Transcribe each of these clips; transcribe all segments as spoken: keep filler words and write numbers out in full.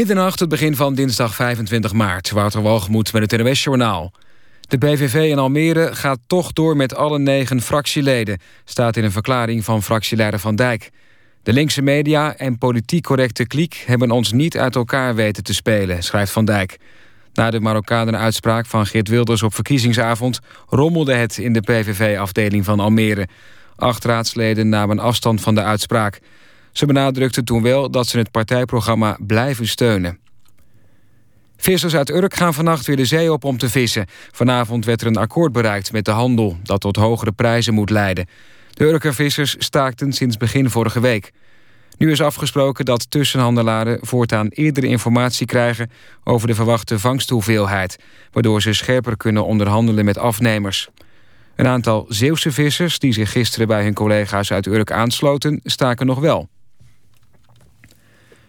Middernacht, het begin van dinsdag vijfentwintig maart. Wouter Walgemoed met het N O S-journaal. De B V V in Almere gaat toch door met alle negen fractieleden, staat in een verklaring van fractieleider Van Dijk. De linkse media en politiek correcte kliek hebben ons niet uit elkaar weten te spelen, schrijft Van Dijk. Na de Marokkanen-uitspraak van Geert Wilders op verkiezingsavond rommelde het in de P V V-afdeling van Almere. Acht raadsleden namen afstand van de uitspraak. Ze benadrukten toen wel dat ze het partijprogramma blijven steunen. Vissers uit Urk gaan vannacht weer de zee op om te vissen. Vanavond werd er een akkoord bereikt met de handel, dat tot hogere prijzen moet leiden. De Urkervissers staakten sinds begin vorige week. Nu is afgesproken dat tussenhandelaren voortaan eerdere informatie krijgen over de verwachte vangsthoeveelheid, waardoor ze scherper kunnen onderhandelen met afnemers. Een aantal Zeeuwse vissers die zich gisteren bij hun collega's uit Urk aansloten, staken nog wel.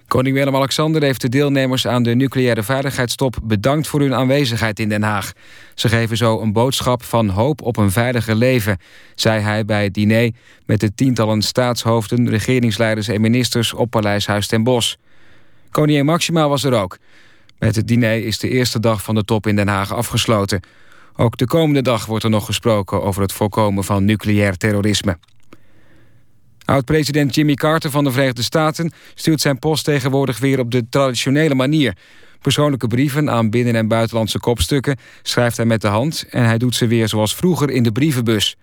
Koning Willem-Alexander heeft de deelnemers aan de nucleaire veiligheidstop bedankt voor hun aanwezigheid in Den Haag. Ze geven zo een boodschap van hoop op een veiliger leven, zei hij bij het diner met de tientallen staatshoofden, regeringsleiders en ministers op Paleis Huis ten Bosch. Koningin Maxima was er ook. Met het diner is de eerste dag van de top in Den Haag afgesloten. Ook de komende dag wordt er nog gesproken over het voorkomen van nucleair terrorisme. Oud-president Jimmy Carter van de Verenigde Staten stuurt zijn post tegenwoordig weer op de traditionele manier. Persoonlijke brieven aan binnen- en buitenlandse kopstukken schrijft hij met de hand en hij doet ze weer zoals vroeger in de brievenbus.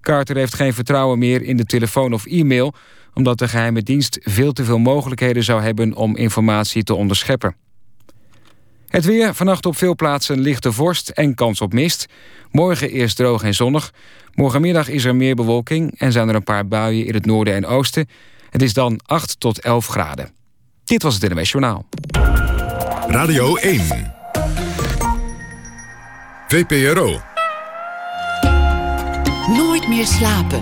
Carter heeft geen vertrouwen meer in de telefoon of e-mail, omdat de geheime dienst veel te veel mogelijkheden zou hebben om informatie te onderscheppen. Het weer, vannacht op veel plaatsen lichte vorst en kans op mist. Morgen eerst droog en zonnig. Morgenmiddag is er meer bewolking en zijn er een paar buien in het noorden en oosten. Het is dan acht tot elf graden. Dit was het N W S Journaal. Radio één. V P R O. Nooit meer slapen.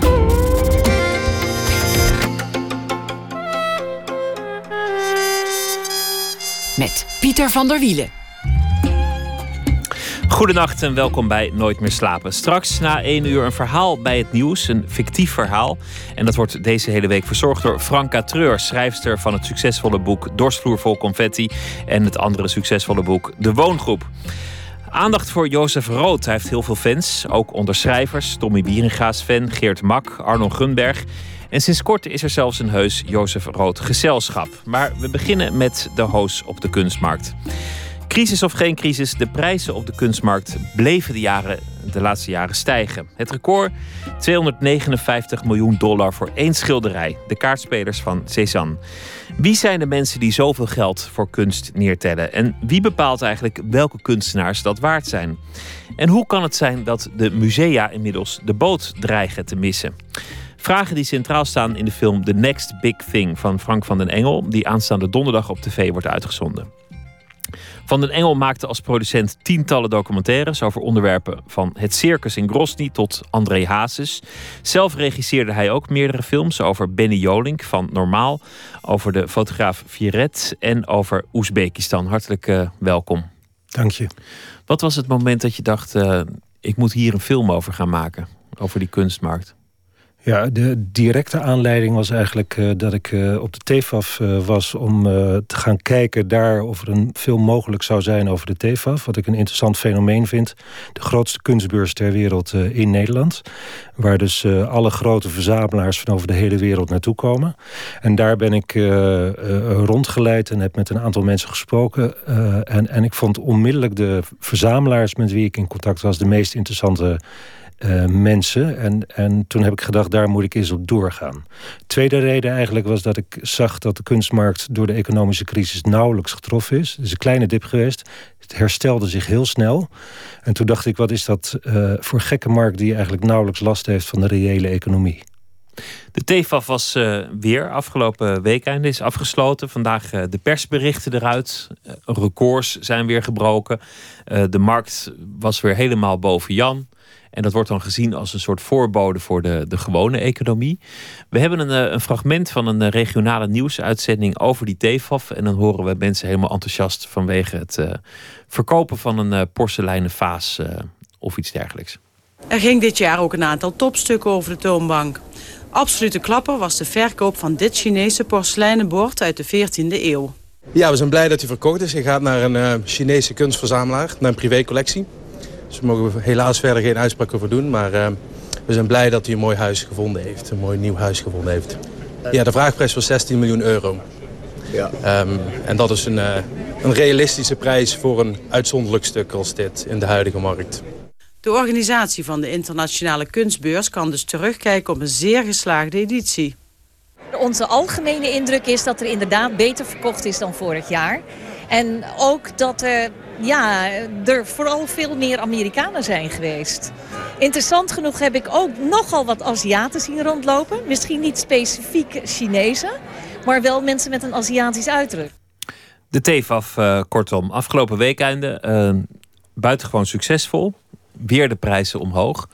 Met Pieter van der Wielen. Goedenacht en welkom bij Nooit meer slapen. Straks na één uur een verhaal bij het nieuws, een fictief verhaal. En dat wordt deze hele week verzorgd door Franca Treur, schrijfster van het succesvolle boek Dorstvloer vol confetti en het andere succesvolle boek De Woongroep. Aandacht voor Joseph Roth. Hij heeft heel veel fans, ook onder schrijvers. Tommy Bierenga's fan, Geert Mak, Arnon Grunberg. En sinds kort is er zelfs een heus Joseph Roth gezelschap. Maar we beginnen met de hoos op de kunstmarkt. Crisis of geen crisis, de prijzen op de kunstmarkt bleven de, jaren, de laatste jaren stijgen. Het record, tweehonderdnegenenvijftig miljoen dollar voor één schilderij. De kaartspelers van Cézanne. Wie zijn de mensen die zoveel geld voor kunst neertellen? En wie bepaalt eigenlijk welke kunstenaars dat waard zijn? En hoe kan het zijn dat de musea inmiddels de boot dreigen te missen? Vragen die centraal staan in de film The Next Big Thing van Frank van den Engel, die aanstaande donderdag op tv wordt uitgezonden. Van den Engel maakte als producent tientallen documentaires over onderwerpen van het circus in Grozny tot André Hazes. Zelf regisseerde hij ook meerdere films over Benny Jolink van Normaal, over de fotograaf Viret en over Oezbekistan. Hartelijk uh, welkom. Dank je. Wat was het moment dat je dacht, uh, ik moet hier een film over gaan maken, over die kunstmarkt? Ja, de directe aanleiding was eigenlijk uh, dat ik uh, op de TEFAF uh, was om uh, te gaan kijken daar of er een film mogelijk zou zijn over de TEFAF. Wat ik een interessant fenomeen vind. De grootste kunstbeurs ter wereld uh, in Nederland. Waar dus uh, alle grote verzamelaars van over de hele wereld naartoe komen. En daar ben ik uh, uh, rondgeleid en heb met een aantal mensen gesproken. Uh, en, en ik vond onmiddellijk de verzamelaars met wie ik in contact was de meest interessante Uh, mensen. En, en toen heb ik gedacht, daar moet ik eens op doorgaan. Tweede reden eigenlijk was dat ik zag dat de kunstmarkt door de economische crisis nauwelijks getroffen is. Het is een kleine dip geweest. Het herstelde zich heel snel. En toen dacht ik, wat is dat uh, voor gekke markt die eigenlijk nauwelijks last heeft van de reële economie. De TEFAF was uh, weer afgelopen weekend is afgesloten. Vandaag uh, de persberichten eruit. Uh, records zijn weer gebroken. Uh, de markt was weer helemaal boven Jan. En dat wordt dan gezien als een soort voorbode voor de, de gewone economie. We hebben een, een fragment van een regionale nieuwsuitzending over die TEFAF. En dan horen we mensen helemaal enthousiast vanwege het uh, verkopen van een uh, porseleinen vaas uh, of iets dergelijks. Er ging dit jaar ook een aantal topstukken over de toonbank. Absolute klapper was de verkoop van dit Chinese porseleinenbord uit de veertiende eeuw. Ja, we zijn blij dat hij verkocht is. Hij gaat naar een uh, Chinese kunstverzamelaar, naar een privécollectie. Dus daar mogen we helaas verder geen uitspraak over doen. Maar uh, we zijn blij dat hij een mooi huis gevonden heeft. Een mooi nieuw huis gevonden heeft. Ja, de vraagprijs was zestien miljoen euro. Ja. Um, en dat is een, uh, een realistische prijs voor een uitzonderlijk stuk als dit in de huidige markt. De organisatie van de Internationale Kunstbeurs kan dus terugkijken op een zeer geslaagde editie. Onze algemene indruk is dat er inderdaad beter verkocht is dan vorig jaar. En ook dat uh, ja, er vooral veel meer Amerikanen zijn geweest. Interessant genoeg heb ik ook nogal wat Aziaten zien rondlopen. Misschien niet specifiek Chinezen, maar wel mensen met een Aziatisch uiterlijk. De TEFAF, uh, kortom, afgelopen weekende uh, buitengewoon succesvol. Weer de prijzen omhoog.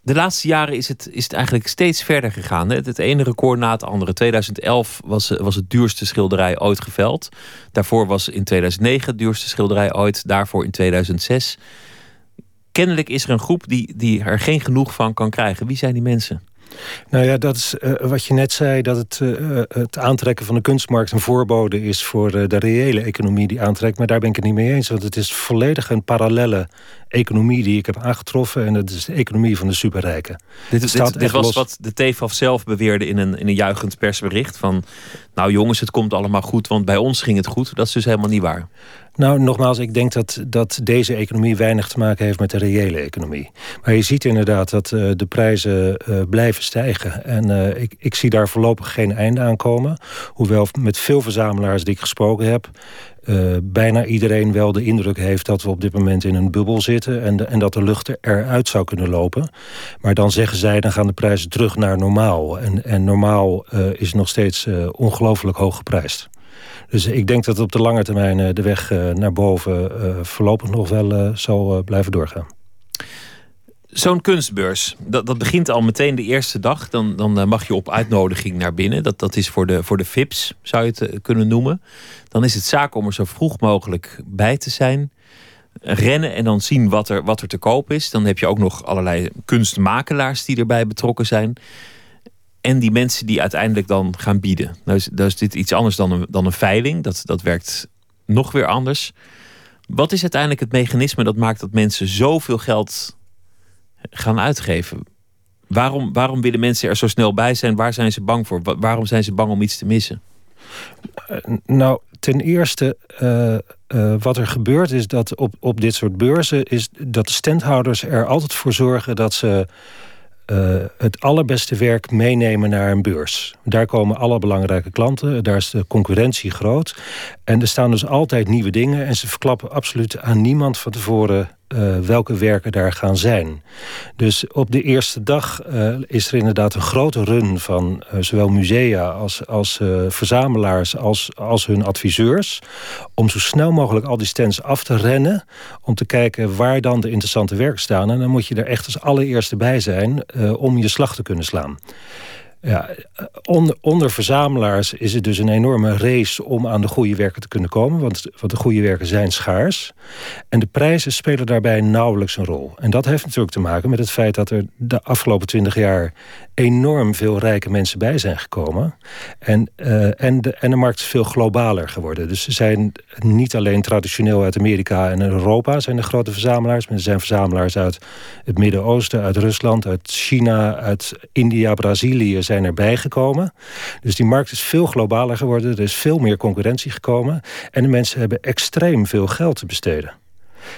De laatste jaren is het, is het eigenlijk steeds verder gegaan. Hè? Het ene record na het andere. tweeduizend elf was, was het duurste schilderij ooit geveld. Daarvoor was in tweeduizend negen het duurste schilderij ooit. Daarvoor in tweeduizend zes. Kennelijk is er een groep die, die er geen genoeg van kan krijgen. Wie zijn die mensen? Nou ja, dat is uh, wat je net zei, dat het, uh, het aantrekken van de kunstmarkt een voorbode is voor uh, de reële economie die aantrekt. Maar daar ben ik het niet mee eens, want het is volledig een parallelle economie die ik heb aangetroffen. En dat is de economie van de superrijken. Dit, dit, dit, dit was los... wat de TEFAF zelf beweerde in een, in een juichend persbericht van, nou jongens, het komt allemaal goed, want bij ons ging het goed. Dat is dus helemaal niet waar. Nou, nogmaals, ik denk dat, dat deze economie weinig te maken heeft met de reële economie. Maar je ziet inderdaad dat uh, de prijzen uh, blijven stijgen. En uh, ik, ik zie daar voorlopig geen einde aan komen. Hoewel met veel verzamelaars die ik gesproken heb, Uh, bijna iedereen wel de indruk heeft dat we op dit moment in een bubbel zitten en, de, en dat de lucht eruit zou kunnen lopen. Maar dan zeggen zij, dan gaan de prijzen terug naar normaal. En, en normaal uh, is nog steeds uh, ongelooflijk hoog geprijsd. Dus ik denk dat op de lange termijn uh, de weg uh, naar boven uh, voorlopig nog wel uh, zal uh, blijven doorgaan. Zo'n kunstbeurs, dat, dat begint al meteen de eerste dag. Dan, dan mag je op uitnodiging naar binnen. Dat, dat is voor de, voor de V I P's, zou je het kunnen noemen. Dan is het zaak om er zo vroeg mogelijk bij te zijn. Rennen en dan zien wat er, wat er te koop is. Dan heb je ook nog allerlei kunstmakelaars die erbij betrokken zijn. En die mensen die uiteindelijk dan gaan bieden. Nou is, nou is dit iets anders dan een, dan een veiling. Dat, dat werkt nog weer anders. Wat is uiteindelijk het mechanisme dat maakt dat mensen zoveel geld gaan uitgeven? Waarom, waarom willen mensen er zo snel bij zijn? Waar zijn ze bang voor? Wa- waarom zijn ze bang om iets te missen? Uh, nou, ten eerste, uh, uh, wat er gebeurt is dat op, op dit soort beurzen is dat de standhouders er altijd voor zorgen dat ze Uh, het allerbeste werk meenemen naar een beurs. Daar komen alle belangrijke klanten, daar is de concurrentie groot. En er staan dus altijd nieuwe dingen en ze verklappen absoluut aan niemand van tevoren uh, welke werken daar gaan zijn. Dus op de eerste dag uh, is er inderdaad een grote run van uh, zowel musea als, als uh, verzamelaars als, als hun adviseurs om zo snel mogelijk al die stands af te rennen om te kijken waar dan de interessante werken staan. En dan moet je er echt als allereerste bij zijn Uh, om je slag te kunnen slaan. Ja, onder, onder verzamelaars is het dus een enorme race om aan de goede werken te kunnen komen, want, want de goede werken zijn schaars. En de prijzen spelen daarbij nauwelijks een rol. En dat heeft natuurlijk te maken met het feit dat er de afgelopen twintig jaar enorm veel rijke mensen bij zijn gekomen. En, uh, en, de, en de markt is veel globaler geworden. Dus ze zijn niet alleen traditioneel uit Amerika en Europa zijn de grote verzamelaars, maar er zijn verzamelaars uit het Midden-Oosten, uit Rusland, uit China, uit India, Brazilië zijn erbij gekomen. Dus die markt is veel globaler geworden. Er is veel meer concurrentie gekomen. En de mensen hebben extreem veel geld te besteden.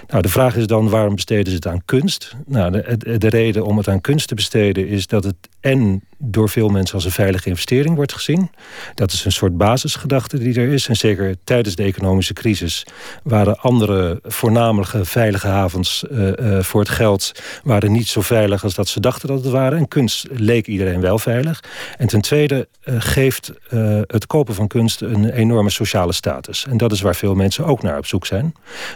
Nou, de vraag is dan, waarom besteden ze het aan kunst? Nou, de, de reden om het aan kunst te besteden is dat het en door veel mensen als een veilige investering wordt gezien. Dat is een soort basisgedachte die er is. En zeker tijdens de economische crisis waren andere voornamelijke veilige havens uh, uh, voor het geld waren niet zo veilig als dat ze dachten dat het waren. En kunst leek iedereen wel veilig. En ten tweede uh, geeft uh, het kopen van kunst een enorme sociale status. En dat is waar veel mensen ook naar op zoek zijn.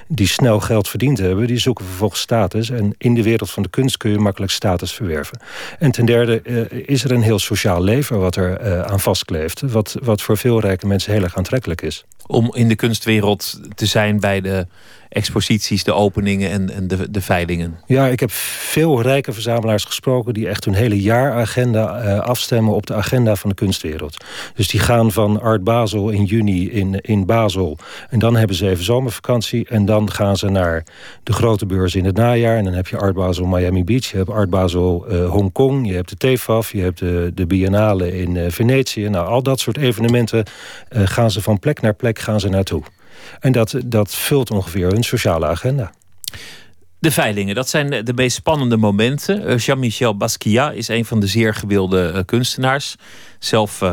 Die snel geld verdiend hebben, die zoeken vervolgens status. En in de wereld van de kunst kun je makkelijk status verwerven. En ten derde uh, is er een heel sociaal leven wat er uh, aan vastkleeft. Wat, wat voor veel rijke mensen heel erg aantrekkelijk is. Om in de kunstwereld te zijn bij de exposities, de openingen en, en de, de veilingen? Ja, ik heb veel rijke verzamelaars gesproken die echt hun hele jaaragenda uh, afstemmen op de agenda van de kunstwereld. Dus die gaan van Art Basel in juni in, in Basel. En dan hebben ze even zomervakantie. En dan gaan ze naar de grote beurs in het najaar. En dan heb je Art Basel Miami Beach. Je hebt Art Basel uh, Hongkong. Je hebt de TEFAF. Je hebt de, de Biennale in uh, Venetië. Nou, al dat soort evenementen uh, gaan ze van plek naar plek gaan ze naartoe. En dat, dat vult ongeveer hun sociale agenda. De veilingen, dat zijn de meest spannende momenten. Jean-Michel Basquiat is een van de zeer gewilde kunstenaars. Zelf uh,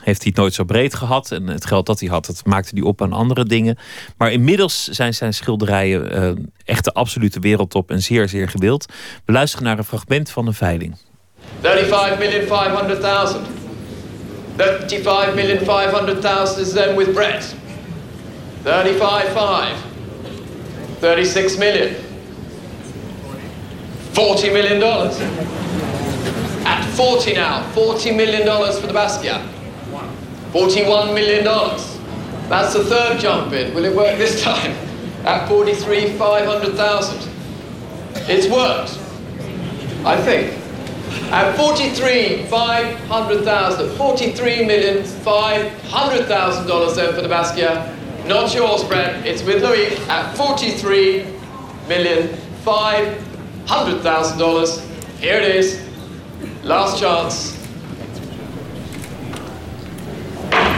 heeft hij het nooit zo breed gehad. En het geld dat hij had, dat maakte hij op aan andere dingen. Maar inmiddels zijn zijn schilderijen uh, echt de absolute wereldtop en zeer, zeer gewild. We luisteren naar een fragment van een veiling. vijfendertig miljoen vijfhonderdduizend. vijfendertig miljoen vijfhonderdduizend is dan met Brett. vijfendertig vijf. thirty-six million. forty million dollars. At forty now. forty million dollars for the Basquiat. forty-one million dollars. That's the third jump in. Will it work this time? At forty-three, five hundred thousand. It's worked. I think. At forty-three, five hundred thousand. forty-three million, five hundred thousand dollars then for the Basquiat. Not yours, Brett. It's with Louis at forty-three million, five hundred thousand dollars. Here it is. Last chance.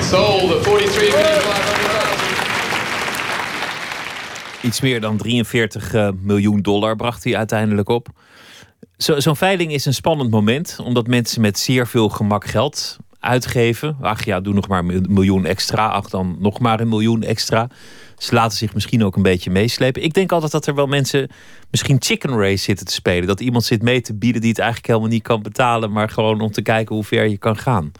Sold at forty-three million, five hundred thousand dollars. Iets meer dan drieënveertig miljoen dollar bracht hij uiteindelijk op. Zo, zo'n veiling is een spannend moment, omdat mensen met zeer veel gemak geld uitgeven. Ach ja, doe nog maar een miljoen extra. Ach, dan nog maar een miljoen extra. Ze laten zich misschien ook een beetje meeslepen. Ik denk altijd dat er wel mensen misschien chicken race zitten te spelen. Dat iemand zit mee te bieden die het eigenlijk helemaal niet kan betalen, maar gewoon om te kijken hoe ver je kan gaan.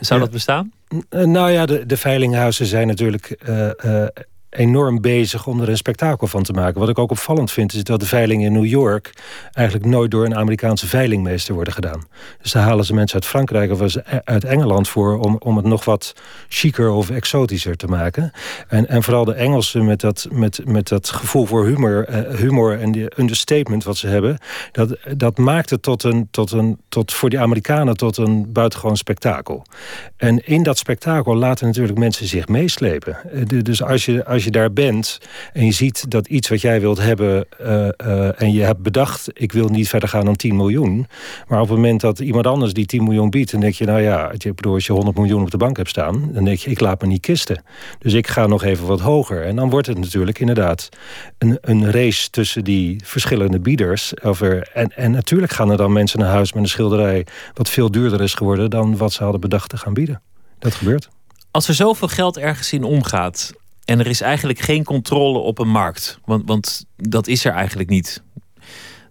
Zou dat bestaan? Uh, nou ja, de, de veilinghuizen zijn natuurlijk Uh, uh, enorm bezig om er een spektakel van te maken. Wat ik ook opvallend vind, is dat de veilingen in New York eigenlijk nooit door een Amerikaanse veilingmeester worden gedaan. Dus daar halen ze mensen uit Frankrijk of uit Engeland voor om, om het nog wat chiquer of exotischer te maken. En, en vooral de Engelsen met dat, met, met dat gevoel voor humor, uh, humor en die understatement wat ze hebben, dat, dat maakt het tot een, tot een, tot voor die Amerikanen tot een buitengewoon spektakel. En in dat spektakel laten natuurlijk mensen zich meeslepen. Uh, dus als je, als Als je daar bent en je ziet dat iets wat jij wilt hebben uh, uh, en je hebt bedacht, ik wil niet verder gaan dan tien miljoen. Maar op het moment dat iemand anders die tien miljoen biedt, dan denk je, nou ja, ik bedoel, als je honderd miljoen op de bank hebt staan, dan denk je, ik laat me niet kisten. Dus ik ga nog even wat hoger. En dan wordt het natuurlijk inderdaad een, een race tussen die verschillende bieders. En, en natuurlijk gaan er dan mensen naar huis met een schilderij wat veel duurder is geworden dan wat ze hadden bedacht te gaan bieden. Dat gebeurt. Als er zoveel geld ergens in omgaat en er is eigenlijk geen controle op een markt, want, want dat is er eigenlijk niet,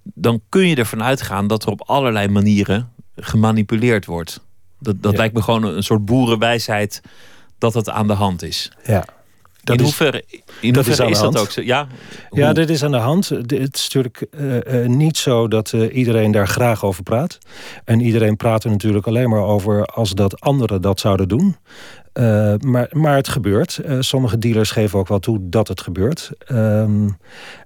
dan kun je ervan uitgaan dat er op allerlei manieren gemanipuleerd wordt. Dat, dat ja. lijkt me gewoon een soort boerenwijsheid dat het aan de hand is. Ja. Dat in hoeverre is, in dat, hoeverre is, is dat ook zo? Ja, ja, dit is aan de hand. Het is natuurlijk uh, niet zo dat uh, iedereen daar graag over praat. En iedereen praat er natuurlijk alleen maar over als dat anderen dat zouden doen. Uh, maar, maar het gebeurt. Uh, sommige dealers geven ook wel toe dat het gebeurt. Um,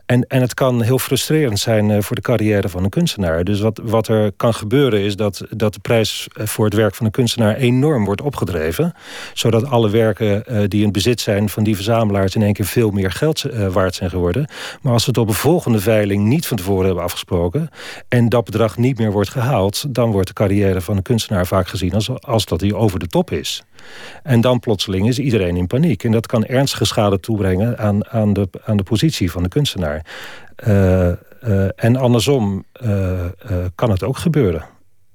en, en het kan heel frustrerend zijn uh, voor de carrière van een kunstenaar. Dus wat, wat er kan gebeuren is dat, dat de prijs voor het werk van een kunstenaar enorm wordt opgedreven. Zodat alle werken uh, die in bezit zijn van die verzamelaars in één keer veel meer geld uh, waard zijn geworden. Maar als we het op een volgende veiling niet van tevoren hebben afgesproken en dat bedrag niet meer wordt gehaald, dan wordt de carrière van een kunstenaar vaak gezien als, als dat die over de top is. En dan plotseling is iedereen in paniek. En dat kan ernstige schade toebrengen aan, aan, de, aan de positie van de kunstenaar. Uh, uh, en andersom uh, uh, kan het ook gebeuren.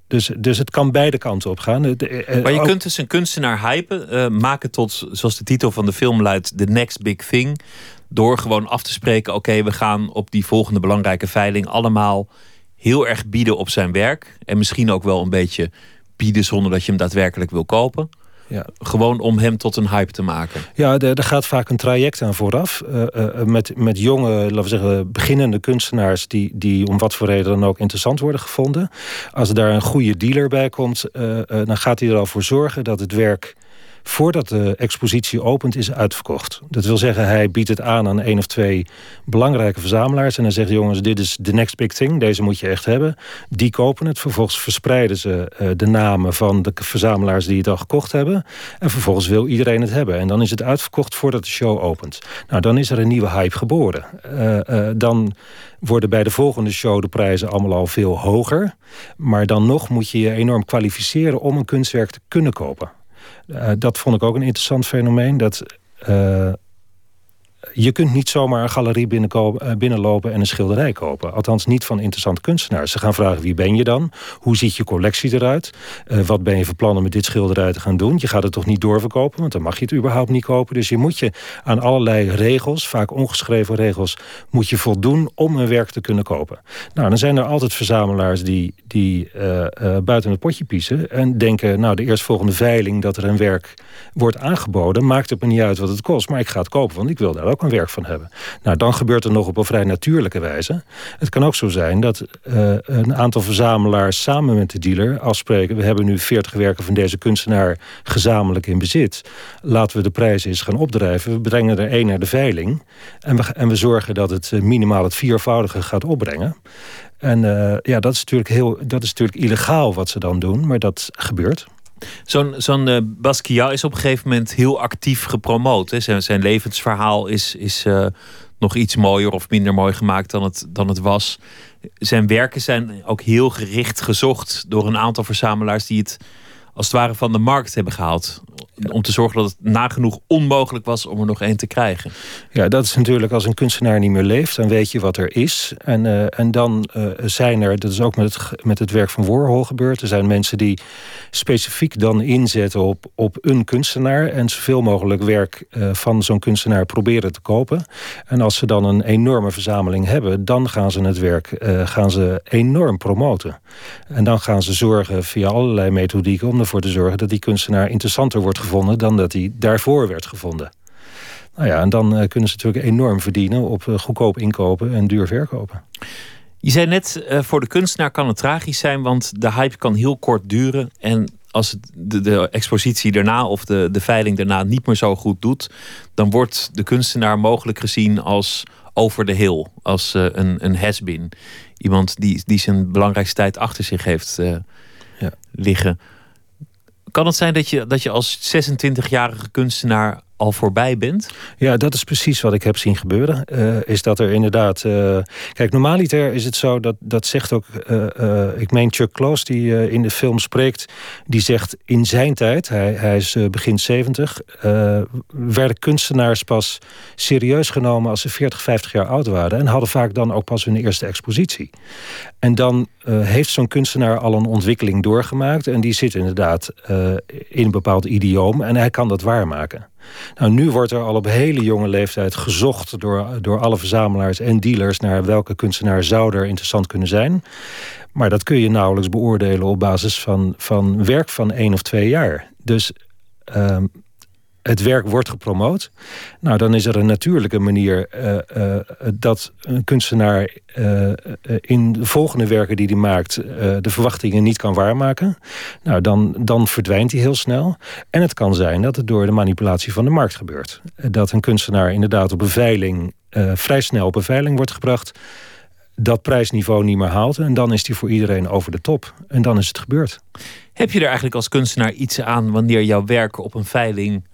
Dus, dus het kan beide kanten op gaan. Maar je kunt dus een kunstenaar hypen, uh, maken tot, zoals de titel van de film luidt, The Next Big Thing. Door gewoon af te spreken, oké, okay, we gaan op die volgende belangrijke veiling allemaal heel erg bieden op zijn werk. En misschien ook wel een beetje bieden zonder dat je hem daadwerkelijk wil kopen. Ja. Gewoon om hem tot een hype te maken. Ja, er, er gaat vaak een traject aan vooraf. Uh, uh, met, met jonge, laten we zeggen, beginnende kunstenaars die, die om wat voor reden dan ook interessant worden gevonden. Als er daar een goede dealer bij komt, uh, uh, dan gaat hij er al voor zorgen dat het werk voordat de expositie opent is uitverkocht. Dat wil zeggen, hij biedt het aan aan één of twee belangrijke verzamelaars en hij zegt, jongens, dit is de next big thing, deze moet je echt hebben. Die kopen het, vervolgens verspreiden ze uh, de namen van de verzamelaars die het al gekocht hebben en vervolgens wil iedereen het hebben. En dan is het uitverkocht voordat de show opent. Nou, dan is er een nieuwe hype geboren. Uh, uh, dan worden bij de volgende show de prijzen allemaal al veel hoger. Maar dan nog moet je je enorm kwalificeren om een kunstwerk te kunnen kopen. Uh, dat vond ik ook een interessant fenomeen. Dat, uh, je kunt niet zomaar een galerie binnenlopen en een schilderij kopen. Althans niet van interessante kunstenaars. Ze gaan vragen, wie ben je dan? Hoe ziet je collectie eruit? Uh, wat ben je van plan om met dit schilderij te gaan doen? Je gaat het toch niet doorverkopen, want dan mag je het überhaupt niet kopen. Dus je moet je aan allerlei regels, vaak ongeschreven regels, moet je voldoen om een werk te kunnen kopen. Nou, dan zijn er altijd verzamelaars die, die uh, uh, buiten het potje piezen en denken, nou, de eerstvolgende veiling dat er een werk wordt aangeboden, maakt het me niet uit wat het kost, maar ik ga het kopen, want ik wil daar ook een werk van hebben. Nou, dan gebeurt er nog op een vrij natuurlijke wijze. Het kan ook zo zijn dat uh, een aantal verzamelaars samen met de dealer afspreken, we hebben nu veertig werken van deze kunstenaar gezamenlijk in bezit. Laten we de prijzen eens gaan opdrijven. We brengen er één naar de veiling en we, en we zorgen dat het uh, minimaal het viervoudige gaat opbrengen. En uh, ja, dat is natuurlijk heel, dat is natuurlijk illegaal wat ze dan doen, maar dat gebeurt. Zo'n, zo'n uh, Basquiat is op een gegeven moment heel actief gepromoot. Hè? Zijn, zijn levensverhaal is, is uh, nog iets mooier of minder mooi gemaakt dan het, dan het was. Zijn werken zijn ook heel gericht gezocht door een aantal verzamelaars die het als het ware van de markt hebben gehaald. Om te zorgen dat het nagenoeg onmogelijk was om er nog één te krijgen. Ja, dat is natuurlijk, als een kunstenaar niet meer leeft, dan weet je wat er is. En, uh, en dan uh, zijn er, dat is ook met het, met het werk van Warhol gebeurd, er zijn mensen die specifiek dan inzetten op, op een kunstenaar en zoveel mogelijk werk uh, van zo'n kunstenaar proberen te kopen. En als ze dan een enorme verzameling hebben, dan gaan ze het werk uh, gaan ze enorm promoten. En dan gaan ze zorgen via allerlei methodieken om ervoor te zorgen dat die kunstenaar interessanter wordt gevonden dan dat hij daarvoor werd gevonden. Nou ja, en dan uh, kunnen ze natuurlijk enorm verdienen op uh, goedkoop inkopen en duur verkopen. Je zei net, uh, voor de kunstenaar kan het tragisch zijn, want de hype kan heel kort duren en als het de, de expositie daarna of de, de veiling daarna niet meer zo goed doet, dan wordt de kunstenaar mogelijk gezien als over de hill, als uh, een, een has-been. Iemand die, die zijn belangrijkste tijd achter zich heeft uh, ja. liggen. Kan het zijn dat je, dat je als zesentwintigjarige kunstenaar al voorbij bent? Ja, dat is precies wat ik heb zien gebeuren. Uh, is dat er inderdaad... Uh, kijk, normaliter is het zo, dat, dat zegt ook... Uh, uh, ik meen Chuck Kloos, die uh, in de film spreekt... die zegt in zijn tijd, hij, hij is uh, begin zeventig... Uh, werden kunstenaars pas serieus genomen als ze veertig, vijftig jaar oud waren... en hadden vaak dan ook pas hun eerste expositie. En dan uh, heeft zo'n kunstenaar al een ontwikkeling doorgemaakt... en die zit inderdaad uh, in een bepaald idioom en hij kan dat waarmaken. Nou, nu wordt er al op hele jonge leeftijd gezocht door, door alle verzamelaars en dealers naar welke kunstenaar zou er interessant kunnen zijn. Maar dat kun je nauwelijks beoordelen op basis van, van werk van één of twee jaar. Dus uh, het werk wordt gepromoot. Nou, dan is er een natuurlijke manier uh, uh, dat een kunstenaar uh, in de volgende werken die hij maakt uh, de verwachtingen niet kan waarmaken. Nou, dan, dan verdwijnt hij heel snel. En het kan zijn dat het door de manipulatie van de markt gebeurt. Dat een kunstenaar inderdaad op een veiling, uh, vrij snel op een veiling wordt gebracht, dat prijsniveau niet meer haalt en dan is die voor iedereen over de top. En dan is het gebeurd. Heb je er eigenlijk als kunstenaar iets aan wanneer jouw werk op een veiling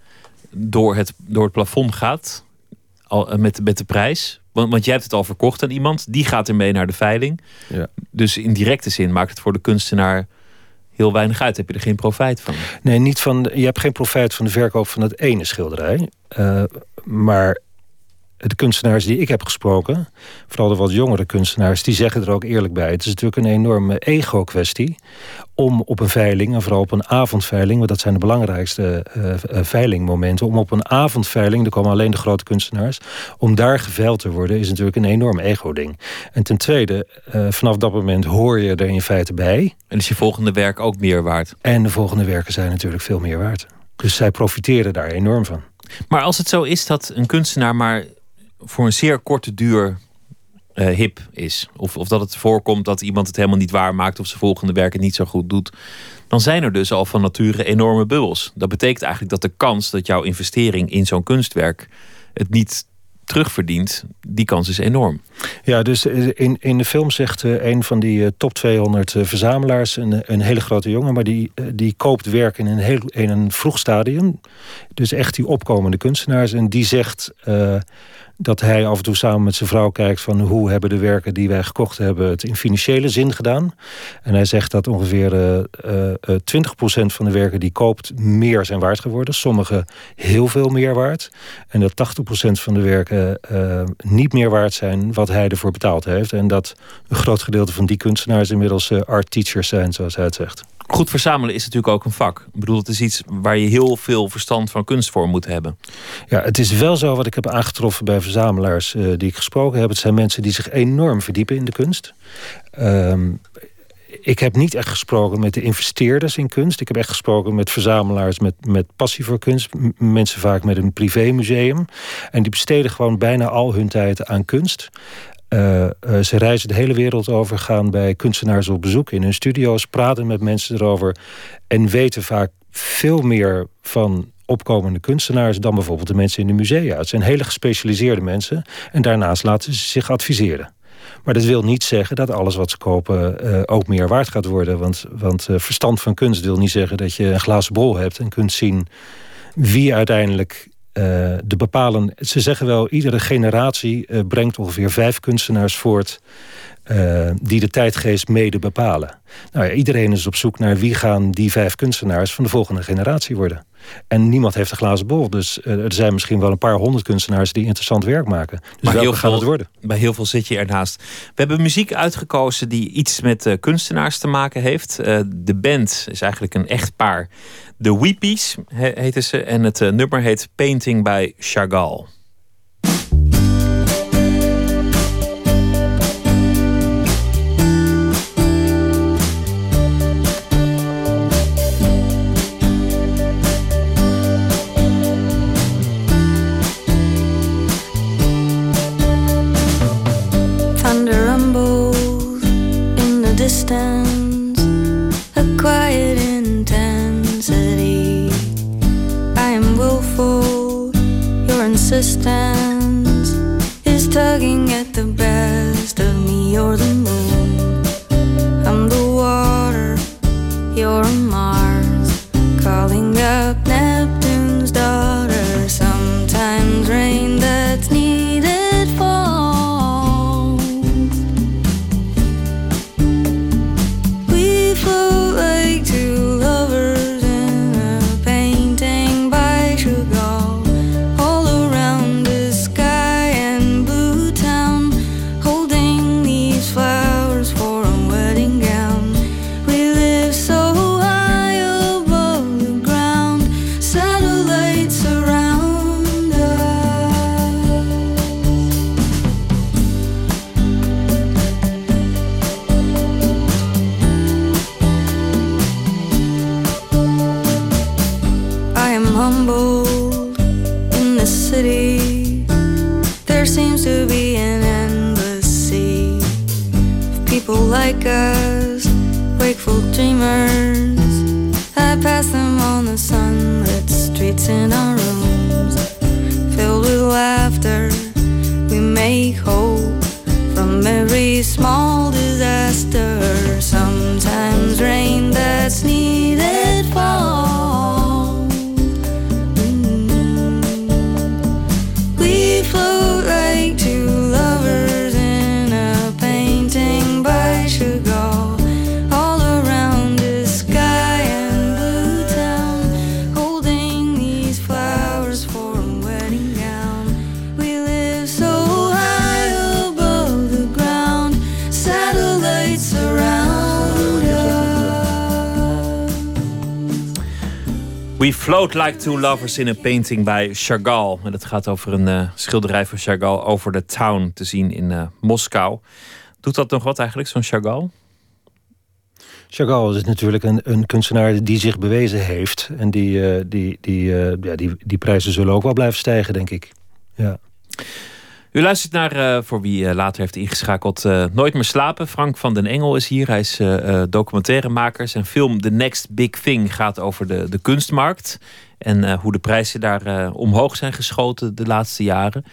door het, door het plafond gaat al, met, met de prijs? Want, want jij hebt het al verkocht aan iemand. Die gaat ermee naar de veiling. Ja. Dus in directe zin maakt het voor de kunstenaar heel weinig uit. Heb je er geen profijt van? Nee, niet van, je hebt geen profijt van de verkoop van dat ene schilderij. Uh, maar de kunstenaars die ik heb gesproken, vooral de wat jongere kunstenaars, die zeggen er ook eerlijk bij. Het is natuurlijk een enorme ego-kwestie om op een veiling, en vooral op een avondveiling, want dat zijn de belangrijkste uh, veilingmomenten, om op een avondveiling, daar komen alleen de grote kunstenaars, om daar geveild te worden, is natuurlijk een enorm ego-ding. En ten tweede, uh, vanaf dat moment hoor je er in feite bij. En is je volgende werk ook meer waard? En de volgende werken zijn natuurlijk veel meer waard. Dus zij profiteren daar enorm van. Maar als het zo is dat een kunstenaar maar voor een zeer korte duur uh, hip is. Of, of dat het voorkomt dat iemand het helemaal niet waar maakt of zijn volgende werk het niet zo goed doet. Dan zijn er dus al van nature enorme bubbels. Dat betekent eigenlijk dat de kans dat jouw investering in zo'n kunstwerk het niet terugverdient, die kans is enorm. Ja, dus in, in de film zegt uh, een van die uh, top tweehonderd uh, verzamelaars, een, een hele grote jongen, maar die, uh, die koopt werk in een, heel, in een vroeg stadium. Dus echt die opkomende kunstenaars. En die zegt uh, dat hij af en toe samen met zijn vrouw kijkt van hoe hebben de werken die wij gekocht hebben het in financiële zin gedaan. En hij zegt dat ongeveer uh, uh, twintig procent van de werken die koopt meer zijn waard geworden. Sommige heel veel meer waard. En dat tachtig procent van de werken uh, niet meer waard zijn wat hij ervoor betaald heeft. En dat een groot gedeelte van die kunstenaars inmiddels uh, art teachers zijn, zoals hij het zegt. Goed verzamelen is natuurlijk ook een vak. Ik bedoel, het is iets waar je heel veel verstand van kunst voor moet hebben. Ja, het is wel zo wat ik heb aangetroffen bij verzamelaars uh, die ik gesproken heb. Het zijn mensen die zich enorm verdiepen in de kunst. Um, ik heb niet echt gesproken met de investeerders in kunst. Ik heb echt gesproken met verzamelaars met, met passie voor kunst. M- mensen vaak met een privémuseum. En die besteden gewoon bijna al hun tijd aan kunst. Uh, uh, ze reizen de hele wereld over, gaan bij kunstenaars op bezoek in hun studio's, praten met mensen erover en weten vaak veel meer van opkomende kunstenaars dan bijvoorbeeld de mensen in de musea. Het zijn hele gespecialiseerde mensen en daarnaast laten ze zich adviseren. Maar dat wil niet zeggen dat alles wat ze kopen uh, ook meer waard gaat worden. Want, want uh, verstand van kunst wil niet zeggen dat je een glazen bol hebt en kunt zien wie uiteindelijk Uh, de bepalen, ze zeggen wel, iedere generatie uh, brengt ongeveer vijf kunstenaars voort uh, die de tijdgeest mede bepalen. Nou ja, iedereen is op zoek naar wie gaan die vijf kunstenaars van de volgende generatie worden. En niemand heeft een glazen bol. Dus uh, er zijn misschien wel een paar honderd kunstenaars die interessant werk maken. Dus maar heel veel, het worden? Bij heel veel zit je ernaast. We hebben muziek uitgekozen die iets met uh, kunstenaars te maken heeft. Uh, de band is eigenlijk een echt paar. De Weepies he- heten ze. En het uh, nummer heet Painting by Chagall. Stands is tugging at the best of me. You're the moon, I'm the water, you're Mars, calling up Neptune's daughter. Sometimes rain that's needed falls. We flow like two lovers in a painting by Chagall. Like us, wakeful dreamers, I pass them on the sunlit streets in our rooms, filled with laughter, we make hope from every small disaster. Sometimes rain that's needed falls. Mm-hmm. We float like two lovers We float like two lovers in a painting by Chagall. En dat gaat over een uh, schilderij van Chagall over the town, te zien in uh, Moskou. Doet dat nog wat eigenlijk, zo'n Chagall? Chagall is natuurlijk een, een kunstenaar die zich bewezen heeft. En die, uh, die, die, uh, ja, die, die prijzen zullen ook wel blijven stijgen, denk ik. Ja. U luistert naar, uh, voor wie uh, later heeft ingeschakeld, uh, Nooit meer slapen. Frank van den Engel is hier. Hij is uh, documentairemaker. Zijn film The Next Big Thing gaat over de, de kunstmarkt. En uh, hoe de prijzen daar uh, omhoog zijn geschoten de laatste jaren.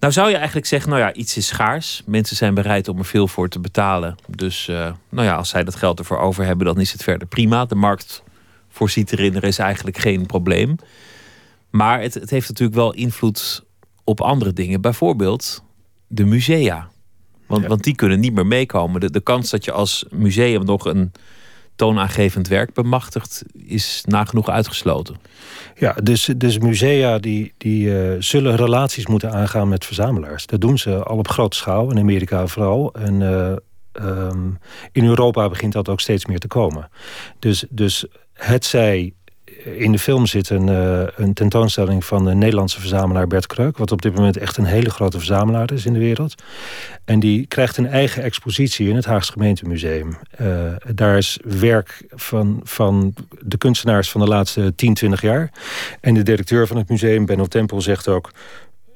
Nou zou je eigenlijk zeggen, nou ja, iets is schaars. Mensen zijn bereid om er veel voor te betalen. Dus uh, nou ja, als zij dat geld ervoor over hebben, dan is het verder prima. De markt voorziet erin, er is eigenlijk geen probleem. Maar het, het heeft natuurlijk wel invloed op andere dingen. Bijvoorbeeld de musea. Want, ja. want die kunnen niet meer meekomen. De, de kans dat je als museum nog een toonaangevend werk bemachtigt is nagenoeg uitgesloten. Ja, dus, dus musea die, die uh, zullen relaties moeten aangaan met verzamelaars. Dat doen ze al op grote schaal, in Amerika vooral. En uh, um, in Europa begint dat ook steeds meer te komen. Dus, dus hetzij... In de film zit een, uh, een tentoonstelling van de Nederlandse verzamelaar Bert Kreuk, wat op dit moment echt een hele grote verzamelaar is in de wereld. En die krijgt een eigen expositie in het Haagse Gemeentemuseum. Uh, daar is werk van, van de kunstenaars van de laatste tien, twintig jaar. En de directeur van het museum, Benno Tempel, zegt ook: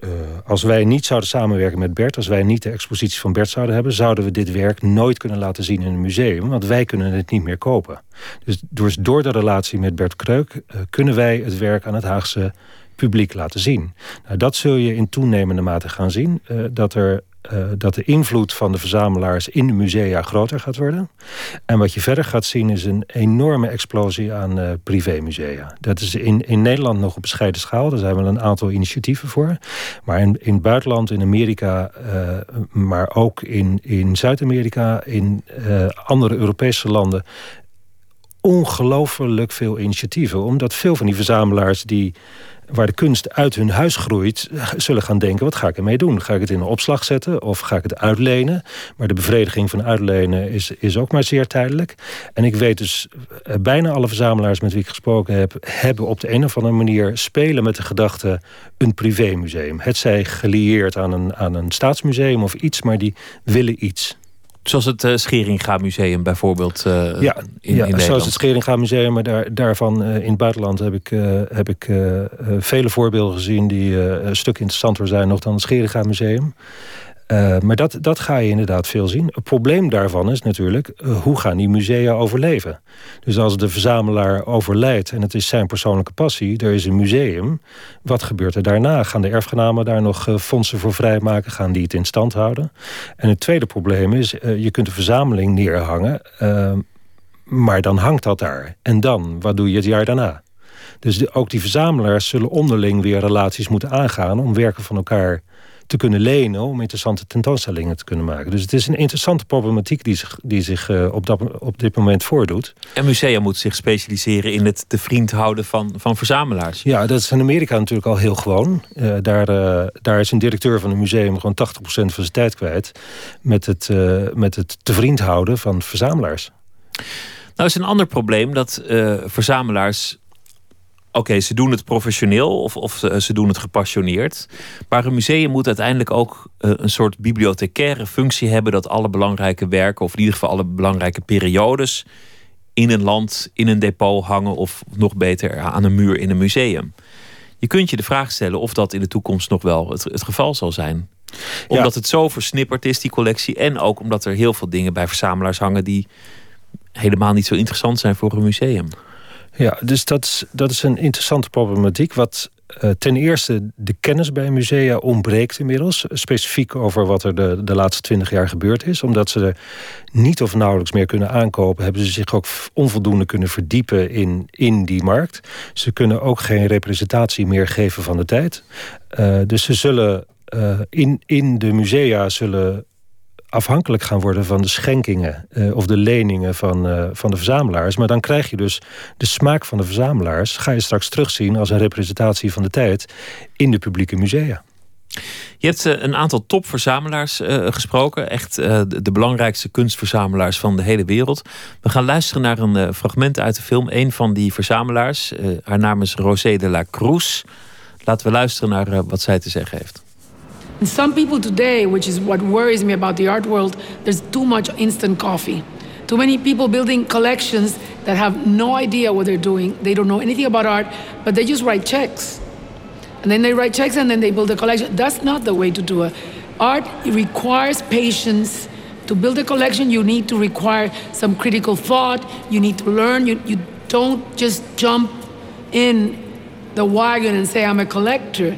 Uh, als wij niet zouden samenwerken met Bert, als wij niet de expositie van Bert zouden hebben, zouden we dit werk nooit kunnen laten zien in een museum, want wij kunnen het niet meer kopen. Dus door, door de relatie met Bert Kreuk uh, kunnen wij het werk aan het Haagse publiek laten zien. Nou, dat zul je in toenemende mate gaan zien, uh, dat er Uh, dat de invloed van de verzamelaars in de musea groter gaat worden. En wat je verder gaat zien is een enorme explosie aan uh, privémusea. Dat is in, in Nederland nog op bescheiden schaal. Daar zijn wel een aantal initiatieven voor. Maar in, in het buitenland, in Amerika, uh, maar ook in, in Zuid-Amerika, in uh, andere Europese landen, ongelooflijk veel initiatieven. Omdat veel van die verzamelaars die, waar de kunst uit hun huis groeit, zullen gaan denken: wat ga ik ermee doen? Ga ik het in een opslag zetten of ga ik het uitlenen? Maar de bevrediging van uitlenen is, is ook maar zeer tijdelijk. En ik weet dus, bijna alle verzamelaars met wie ik gesproken heb, hebben op de een of andere manier spelen met de gedachte een privémuseum. Het zij gelieerd aan een, aan een staatsmuseum of iets, maar die willen iets. Zoals het uh, Scheringa Museum bijvoorbeeld uh, ja, in, ja, in Nederland. Zoals het Scheringa Museum, maar daar, daarvan uh, in het buitenland heb ik, uh, heb ik uh, uh, vele voorbeelden gezien die uh, een stuk interessanter zijn nog dan het Scheringa Museum. Uh, maar dat, dat ga je inderdaad veel zien. Het probleem daarvan is natuurlijk, uh, hoe gaan die musea overleven? Dus als de verzamelaar overlijdt en het is zijn persoonlijke passie, er is een museum, wat gebeurt er daarna? Gaan de erfgenamen daar nog uh, fondsen voor vrijmaken? Gaan die het in stand houden? En het tweede probleem is, uh, je kunt de verzameling neerhangen, uh, maar dan hangt dat daar. En dan, wat doe je het jaar daarna? Dus de, ook die verzamelaars zullen onderling weer relaties moeten aangaan om werken van elkaar te kunnen lenen, om interessante tentoonstellingen te kunnen maken. Dus het is een interessante problematiek die zich, die zich uh, op, dat, op dit moment voordoet. En musea moeten zich specialiseren in het te vriend houden van, van verzamelaars. Ja, dat is in Amerika natuurlijk al heel gewoon. Uh, daar, uh, daar is een directeur van een museum gewoon tachtig procent van zijn tijd kwijt met het, uh, met het te vriend houden van verzamelaars. Nou is een ander probleem dat uh, verzamelaars, Oké, okay, ze doen het professioneel of, of ze doen het gepassioneerd. Maar een museum moet uiteindelijk ook uh, een soort bibliothecaire functie hebben, dat alle belangrijke werken, of in ieder geval alle belangrijke periodes, in een land, in een depot hangen, of nog beter aan een muur in een museum. Je kunt je de vraag stellen of dat in de toekomst nog wel het, het geval zal zijn. Omdat ja. het zo versnipperd is, die collectie. En ook omdat er heel veel dingen bij verzamelaars hangen die helemaal niet zo interessant zijn voor een museum. Ja, dus dat is, dat is een interessante problematiek. Wat uh, ten eerste de kennis bij musea ontbreekt inmiddels. Specifiek over wat er de, de laatste twintig jaar gebeurd is. Omdat ze er niet of nauwelijks meer kunnen aankopen, hebben ze zich ook onvoldoende kunnen verdiepen in, in die markt. Ze kunnen ook geen representatie meer geven van de tijd. Uh, dus ze zullen uh, in, in de musea zullen afhankelijk gaan worden van de schenkingen uh, of de leningen van, uh, van de verzamelaars. Maar dan krijg je dus de smaak van de verzamelaars, ga je straks terugzien als een representatie van de tijd in de publieke musea. Je hebt uh, een aantal topverzamelaars uh, gesproken. Echt uh, de belangrijkste kunstverzamelaars van de hele wereld. We gaan luisteren naar een uh, fragment uit de film. Een van die verzamelaars, uh, haar naam is Rosé de la Cruz. Laten we luisteren naar uh, wat zij te zeggen heeft. Some people today, which is what worries me about the art world, there's too much instant coffee. Too many people building collections that have no idea what they're doing. They don't know anything about art, but they just write checks. And then they write checks and then they build a collection. That's not the way to do it. Art requires patience. To build a collection, you need to require some critical thought. You need to learn. You, you don't just jump in the wagon and say, I'm a collector.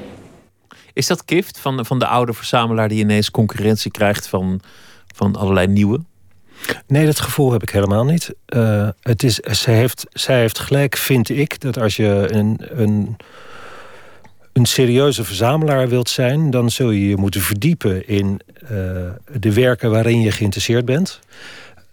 Is dat gift van, van de oude verzamelaar die ineens concurrentie krijgt van, van allerlei nieuwe? Nee, dat gevoel heb ik helemaal niet. Uh, het is, zij, heeft, zij heeft gelijk, vind ik, dat als je een, een, een serieuze verzamelaar wilt zijn, dan zul je je moeten verdiepen in uh, de werken waarin je geïnteresseerd bent.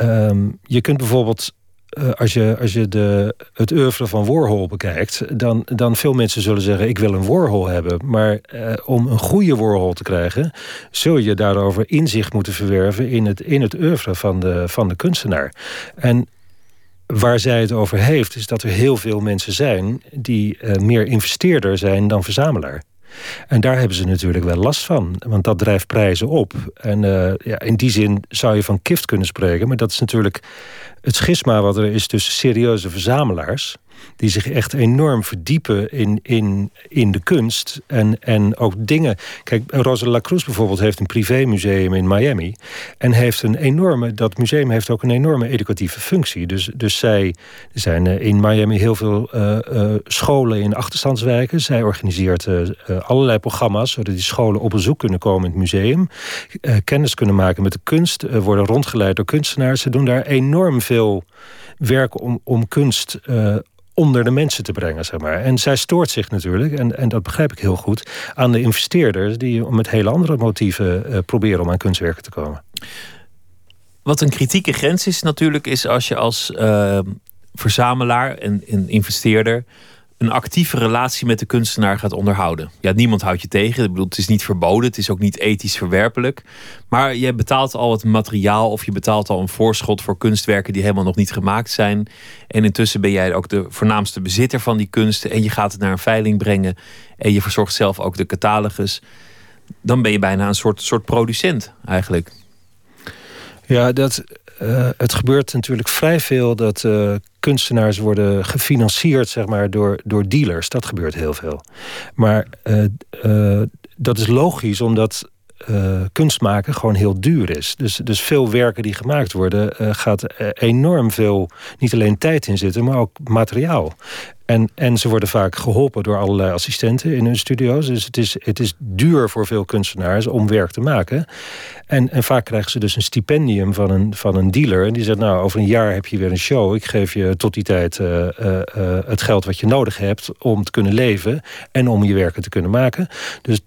Uh, je kunt bijvoorbeeld, uh, als je, als je de, het oeuvre van Warhol bekijkt, dan, dan veel mensen zullen zeggen, ik wil een Warhol hebben. Maar uh, om een goede Warhol te krijgen, zul je daarover inzicht moeten verwerven in het, in het oeuvre van de, van de kunstenaar. En waar zij het over heeft, is dat er heel veel mensen zijn die uh, meer investeerder zijn dan verzamelaar. En daar hebben ze natuurlijk wel last van, want dat drijft prijzen op. En uh, ja, in die zin zou je van gift kunnen spreken, maar dat is natuurlijk het schisma wat er is tussen serieuze verzamelaars, die zich echt enorm verdiepen in, in, in de kunst. En, en ook dingen. Kijk, Rosé de la Cruz bijvoorbeeld heeft een privémuseum in Miami. En heeft een enorme, dat museum heeft ook een enorme educatieve functie. Dus, dus zij zijn in Miami heel veel uh, uh, scholen in achterstandswijken. Zij organiseert uh, allerlei programma's, zodat die scholen op bezoek kunnen komen in het museum. Uh, kennis kunnen maken met de kunst. Uh, worden rondgeleid door kunstenaars. Ze doen daar enorm veel werk om, om kunst Uh, onder de mensen te brengen, zeg maar. En zij stoort zich natuurlijk, en, en dat begrijp ik heel goed, aan de investeerders die met hele andere motieven uh, proberen om aan kunstwerken te komen. Wat een kritieke grens is natuurlijk, is als je als uh, verzamelaar en, en investeerder een actieve relatie met de kunstenaar gaat onderhouden. Ja, niemand houdt je tegen. Ik bedoel, het is niet verboden, het is ook niet ethisch verwerpelijk. Maar je betaalt al het materiaal of je betaalt al een voorschot voor kunstwerken die helemaal nog niet gemaakt zijn. En intussen ben jij ook de voornaamste bezitter van die kunsten en je gaat het naar een veiling brengen en je verzorgt zelf ook de catalogus. Dan ben je bijna een soort, soort producent eigenlijk. Ja, dat, uh, het gebeurt natuurlijk vrij veel dat uh, kunstenaars worden gefinancierd, zeg maar, door, door dealers. Dat gebeurt heel veel. Maar uh, uh, dat is logisch, omdat uh, kunst maken gewoon heel duur is. Dus, dus veel werken die gemaakt worden, uh, gaat enorm veel, niet alleen tijd in zitten, maar ook materiaal. En, en ze worden vaak geholpen door allerlei assistenten in hun studio's. Dus het is, het is duur voor veel kunstenaars om werk te maken. En, en vaak krijgen ze dus een stipendium van een, van een dealer. En die zegt, nou, over een jaar heb je weer een show. Ik geef je tot die tijd uh, uh, uh, het geld wat je nodig hebt om te kunnen leven en om je werken te kunnen maken. Dus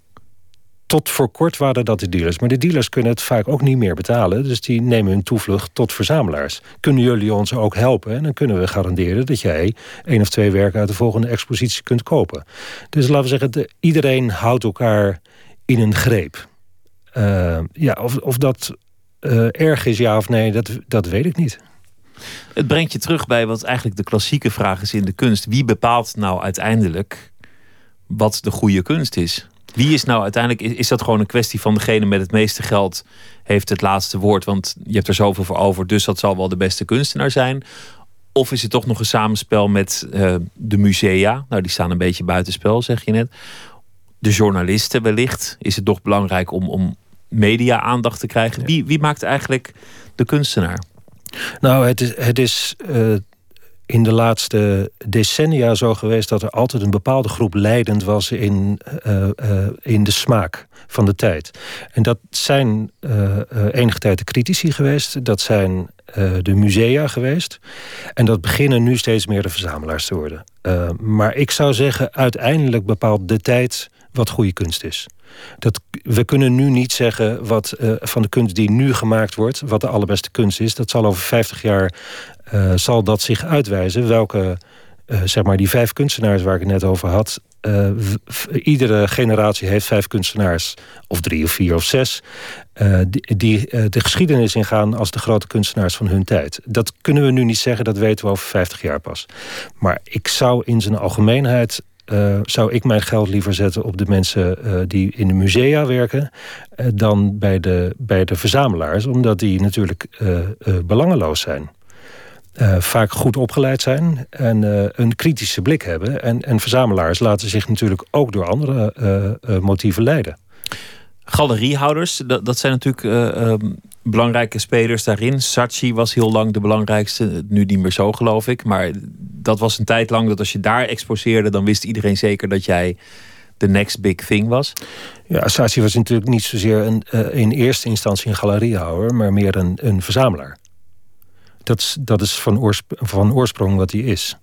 tot voor kort waren dat de dealers. Maar de dealers kunnen het vaak ook niet meer betalen. Dus die nemen hun toevlucht tot verzamelaars. Kunnen jullie ons ook helpen? En dan kunnen we garanderen dat jij één of twee werken uit de volgende expositie kunt kopen. Dus laten we zeggen, iedereen houdt elkaar in een greep. Uh, ja, of, of dat uh, erg is, ja of nee, dat, dat weet ik niet. Het brengt je terug bij wat eigenlijk de klassieke vraag is in de kunst. Wie bepaalt nou uiteindelijk wat de goede kunst is? Wie is nou uiteindelijk, is dat gewoon een kwestie van degene met het meeste geld heeft het laatste woord, want je hebt er zoveel voor over, dus dat zal wel de beste kunstenaar zijn? Of is het toch nog een samenspel met uh, de musea? Nou, die staan een beetje buitenspel, zeg je net. De journalisten wellicht. Is het toch belangrijk om, om media aandacht te krijgen? Ja. Wie, wie maakt eigenlijk de kunstenaar? Nou, het is... Het is uh... in de laatste decennia zo geweest dat er altijd een bepaalde groep leidend was in, uh, uh, in de smaak van de tijd. En dat zijn uh, uh, enige tijd de critici geweest, dat zijn uh, de musea geweest. En dat beginnen nu steeds meer de verzamelaars te worden. Uh, maar ik zou zeggen, uiteindelijk bepaalt de tijd wat goede kunst is. Dat, we kunnen nu niet zeggen wat uh, van de kunst die nu gemaakt wordt, wat de allerbeste kunst is. Dat zal over vijftig jaar uh, zal dat zich uitwijzen. Welke, uh, zeg maar, die vijf kunstenaars waar ik het net over had. Uh, v- iedere generatie heeft vijf kunstenaars, of drie of vier of zes, uh, die, die uh, de geschiedenis ingaan als de grote kunstenaars van hun tijd. Dat kunnen we nu niet zeggen, dat weten we over vijftig jaar pas. Maar ik zou in zijn algemeenheid, Uh, zou ik mijn geld liever zetten op de mensen uh, die in de musea werken uh, dan bij de, bij de verzamelaars, omdat die natuurlijk uh, uh, belangeloos zijn. Uh, vaak goed opgeleid zijn en uh, een kritische blik hebben. En, en verzamelaars laten zich natuurlijk ook door andere uh, uh, motieven leiden. Galeriehouders, dat, dat zijn natuurlijk uh, um, belangrijke spelers daarin. Saatchi was heel lang de belangrijkste, nu niet meer zo geloof ik. Maar dat was een tijd lang dat als je daar exposeerde, dan wist iedereen zeker dat jij de next big thing was. Ja, Saatchi was natuurlijk niet zozeer een, uh, in eerste instantie een galeriehouder, maar meer een, een verzamelaar. Dat is, dat is van, oorspr- van oorsprong wat hij is.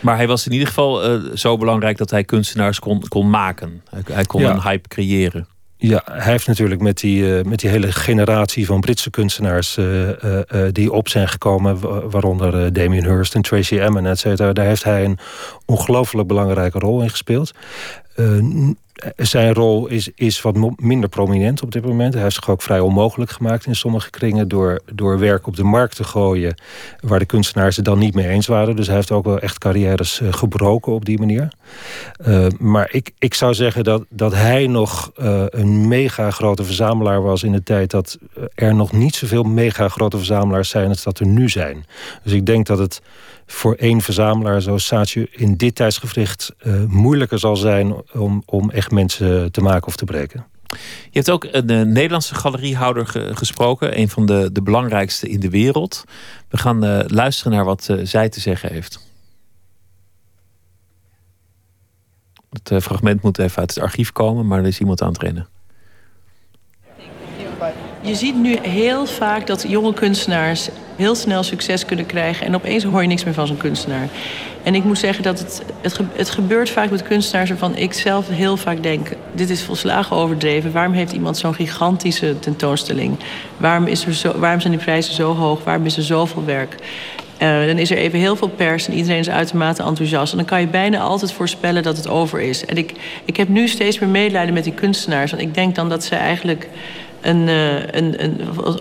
Maar hij was in ieder geval uh, zo belangrijk dat hij kunstenaars kon, kon maken. Hij, hij kon ja. een hype creëren. Ja, hij heeft natuurlijk met die, uh, met die hele generatie van Britse kunstenaars Uh, uh, uh, die op zijn gekomen, waaronder uh, Damien Hirst en Tracey Emin, et cetera, daar heeft hij een ongelooflijk belangrijke rol in gespeeld. Uh, Zijn rol is, is wat minder prominent op dit moment. Hij heeft zich ook vrij onmogelijk gemaakt in sommige kringen door, door werk op de markt te gooien waar de kunstenaars het dan niet mee eens waren. Dus hij heeft ook wel echt carrières gebroken op die manier. Uh, maar ik, ik zou zeggen dat, dat hij nog uh, een mega grote verzamelaar was in de tijd dat er nog niet zoveel mega grote verzamelaars zijn als dat er nu zijn. Dus ik denk dat het voor één verzamelaar zoals Saatchi in dit tijdsgevricht uh, moeilijker zal zijn om, om echt mensen te maken of te breken. Je hebt ook een uh, Nederlandse galeriehouder ge- gesproken. Een van de, de belangrijkste in de wereld. We gaan uh, luisteren naar wat uh, zij te zeggen heeft. Het uh, fragment moet even uit het archief komen, maar er is iemand aan het rennen. Je ziet nu heel vaak dat jonge kunstenaars heel snel succes kunnen krijgen en opeens hoor je niks meer van zo'n kunstenaar. En ik moet zeggen dat het, het, het gebeurt vaak met kunstenaars waarvan ik zelf heel vaak denk, dit is volslagen overdreven. Waarom heeft iemand zo'n gigantische tentoonstelling? Waarom, is er zo, waarom zijn die prijzen zo hoog? Waarom is er zoveel werk? Uh, dan is er even heel veel pers en iedereen is uitermate enthousiast. En dan kan je bijna altijd voorspellen dat het over is. En ik, ik heb nu steeds meer medelijden met die kunstenaars. Want ik denk dan dat ze eigenlijk Een, een, een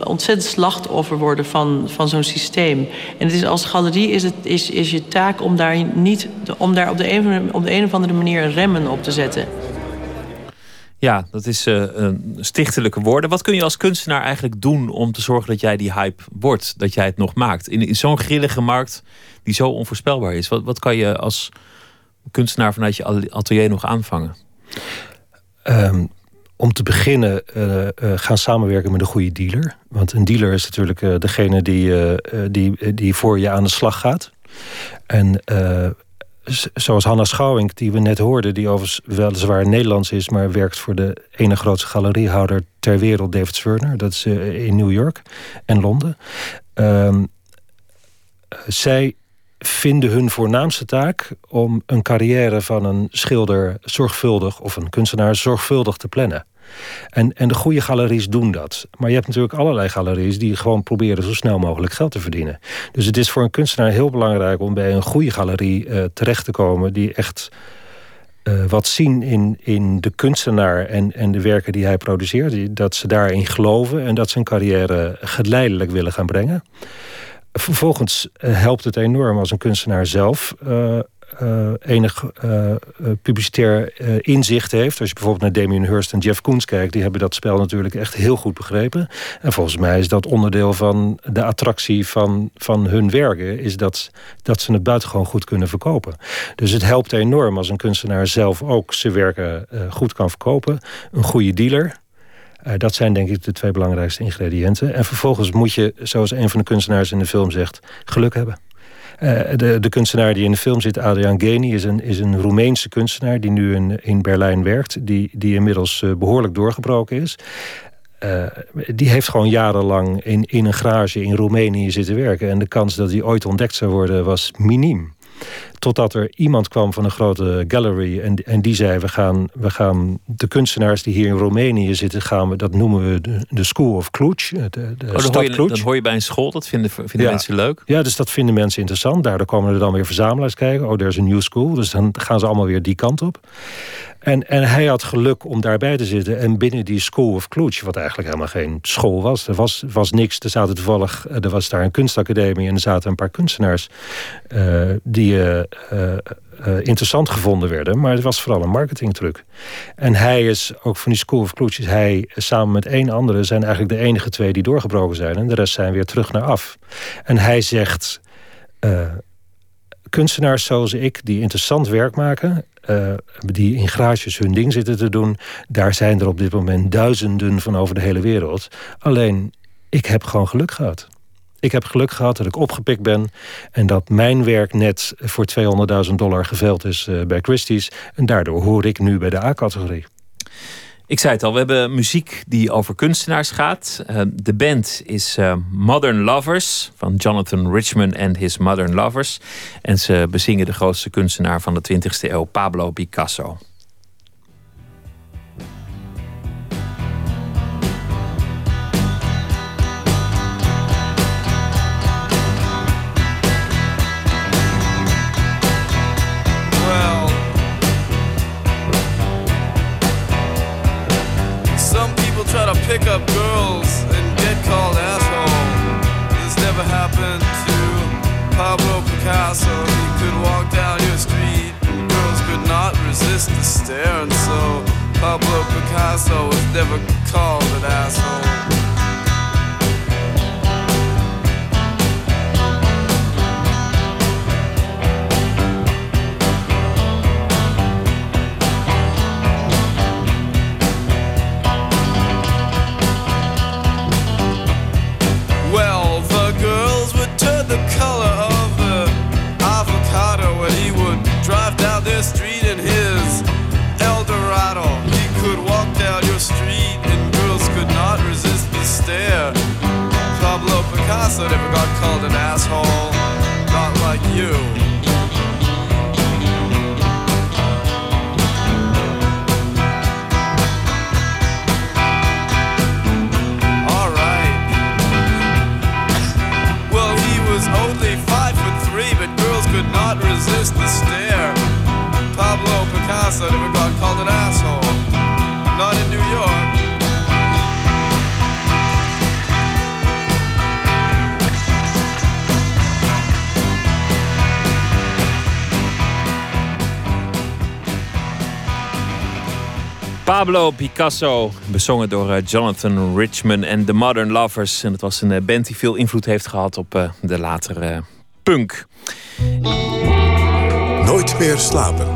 ontzettend slachtoffer worden van, van zo'n systeem. En het is als galerie is, het, is, is je taak om daar, niet, om daar op, de een, op de een of andere manier remmen op te zetten. Ja, dat is uh, een stichtelijke woorden. Wat kun je als kunstenaar eigenlijk doen om te zorgen dat jij die hype wordt? Dat jij het nog maakt? In, in zo'n grillige markt die zo onvoorspelbaar is. Wat, wat kan je als kunstenaar vanuit je atelier nog aanvangen? Um. Om te beginnen uh, uh, gaan samenwerken met een goede dealer. Want een dealer is natuurlijk uh, degene die, uh, die, die voor je aan de slag gaat. En uh, z- zoals Hanna Schouwink, die we net hoorden, die overigens weliswaar Nederlands is, maar werkt voor de ene grootste galeriehouder ter wereld, David Zwirner. Dat is uh, in New York en Londen. Uh, zij vinden hun voornaamste taak om een carrière van een schilder zorgvuldig of een kunstenaar zorgvuldig te plannen. En, en de goede galeries doen dat. Maar je hebt natuurlijk allerlei galeries die gewoon proberen zo snel mogelijk geld te verdienen. Dus het is voor een kunstenaar heel belangrijk om bij een goede galerie uh, terecht te komen die echt uh, wat zien in, in de kunstenaar en, en de werken die hij produceert. Dat ze daarin geloven en dat ze een carrière geleidelijk willen gaan brengen. Vervolgens helpt het enorm als een kunstenaar zelf uh, uh, enig uh, publicitair uh, inzicht heeft. Als je bijvoorbeeld naar Damien Hirst en Jeff Koons kijkt, die hebben dat spel natuurlijk echt heel goed begrepen. En volgens mij is dat onderdeel van de attractie van, van hun werken, is dat, dat ze het buitengewoon goed kunnen verkopen. Dus het helpt enorm als een kunstenaar zelf ook zijn werken uh, goed kan verkopen. Een goede dealer. Uh, dat zijn denk ik de twee belangrijkste ingrediënten. En vervolgens moet je, zoals een van de kunstenaars in de film zegt, geluk hebben. Uh, de, de kunstenaar die in de film zit, Adrian Geni, is een, is een Roemeense kunstenaar die nu in, in Berlijn werkt. Die, die inmiddels uh, behoorlijk doorgebroken is. Uh, die heeft gewoon jarenlang in, in een garage in Roemenië zitten werken. En de kans dat hij ooit ontdekt zou worden was miniem. Totdat er iemand kwam van een grote gallery en, en die zei, we gaan, we gaan de kunstenaars die hier in Roemenië zitten, gaan we, dat noemen we de, de School of Cluj. De, de oh, stad Cluj. Dat hoor je bij een school, dat vinden, vinden ja. mensen leuk. Ja, dus dat vinden mensen interessant. Daardoor komen er dan weer verzamelaars kijken. Oh, er is een new school. Dus dan gaan ze allemaal weer die kant op. En, en hij had geluk om daarbij te zitten. En binnen die School of Cluj, wat eigenlijk helemaal geen school was. Er was, was niks. Er zaten toevallig, er was daar een kunstacademie en er zaten een paar kunstenaars uh, die uh, uh, uh, interessant gevonden werden. Maar het was vooral een marketingtruc. En hij is, ook van die School of Cluj, hij samen met één andere zijn eigenlijk de enige twee die doorgebroken zijn. En de rest zijn weer terug naar af. En hij zegt, uh, kunstenaars zoals ik, die interessant werk maken, Uh, die in garages hun ding zitten te doen, daar zijn er op dit moment duizenden van over de hele wereld. Alleen, ik heb gewoon geluk gehad. Ik heb geluk gehad dat ik opgepikt ben en dat mijn werk net voor tweehonderdduizend dollar geveild is uh, bij Christie's. En daardoor hoor ik nu bij de A-categorie. Ik zei het al, we hebben muziek die over kunstenaars gaat. Uh, de band is uh, Modern Lovers, van Jonathan Richman and His Modern Lovers. En ze bezingen de grootste kunstenaar van de twintigste eeuw, Pablo Picasso. Pick up girls and get called asshole. This never happened to Pablo Picasso. He could walk down your street and girls could not resist the stare, and so Pablo Picasso was never called an asshole. The color of the avocado, and he would drive down their street in his El Dorado. He could walk down your street and girls could not resist the stare. Pablo Picasso never got called an asshole, not like you. Only five foot three, but girls could not resist the stare. Pablo Picasso never got called an asshole. Not in New York. Pablo Picasso, bezongen door Jonathan Richman en The Modern Lovers. En het was een band die veel invloed heeft gehad op de latere punk. Nooit meer slapen.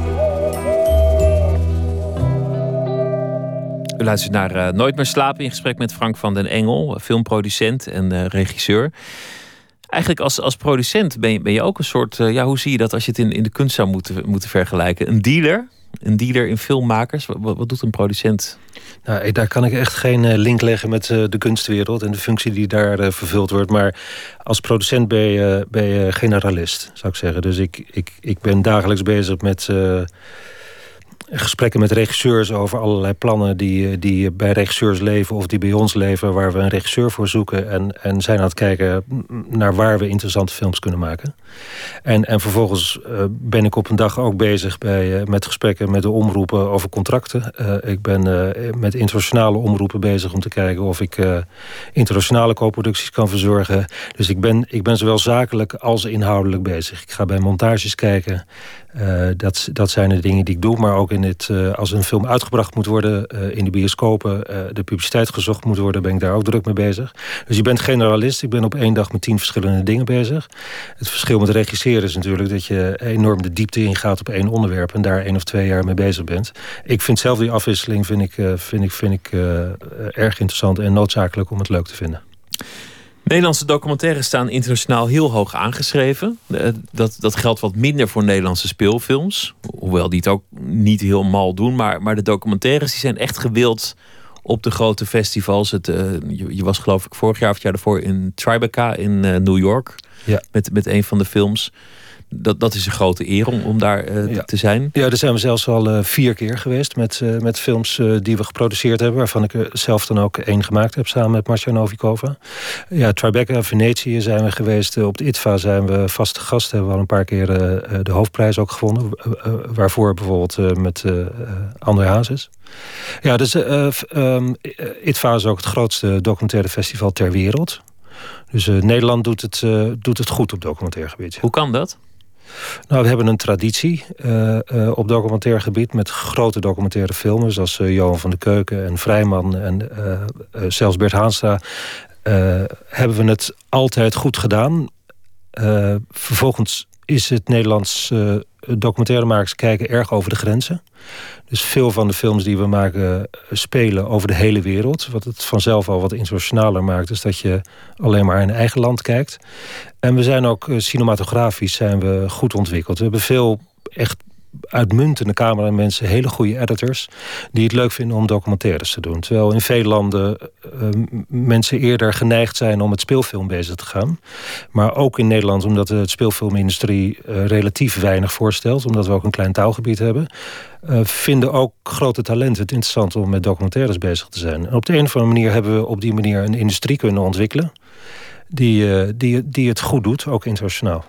U luistert naar Nooit meer slapen in gesprek met Frank van den Engel, filmproducent en regisseur. Eigenlijk als, als producent ben je, ben je ook een soort, ja, hoe zie je dat als je het in, in de kunst zou moeten, moeten vergelijken? Een dealer? Een dealer in filmmakers? Wat, wat doet een producent? Nou, daar kan ik echt geen link leggen met de kunstwereld en de functie die daar vervuld wordt. Maar als producent ben je, ben je generalist, zou ik zeggen. Dus ik, ik, ik ben dagelijks bezig met uh, gesprekken met regisseurs over allerlei plannen die, die bij regisseurs leven of die bij ons leven, waar we een regisseur voor zoeken en, en zijn aan het kijken naar waar we interessante films kunnen maken. En, en vervolgens uh, ben ik op een dag ook bezig bij, uh, met gesprekken met de omroepen over contracten. Uh, ik ben uh, met internationale omroepen bezig om te kijken of ik uh, internationale co-producties kan verzorgen. Dus ik ben, ik ben zowel zakelijk als inhoudelijk bezig. Ik ga bij montages kijken. Uh, dat, dat zijn de dingen die ik doe, maar ook in dit, uh, als een film uitgebracht moet worden, uh, in de bioscopen, uh, de publiciteit gezocht moet worden, ben ik daar ook druk mee bezig. Dus je bent generalist, ik ben op één dag met tien verschillende dingen bezig. Het verschil met regisseren is natuurlijk dat je enorm de diepte ingaat op één onderwerp en daar één of twee jaar mee bezig bent. Ik vind zelf die afwisseling vind ik, uh, vind ik, vind ik, uh, erg interessant en noodzakelijk om het leuk te vinden. Nederlandse documentaires staan internationaal heel hoog aangeschreven. Dat, dat geldt wat minder voor Nederlandse speelfilms. Hoewel die het ook niet heel mal doen. Maar, maar de documentaires die zijn echt gewild op de grote festivals. Het, uh, je, je was geloof ik vorig jaar of het jaar daarvoor in Tribeca in uh, New York. Ja. Met, met een van de films. Dat, dat is een grote eer om, om daar uh, ja. te zijn. Ja, daar zijn we zelfs al uh, vier keer geweest met, uh, met films uh, die we geproduceerd hebben, waarvan ik zelf dan ook één gemaakt heb samen met Marcia Novikova. Ja, Tribeca, Venetië zijn we geweest. Uh, op de I T V A zijn we vaste gast. Hebben we al een paar keer uh, de hoofdprijs ook gewonnen. Uh, uh, waarvoor bijvoorbeeld uh, met uh, André Hazes. Ja, dus uh, um, I T V A is ook het grootste documentaire festival ter wereld. Dus uh, Nederland doet het, uh, doet het goed op documentair gebied. Hoe kan dat? Nou, we hebben een traditie uh, uh, op documentair gebied met grote documentaire filmers zoals uh, Johan van de Keuken en Vrijman en uh, uh, zelfs Bert Haanstra. Uh, hebben we het altijd goed gedaan. Uh, vervolgens is het Nederlands uh, documentairemakers kijken erg over de grenzen. Dus veel van de films die we maken spelen over de hele wereld. Wat het vanzelf al wat internationaler maakt, is dat je alleen maar in eigen land kijkt. En we zijn ook uh, cinematografisch zijn we goed ontwikkeld. We hebben veel echt uitmuntende cameramensen, hele goede editors, die het leuk vinden om documentaires te doen. Terwijl in veel landen uh, mensen eerder geneigd zijn om met speelfilm bezig te gaan. Maar ook in Nederland, omdat de speelfilmindustrie uh, relatief weinig voorstelt, omdat we ook een klein taalgebied hebben, uh, vinden ook grote talenten het interessant om met documentaires bezig te zijn. En op de een of andere manier hebben we op die manier een industrie kunnen ontwikkelen die, uh, die, die het goed doet, ook internationaal.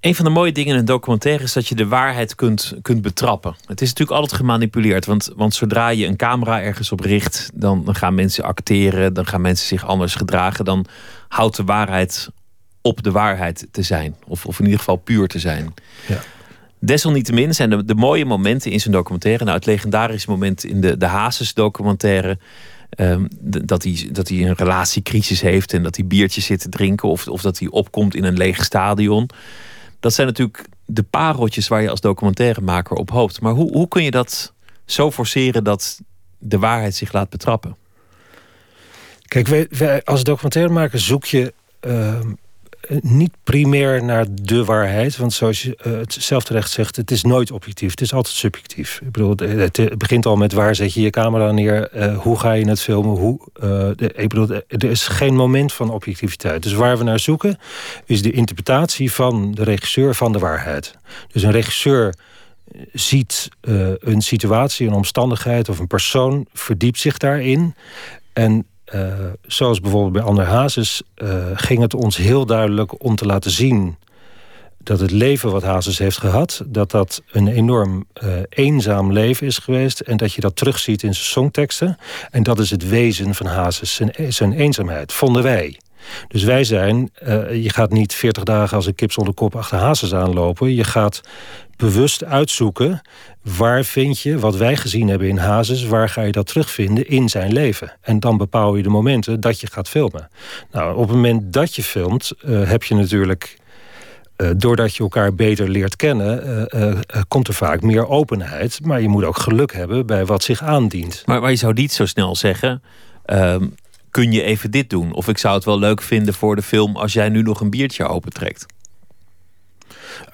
Een van de mooie dingen in een documentaire is dat je de waarheid kunt, kunt betrappen. Het is natuurlijk altijd gemanipuleerd. Want, want zodra je een camera ergens op richt, dan, dan gaan mensen acteren, dan gaan mensen zich anders gedragen. Dan houdt de waarheid op de waarheid te zijn. Of, of in ieder geval puur te zijn. Ja. Desalniettemin zijn de, de mooie momenten in zo'n documentaire. Nou, het legendarische moment in de, de Hazes documentaire. Um, dat hij dat hij een relatiecrisis heeft en dat hij biertjes zit te drinken. Of, of dat hij opkomt in een leeg stadion. Dat zijn natuurlijk de pareltjes waar je als documentairemaker op hoopt. Maar hoe, hoe kun je dat zo forceren dat de waarheid zich laat betrappen? Kijk, wij, wij als documentairemaker zoek je uh, niet primair naar de waarheid. Want zoals je uh, het zelf terecht zegt, het is nooit objectief. Het is altijd subjectief. Ik bedoel, het, het begint al met waar zet je je camera neer? Uh, hoe ga je het filmen? Hoe, uh, de, ik bedoel, er is geen moment van objectiviteit. Dus waar we naar zoeken is de interpretatie van de regisseur van de waarheid. Dus een regisseur ziet uh, een situatie, een omstandigheid of een persoon, verdiept zich daarin en Uh, zoals bijvoorbeeld bij André Hazes uh, ging het ons heel duidelijk om te laten zien dat het leven wat Hazes heeft gehad, dat dat een enorm uh, eenzaam leven is geweest en dat je dat terugziet in zijn songteksten. En dat is het wezen van Hazes, zijn, zijn eenzaamheid, vonden wij. Dus wij zijn, uh, je gaat niet veertig dagen als een kip zonder kop achter Hazes aanlopen. Je gaat bewust uitzoeken waar vind je wat wij gezien hebben in Hazes, waar ga je dat terugvinden in zijn leven. En dan bepaal je de momenten dat je gaat filmen. Nou, op het moment dat je filmt uh, heb je natuurlijk, Uh, doordat je elkaar beter leert kennen, uh, uh, uh, komt er vaak meer openheid. Maar je moet ook geluk hebben bij wat zich aandient. Maar, maar je zou niet zo snel zeggen, Uh... kun je even dit doen? Of ik zou het wel leuk vinden voor de film als jij nu nog een biertje opentrekt.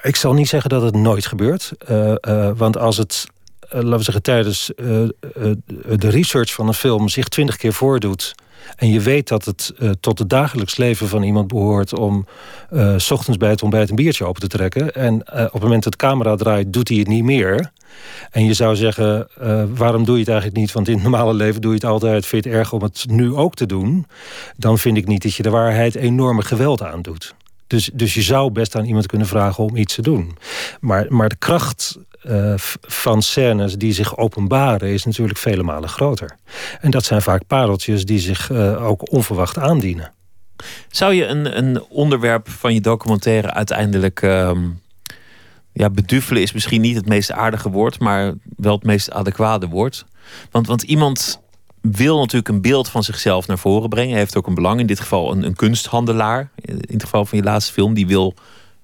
Ik zal niet zeggen dat het nooit gebeurt. Uh, uh, want als het, uh, laten we zeggen, tijdens uh, uh, de research van een film zich twintig keer voordoet en je weet dat het uh, tot het dagelijks leven van iemand behoort om uh, 's ochtends bij het ontbijt een biertje open te trekken en uh, op het moment dat de camera draait doet hij het niet meer. En je zou zeggen, uh, waarom doe je het eigenlijk niet? Want in het normale leven doe je het altijd. Vind je het erg om het nu ook te doen? Dan vind ik niet dat je de waarheid enorme geweld aandoet. Dus, dus je zou best aan iemand kunnen vragen om iets te doen. Maar, maar de kracht uh, van scènes die zich openbaren is natuurlijk vele malen groter. En dat zijn vaak pareltjes die zich uh, ook onverwacht aandienen. Zou je een, een onderwerp van je documentaire uiteindelijk Uh... ja, beduvelen is misschien niet het meest aardige woord, maar wel het meest adequate woord. Want, want iemand wil natuurlijk een beeld van zichzelf naar voren brengen. Hij heeft ook een belang, in dit geval een, een kunsthandelaar. In het geval van je laatste film, die wil,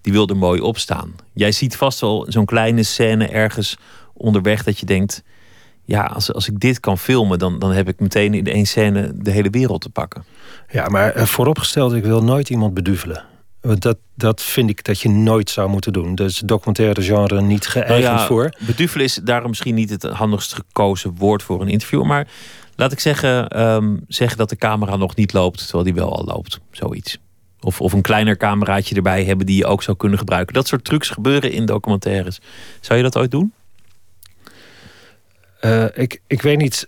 die wil er mooi op staan. Jij ziet vast wel zo'n kleine scène ergens onderweg dat je denkt, ja, als, als ik dit kan filmen, dan, dan heb ik meteen in één scène de hele wereld te pakken. Ja, maar vooropgesteld, ik wil nooit iemand beduvelen. Dat, dat vind ik dat je nooit zou moeten doen. Dus documentaire genre niet geëigend nou ja, voor. Beduvelen is daarom misschien niet het handigst gekozen woord voor een interview. Maar laat ik zeggen, um, zeggen dat de camera nog niet loopt, terwijl die wel al loopt. Zoiets. Of, of een kleiner cameraatje erbij hebben die je ook zou kunnen gebruiken. Dat soort trucs gebeuren in documentaires. Zou je dat ooit doen? Uh, ik, ik weet niet.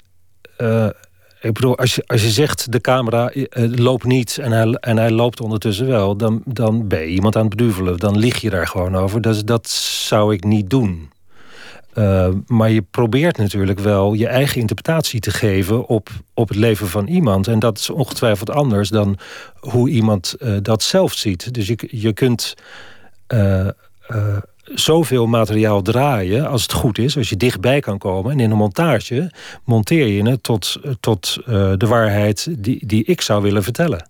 Uh... Ik bedoel, als je, als je zegt de camera uh, loopt niet en hij, en hij loopt ondertussen wel, dan, dan ben je iemand aan het beduvelen. Dan lieg je daar gewoon over. Dus dat zou ik niet doen. Uh, maar je probeert natuurlijk wel je eigen interpretatie te geven op, op het leven van iemand. En dat is ongetwijfeld anders dan hoe iemand uh, dat zelf ziet. Dus je, je kunt Uh, uh, zoveel materiaal draaien als het goed is, als je dichtbij kan komen. En in een montage monteer je het tot, tot uh, de waarheid die, die ik zou willen vertellen.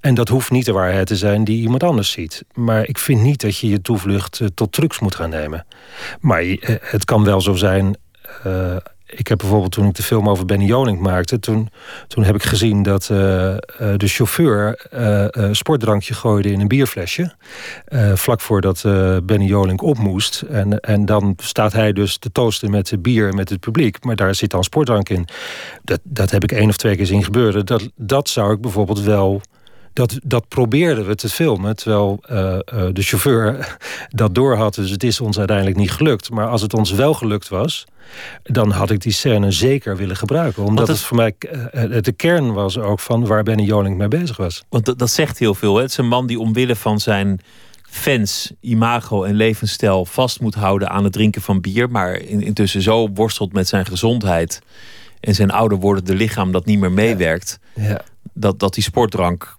En dat hoeft niet de waarheid te zijn die iemand anders ziet. Maar ik vind niet dat je je toevlucht tot trucs moet gaan nemen. Maar het kan wel zo zijn... Uh, ik heb bijvoorbeeld toen ik de film over Benny Jolink maakte... toen, toen heb ik gezien dat uh, de chauffeur een uh, uh, sportdrankje gooide in een bierflesje. Uh, vlak voordat uh, Benny Jolink op moest. En, en dan staat hij dus te toasten met de bier en met het publiek. Maar daar zit dan sportdrank in. Dat, dat heb ik één of twee keer zien gebeuren. Dat, dat zou ik bijvoorbeeld wel... Dat, dat probeerden we te filmen, terwijl uh, uh, de chauffeur dat door had. Dus het is ons uiteindelijk niet gelukt. Maar als het ons wel gelukt was, dan had ik die scène zeker willen gebruiken. Omdat dat, het voor mij uh, de kern was ook van waar Benny Jolink mee bezig was. Want dat, dat zegt heel veel. Hè? Het is een man die omwille van zijn fans, imago en levensstijl vast moet houden aan het drinken van bier. Maar in, intussen zo worstelt met zijn gezondheid en zijn ouder wordende lichaam dat niet meer meewerkt. Ja. Ja. Dat, dat die sportdrank...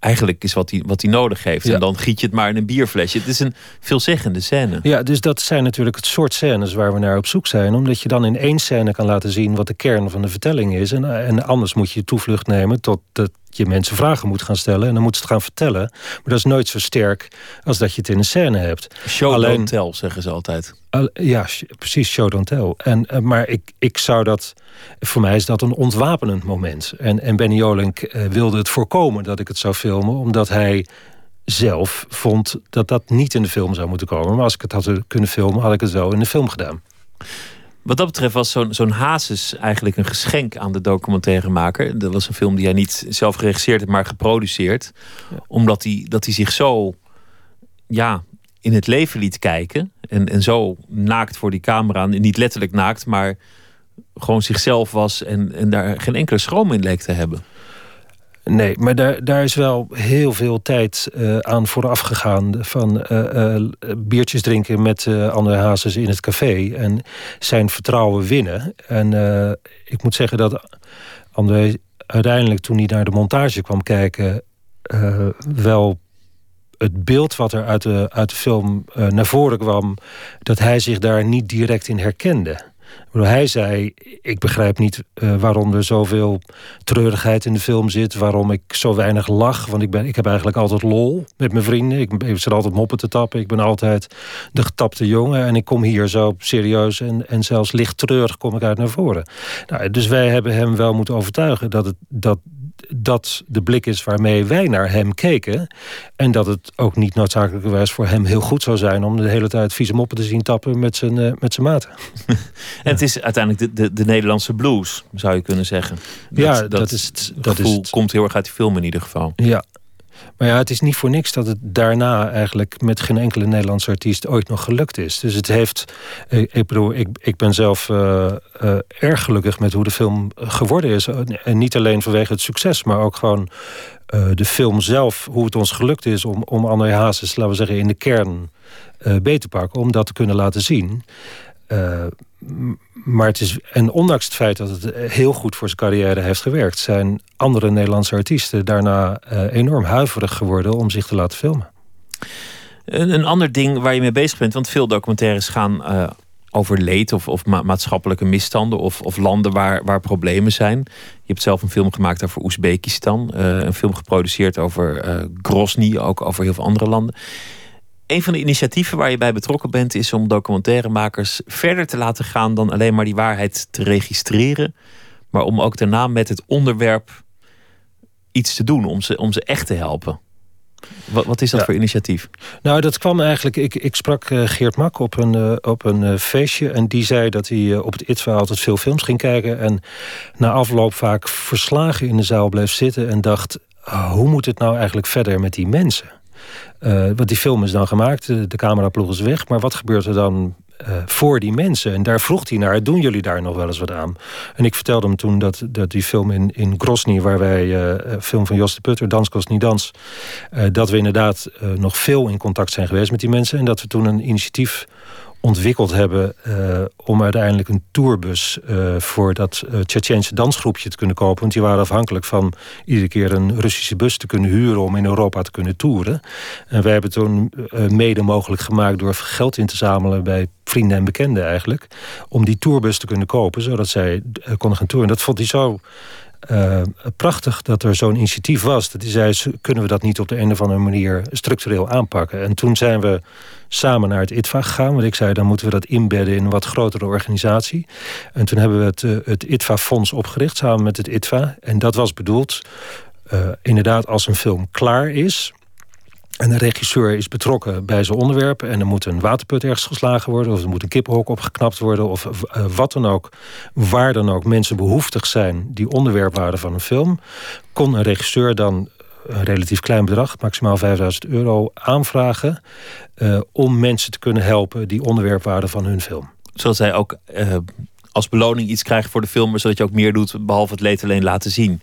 eigenlijk is wat hij wat hij nodig heeft. Ja. En dan giet je het maar in een bierflesje. Het is een veelzeggende scène. Ja, dus dat zijn natuurlijk het soort scènes waar we naar op zoek zijn. Omdat je dan in één scène kan laten zien wat de kern van de vertelling is. En, en anders moet je toevlucht nemen tot dat je mensen vragen moet gaan stellen. En dan moet ze het gaan vertellen. Maar dat is nooit zo sterk als dat je het in een scène hebt. Show Alleen, don't tell, zeggen ze altijd. Al, ja, precies, show don't tell. En, maar ik, ik zou dat... Voor mij is dat een ontwapenend moment. En, en Benny Jolink wilde het voorkomen dat ik het zou filmen. Omdat hij zelf vond dat dat niet in de film zou moeten komen. Maar als ik het had kunnen filmen, had ik het wel in de film gedaan. Wat dat betreft was zo'n, zo'n Hazes eigenlijk een geschenk aan de documentairemaker. Dat was een film die hij niet zelf geregisseerd heeft, maar geproduceerd. Ja. Omdat hij, dat hij zich zo ja, in het leven liet kijken. En, en zo naakt voor die camera. Niet letterlijk naakt, maar gewoon zichzelf was. En, en daar geen enkele schroom in leek te hebben. Nee, maar daar, daar is wel heel veel tijd uh, aan vooraf gegaan. Van uh, uh, biertjes drinken met uh, André Hazes in het café. En zijn vertrouwen winnen. En uh, ik moet zeggen dat André uiteindelijk toen hij naar de montage kwam kijken... Uh, wel het beeld wat er uit de, uit de film uh, naar voren kwam... dat hij zich daar niet direct in herkende. Hij zei, ik begrijp niet uh, waarom er zoveel treurigheid in de film zit. Waarom ik zo weinig lach. Want ik, ben, ik heb eigenlijk altijd lol met mijn vrienden. Ik, ik zit altijd moppen te tappen. Ik ben altijd de getapte jongen. En ik kom hier zo serieus en, en zelfs licht treurig kom ik uit naar voren. Nou, dus wij hebben hem wel moeten overtuigen dat het... Dat, dat de blik is waarmee wij naar hem keken. En dat het ook niet noodzakelijkerwijs voor hem heel goed zou zijn... om de hele tijd vieze moppen te zien tappen met zijn, uh, met zijn maten. En ja. Het is uiteindelijk de, de, de Nederlandse blues, zou je kunnen zeggen. Dat, ja, dat, dat is het dat gevoel is het. Komt heel erg uit die film in ieder geval. Ja. Maar ja, het is niet voor niks dat het daarna eigenlijk... met geen enkele Nederlandse artiest ooit nog gelukt is. Dus het heeft... Ik bedoel, ik, ik ben zelf uh, uh, erg gelukkig met hoe de film geworden is. En niet alleen vanwege het succes, maar ook gewoon... Uh, de film zelf, hoe het ons gelukt is om, om André Hazes... laten we zeggen, in de kern uh, beter te pakken... om dat te kunnen laten zien... Uh, maar het is, en ondanks het feit dat het heel goed voor zijn carrière heeft gewerkt... zijn andere Nederlandse artiesten daarna uh, enorm huiverig geworden... om zich te laten filmen. Een, een ander ding waar je mee bezig bent... want veel documentaires gaan uh, over leed of, of ma- maatschappelijke misstanden... of, of landen waar, waar problemen zijn. Je hebt zelf een film gemaakt over Oezbekistan. Uh, een film geproduceerd over uh, Grozny, ook over heel veel andere landen. Een van de initiatieven waar je bij betrokken bent... is om documentairemakers verder te laten gaan... dan alleen maar die waarheid te registreren. Maar om ook daarna met het onderwerp iets te doen. Om ze, om ze echt te helpen. Wat, wat is dat ja. voor initiatief? Nou, dat kwam eigenlijk... Ik, ik sprak uh, Geert Mak op een, uh, op een uh, feestje. En die zei dat hij uh, op het I T V A altijd veel films ging kijken. En na afloop vaak verslagen in de zaal bleef zitten. En dacht, oh, hoe moet het nou eigenlijk verder met die mensen? Uh, want die film is dan gemaakt, de, de cameraploeg is weg... maar wat gebeurt er dan uh, voor die mensen? En daar vroeg hij naar, doen jullie daar nog wel eens wat aan? En ik vertelde hem toen dat, dat die film in, in Grozny... waar wij, uh, film van Jos de Putter, Dans kost niet dans... Uh, dat we inderdaad uh, nog veel in contact zijn geweest met die mensen... en dat we toen een initiatief ontwikkeld hebben... Uh, om uiteindelijk een tourbus uh, voor dat uh, Tsjetsjeense dansgroepje te kunnen kopen. Want die waren afhankelijk van iedere keer een Russische bus te kunnen huren... om in Europa te kunnen toeren. En wij hebben toen uh, mede mogelijk gemaakt... door geld in te zamelen bij vrienden en bekenden eigenlijk... om die tourbus te kunnen kopen, zodat zij uh, konden gaan toeren. Dat vond hij zo... Uh, prachtig dat er zo'n initiatief was. Dat zei, kunnen we dat niet op de een of andere manier structureel aanpakken? En toen zijn we samen naar het I T V A gegaan. Want ik zei, dan moeten we dat inbedden in een wat grotere organisatie. En toen hebben we het, uh, het I T V A-fonds opgericht samen met het I T V A. En dat was bedoeld, uh, inderdaad, als een film klaar is en de regisseur is betrokken bij zijn onderwerp en er moet een waterput ergens geslagen worden of er moet een kippenhok opgeknapt worden of uh, wat dan ook, waar dan ook mensen behoeftig zijn die onderwerp waren van een film, kon een regisseur dan een relatief klein bedrag, maximaal vijfduizend euro, aanvragen uh, om mensen te kunnen helpen die onderwerp waren van hun film. Zodat zij ook uh, als beloning iets krijgen voor de film, maar zodat je ook meer doet, behalve het leed alleen laten zien.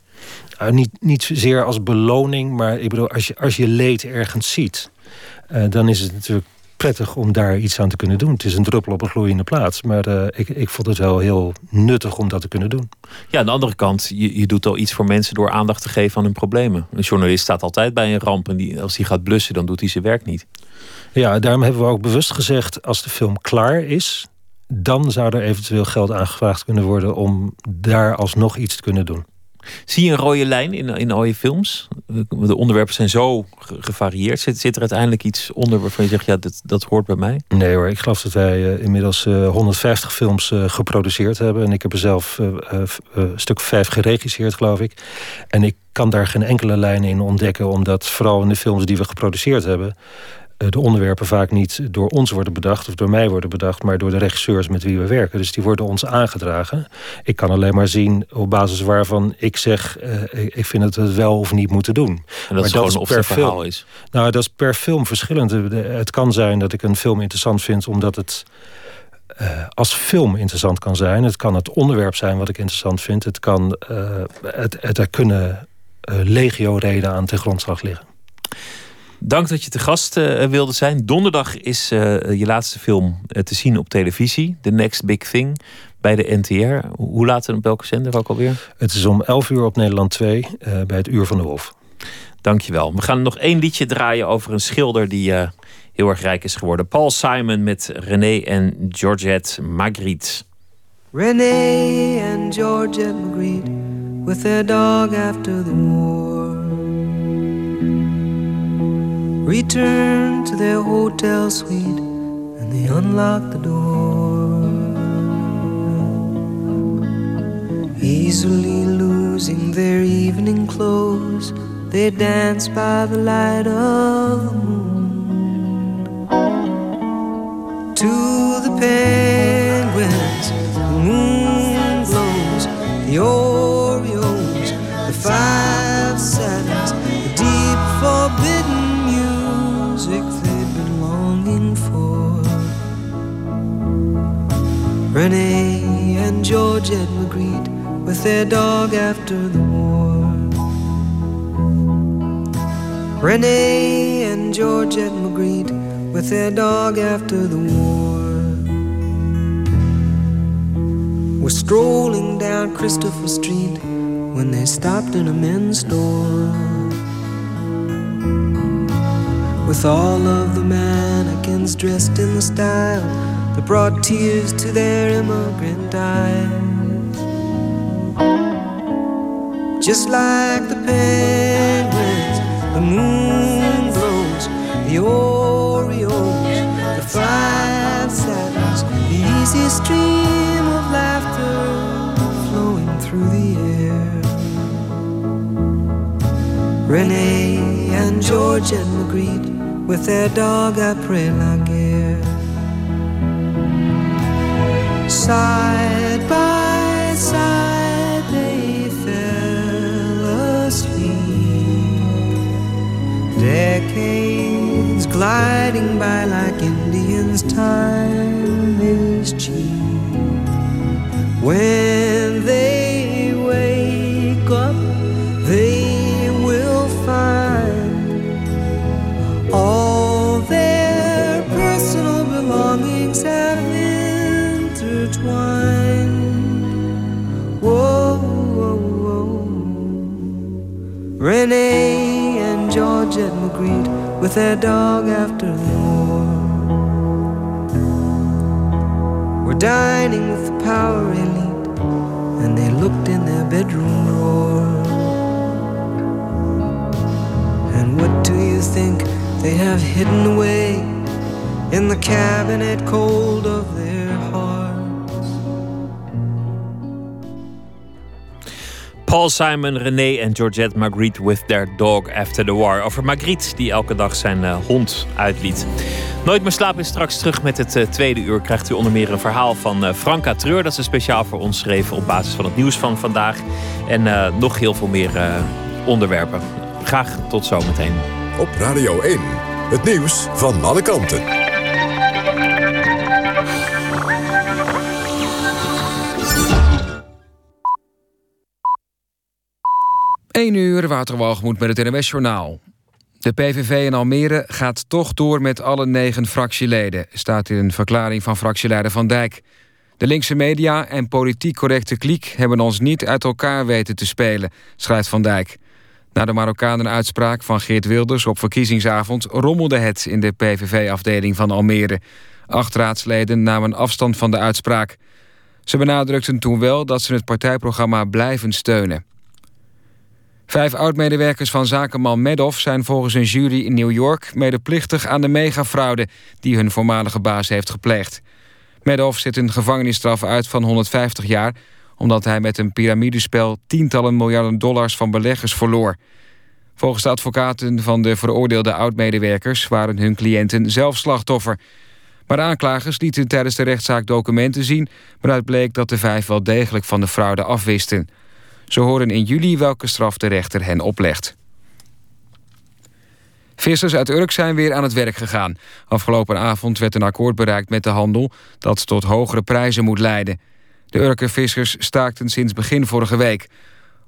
Uh, niet, niet zozeer als beloning, maar ik bedoel, als je, als je leed ergens ziet, Uh, dan is het natuurlijk prettig om daar iets aan te kunnen doen. Het is een druppel op een gloeiende plaat. Maar uh, ik, ik vond het wel heel nuttig om dat te kunnen doen. Ja, aan de andere kant, je, je doet al iets voor mensen door aandacht te geven aan hun problemen. Een journalist staat altijd bij een ramp en die, als die gaat blussen, dan doet hij zijn werk niet. Ja, daarom hebben we ook bewust gezegd, als de film klaar is, dan zou er eventueel geld aangevraagd kunnen worden om daar alsnog iets te kunnen doen. Zie je een rode lijn in, in al je films? De onderwerpen zijn zo gevarieerd. Zit, zit er uiteindelijk iets onder waarvan je zegt, ja, dat, dat hoort bij mij? Nee hoor, ik geloof dat wij uh, inmiddels uh, honderdvijftig films uh, geproduceerd hebben. En ik heb er zelf uh, uh, een stuk vijf geregisseerd, geloof ik. En ik kan daar geen enkele lijn in ontdekken, omdat vooral in de films die we geproduceerd hebben, de onderwerpen vaak niet door ons worden bedacht of door mij worden bedacht, maar door de regisseurs met wie we werken. Dus die worden ons aangedragen. Ik kan alleen maar zien op basis waarvan ik zeg, Uh, ik vind dat we het wel of niet moeten doen. En dat maar is dat gewoon is per of het verhaal is? Nou, dat is per film verschillend. Het kan zijn dat ik een film interessant vind omdat het Uh, als film interessant kan zijn. Het kan het onderwerp zijn wat ik interessant vind. Het kan, uh, het, het, er kunnen uh, legio-reden aan ten grondslag liggen. Dank dat je te gast uh, wilde zijn. Donderdag is uh, je laatste film uh, te zien op televisie. The Next Big Thing bij de N T R. Hoe laat en op welke zender ook alweer? Het is om elf uur op Nederland twee uh, bij het Uur van de Wolf. Dank je wel. We gaan nog één liedje draaien over een schilder die uh, heel erg rijk is geworden. Paul Simon met René en Georgette Magritte. René en Georgette Magritte with their dog after the war returned to their hotel suite and they unlocked the door. Easily losing their evening clothes, they danced by the light of the moon. To the penguins the moon blows, the Oreos, the five sevens, the deep forbidden they've been longing for. René and Georgette Magritte with their dog after the war. René and Georgette Magritte with their dog after the war were strolling down Christopher Street when they stopped in a men's store. With all of the mannequins dressed in the style that brought tears to their immigrant eyes. Just like the penguins, the moon blows, the Oreos, the five sevens, the easy stream of laughter flowing through the air. René and Georgette Magritte with their dog, après la guerre. Side by side they fell asleep. Decades gliding by like Indians, time is cheap. When they wake up, they all their personal belongings have intertwined. Whoa, whoa, whoa. René and Georgette Magritte with their dog after the war were dining with the power elite and they looked in their bedroom drawer. think they have hidden away in the cabinet cold of their hearts. Paul Simon, René en Georgette Magritte with their dog after the war. Over Magritte die elke dag zijn uh, hond uitliet. Nooit meer slapen is straks terug met het uh, tweede uur. Krijgt u onder meer een verhaal van uh, Franca Treur. Dat ze speciaal voor ons schreef op basis van het nieuws van vandaag. En uh, nog heel veel meer uh, onderwerpen. Graag tot zometeen. Op Radio één, het nieuws van alle kanten. één uur, Wouter Walgemoed met het N O S-journaal. De P V V in Almere gaat toch door met alle negen fractieleden, staat in een verklaring van fractieleider Van Dijk. De linkse media en politiek correcte kliek hebben ons niet uit elkaar weten te spelen, schrijft Van Dijk. Na de Marokkanen-uitspraak van Geert Wilders op verkiezingsavond rommelde het in de P V V-afdeling van Almere. Acht raadsleden namen afstand van de uitspraak. Ze benadrukten toen wel dat ze het partijprogramma blijven steunen. Vijf oud-medewerkers van zakenman Madoff zijn volgens een jury in New York medeplichtig aan de megafraude die hun voormalige baas heeft gepleegd. Madoff zit een gevangenisstraf uit van honderdvijftig jaar... omdat hij met een piramidespel tientallen miljarden dollars van beleggers verloor. Volgens de advocaten van de veroordeelde oud-medewerkers waren hun cliënten zelf slachtoffer. Maar de aanklagers lieten tijdens de rechtszaak documenten zien, waaruit bleek dat de vijf wel degelijk van de fraude afwisten. Ze horen in juli welke straf de rechter hen oplegt. Vissers uit Urk zijn weer aan het werk gegaan. Afgelopen avond werd een akkoord bereikt met de handel dat tot hogere prijzen moet leiden. De Urker vissers staakten sinds begin vorige week.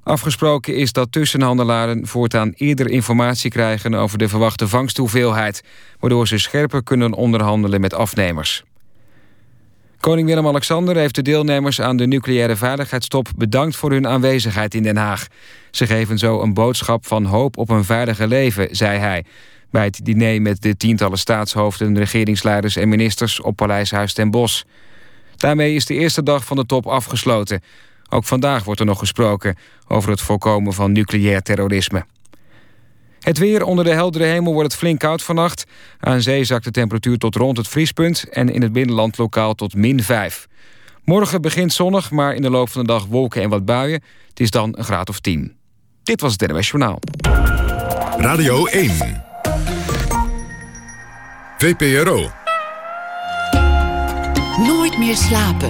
Afgesproken is dat tussenhandelaren voortaan eerder informatie krijgen over de verwachte vangsthoeveelheid, waardoor ze scherper kunnen onderhandelen met afnemers. Koning Willem-Alexander heeft de deelnemers aan de nucleaire veiligheidstop bedankt voor hun aanwezigheid in Den Haag. Ze geven zo een boodschap van hoop op een veiliger leven, zei hij, bij het diner met de tientallen staatshoofden, regeringsleiders en ministers op Paleishuis ten Bosch. Daarmee is de eerste dag van de top afgesloten. Ook vandaag wordt er nog gesproken over het voorkomen van nucleair terrorisme. Het weer: onder de heldere hemel wordt het flink koud vannacht. Aan zee zakt de temperatuur tot rond het vriespunt en in het binnenland lokaal tot min vijf. Morgen begint zonnig, maar in de loop van de dag wolken en wat buien. Het is dan een graad of tien. Dit was het N O S Journaal. Radio één. V P R O. Nooit meer slapen.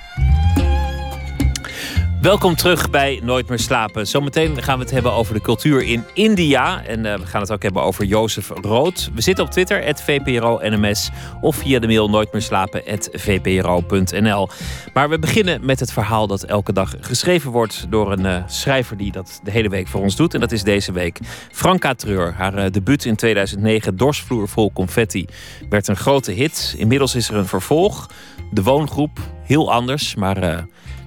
Welkom terug bij Nooit meer slapen. Zometeen gaan we het hebben over de cultuur in India. En uh, we gaan het ook hebben over Joseph Roth. We zitten op Twitter, at V P R O N M S. Of via de mail nooitmeerslapen at V P R O punt N L. Maar we beginnen met het verhaal dat elke dag geschreven wordt door een uh, schrijver die dat de hele week voor ons doet. En dat is deze week Franca Treur. Haar uh, debuut in tweeduizend negen, Dorsvloer vol confetti, werd een grote hit. Inmiddels is er een vervolg. De woongroep, heel anders, maar Uh,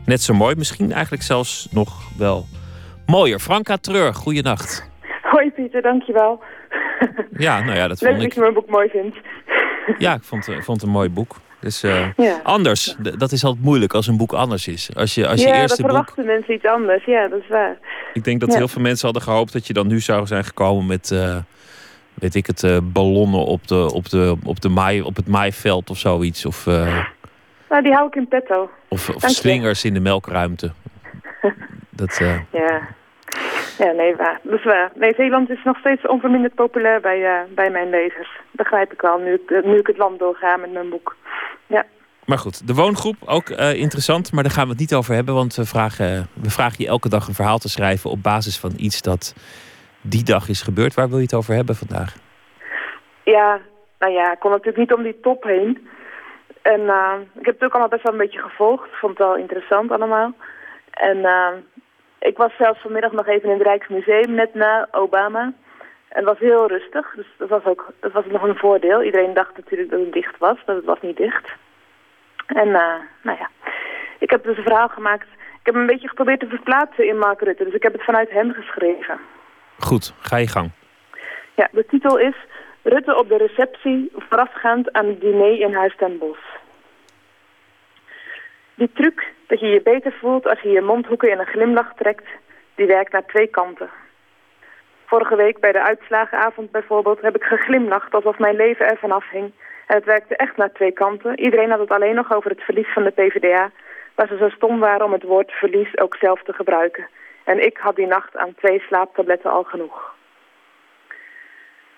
net zo mooi, misschien eigenlijk zelfs nog wel mooier. Franca Treur, goeienacht. Hoi Pieter, dankjewel. Ja, nou ja, dat vond ik. Leuk dat je mijn boek mooi vindt. Ja, ik vond, vond een mooi boek. Dus uh, ja. Anders, d- dat is altijd moeilijk als een boek anders is. Als je, als je ja, eerste dat verwachten boek... mensen iets anders, ja, dat is waar. Ik denk dat ja. heel veel mensen hadden gehoopt dat je dan nu zou zijn gekomen met Uh, weet ik het, uh, ballonnen op, de, op, de, op, de maai, op het maaiveld of zoiets. Of Uh, nou, die hou ik in petto. Of, of slingers in de melkruimte. Dat, uh... ja. ja, nee, waar. Dat is waar. Nee, het land is nog steeds onverminderd populair bij, uh, bij mijn lezers. Begrijp ik wel, nu ik, nu ik het land doorga met mijn boek. Ja. Maar goed, de woongroep, ook uh, interessant. Maar daar gaan we het niet over hebben, want we vragen, we vragen je elke dag een verhaal te schrijven op basis van iets dat die dag is gebeurd. Waar wil je het over hebben vandaag? Ja, nou ja, ik kon natuurlijk niet om die top heen. En uh, ik heb het ook allemaal best wel een beetje gevolgd. Ik vond het wel interessant allemaal. En uh, ik was zelfs vanmiddag nog even in het Rijksmuseum, net na Obama. En het was heel rustig, dus dat was ook dat was nog een voordeel. Iedereen dacht natuurlijk dat het dicht was, maar het was niet dicht. En uh, nou ja, ik heb dus een verhaal gemaakt. Ik heb een beetje geprobeerd te verplaatsen in Mark Rutte. Dus ik heb het vanuit hem geschreven. Goed, ga je gang. Ja, de titel is Rutte op de receptie, voorafgaand aan het diner in Huis ten Bosch. Die truc dat je je beter voelt als je je mondhoeken in een glimlach trekt die werkt naar twee kanten. Vorige week bij de uitslagenavond bijvoorbeeld heb ik geglimlacht alsof mijn leven ervan afhing. En het werkte echt naar twee kanten. Iedereen had het alleen nog over het verlies van de P v d A, waar ze zo stom waren om het woord verlies ook zelf te gebruiken. En ik had die nacht aan twee slaaptabletten al genoeg.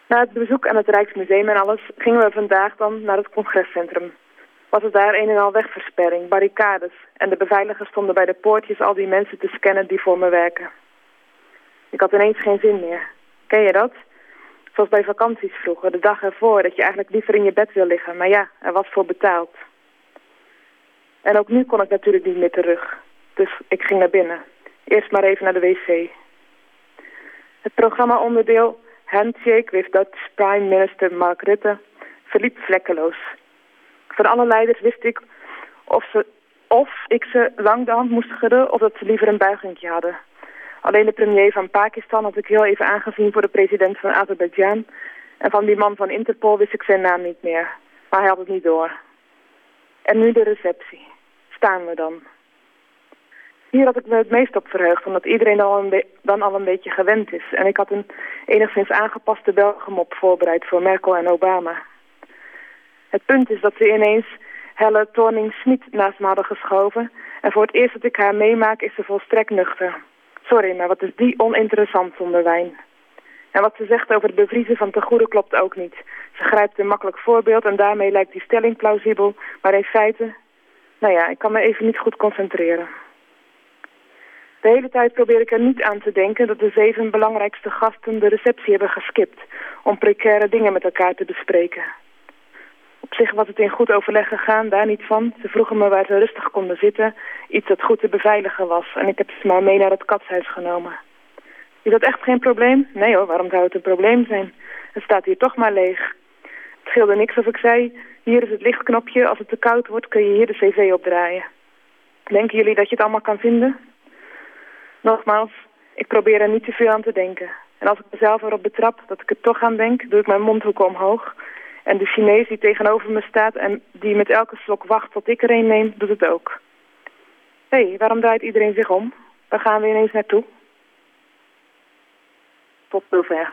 Na het bezoek aan het Rijksmuseum en alles gingen we vandaag dan naar het congrescentrum. Was het daar een en al wegversperring, barricades en de beveiligers stonden bij de poortjes al die mensen te scannen die voor me werken. Ik had ineens geen zin meer. Ken je dat? Zoals bij vakanties vroeger, de dag ervoor, dat je eigenlijk liever in je bed wil liggen. Maar ja, er was voor betaald. En ook nu kon ik natuurlijk niet meer terug. Dus ik ging naar binnen. Eerst maar even naar de wc. Het programma-onderdeel Handshake with Dutch Prime Minister Mark Rutte verliep vlekkeloos. Van alle leiders wist ik of, ze, of ik ze lang de hand moest schudden of dat ze liever een buigingje hadden. Alleen de premier van Pakistan had ik heel even aangezien voor de president van Azerbeidzjan. En van die man van Interpol wist ik zijn naam niet meer. Maar hij had het niet door. En nu de receptie. Staan we dan. Hier had ik me het meest op verheugd, omdat iedereen dan al een, be- dan al een beetje gewend is. En ik had een enigszins aangepaste Belgenmop voorbereid voor Merkel en Obama. Het punt is dat ze ineens Helle Thorning-Schmidt naast me hadden geschoven. En voor het eerst dat ik haar meemaak is ze volstrekt nuchter. Sorry, maar wat is die oninteressant zonder wijn? En wat ze zegt over het bevriezen van tegoeden klopt ook niet. Ze grijpt een makkelijk voorbeeld en daarmee lijkt die stelling plausibel. Maar in feite, nou ja, ik kan me even niet goed concentreren. De hele tijd probeer ik er niet aan te denken dat de zeven belangrijkste gasten de receptie hebben geskipt. Om precaire dingen met elkaar te bespreken. Op zich was het in goed overleg gegaan, daar niet van. Ze vroegen me waar ze rustig konden zitten, iets dat goed te beveiligen was. En ik heb ze maar mee naar het katshuis genomen. Is dat echt geen probleem? Nee hoor, waarom zou het een probleem zijn? Het staat hier toch maar leeg. Het scheelde niks of ik zei, hier is het lichtknopje, als het te koud wordt kun je hier de cv opdraaien. Denken jullie dat je het allemaal kan vinden? Nogmaals, ik probeer er niet te veel aan te denken. En als ik mezelf erop betrap dat ik er toch aan denk, doe ik mijn mondhoeken omhoog. En de Chinees die tegenover me staat en die met elke slok wacht tot ik er een neem, doet het ook. Hé, hey, waarom draait iedereen zich om? Waar gaan we ineens naartoe? Tot zover.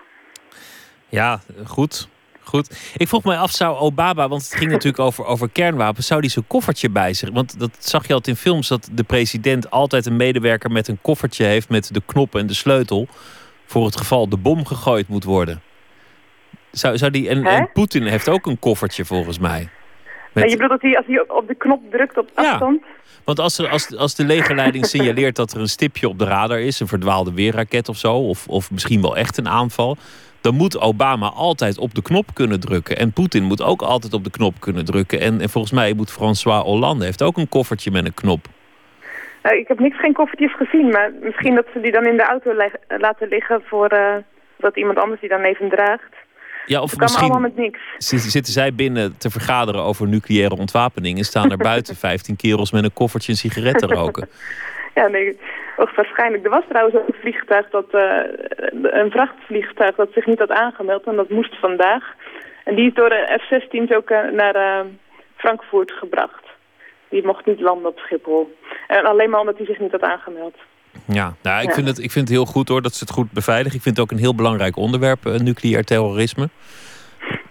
Ja, goed. Goed. Ik vroeg mij af, zou Obama, want het ging natuurlijk over, over kernwapens, zou die zijn koffertje bij zich? Want dat zag je altijd in films, dat de president altijd een medewerker met een koffertje heeft met de knoppen en de sleutel, voor het geval de bom gegooid moet worden. Zou, zou die, en, en Poetin heeft ook een koffertje volgens mij. Met... Je bedoelt dat hij als hij op de knop drukt op afstand? Ja, want als, er, als, als de legerleiding signaleert dat er een stipje op de radar is, een verdwaalde weerraket of zo, of, of misschien wel echt een aanval, dan moet Obama altijd op de knop kunnen drukken. En Poetin moet ook altijd op de knop kunnen drukken. En, en volgens mij moet François Hollande heeft ook een koffertje met een knop. Nou, ik heb niks geen koffertjes gezien, maar misschien dat ze die dan in de auto le- laten liggen voor uh, dat iemand anders die dan even draagt. Ja, of misschien met niks. Zitten zij binnen te vergaderen over nucleaire ontwapening en staan er buiten vijftien kerels met een koffertje en sigaretten roken. Ja, nee, waarschijnlijk. Er was trouwens ook een vliegtuig dat uh, een vrachtvliegtuig dat zich niet had aangemeld en dat moest vandaag. En die is door de F zestien's ook uh, naar uh, Frankfurt gebracht. Die mocht niet landen op Schiphol. En alleen maar omdat hij zich niet had aangemeld. Ja, nou, ik, ja. Vind het, ik vind het heel goed hoor dat ze het goed beveiligen. Ik vind het ook een heel belangrijk onderwerp, uh, nucleair terrorisme.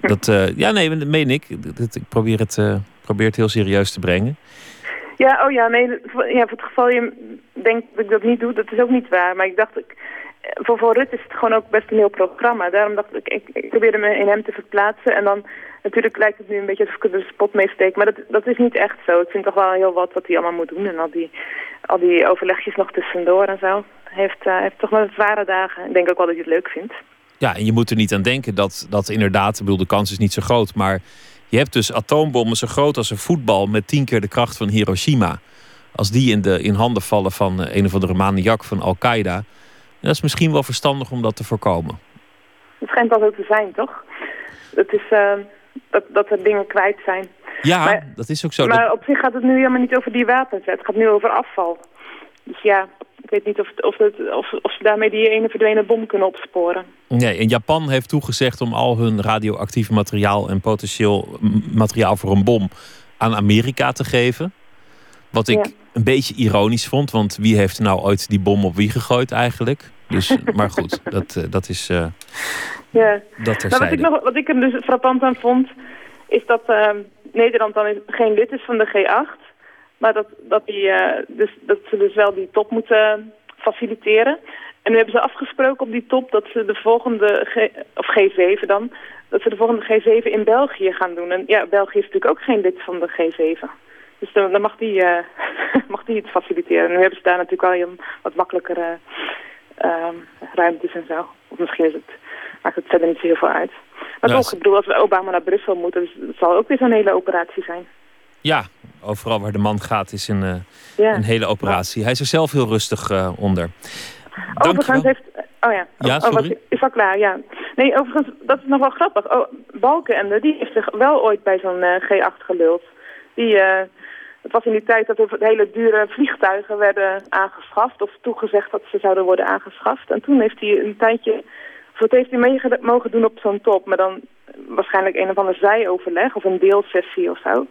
Dat, uh, ja, nee, dat meen ik. Dat, ik probeer het, uh, probeer het heel serieus te brengen. Ja, oh ja, nee, ja, voor het geval je denkt dat ik dat niet doe, dat is ook niet waar. Maar ik dacht, ik, voor, voor Rutte is het gewoon ook best een heel programma. Daarom dacht ik, ik, ik probeerde me in hem te verplaatsen. En dan, natuurlijk lijkt het nu een beetje alsof ik er de spot mee steek. Maar dat, dat is niet echt zo. Ik vind toch wel heel wat wat hij allemaal moet doen. En al die, al die overlegjes nog tussendoor en zo. Hij heeft, uh, heeft toch wel zware dagen. Ik denk ook wel dat hij het leuk vindt. Ja, en je moet er niet aan denken dat, dat inderdaad, ik bedoel, de kans is niet zo groot, maar je hebt dus atoombommen zo groot als een voetbal met tien keer de kracht van Hiroshima. Als die in, de, in handen vallen van een of andere maniak van Al-Qaeda. Dat is misschien wel verstandig om dat te voorkomen. Het schijnt wel zo te zijn, toch? Dat, is, uh, dat, dat er dingen kwijt zijn. Ja, maar, dat is ook zo. Maar dat... op zich gaat het nu helemaal niet over die wapens. Het gaat nu over afval. Dus ja, ik weet niet of, of, het, of, of ze daarmee die ene verdwenen bom kunnen opsporen. Nee, en Japan heeft toegezegd om al hun radioactief materiaal en potentieel materiaal voor een bom aan Amerika te geven. Wat ik ja. een beetje ironisch vond, want wie heeft nou ooit die bom op wie gegooid eigenlijk? Dus, maar goed, dat, uh, dat is... Uh, ja. dat nou, wat, ik nog, wat ik er dus frappant aan vond, is dat uh, Nederland dan geen lid is van de G acht. Maar dat, dat, die, uh, dus, dat ze dus wel die top moeten faciliteren. En nu hebben ze afgesproken op die top dat ze de volgende, G, of G zeven dan, dat ze de volgende G zeven in België gaan doen. En ja, België is natuurlijk ook geen lid van de G zeven. Dus dan, dan mag, die, uh, mag die het faciliteren. En nu hebben ze daar natuurlijk al een wat makkelijkere uh, ruimtes en zo. Of misschien is het, maakt het verder niet zo heel veel uit. Maar nou, toch, ik bedoel, als we Obama naar Brussel moeten, dus dat zal ook weer zo'n hele operatie zijn. Ja, overal waar de man gaat is een, uh, yeah. een hele operatie. Hij is er zelf heel rustig uh, onder. Dank overigens heeft... Oh ja, ja oh, sorry. Oh, is al klaar, ja. Nee, overigens, dat is nog wel grappig. Oh, Balkenende, die heeft zich wel ooit bij zo'n uh, G acht geluld. Die, uh, het was in die tijd dat er hele dure vliegtuigen werden aangeschaft... of toegezegd dat ze zouden worden aangeschaft. En toen heeft hij een tijdje... Wat heeft hij mee mogen doen op zo'n top? Maar dan waarschijnlijk een of ander zijoverleg of een deelsessie of zo.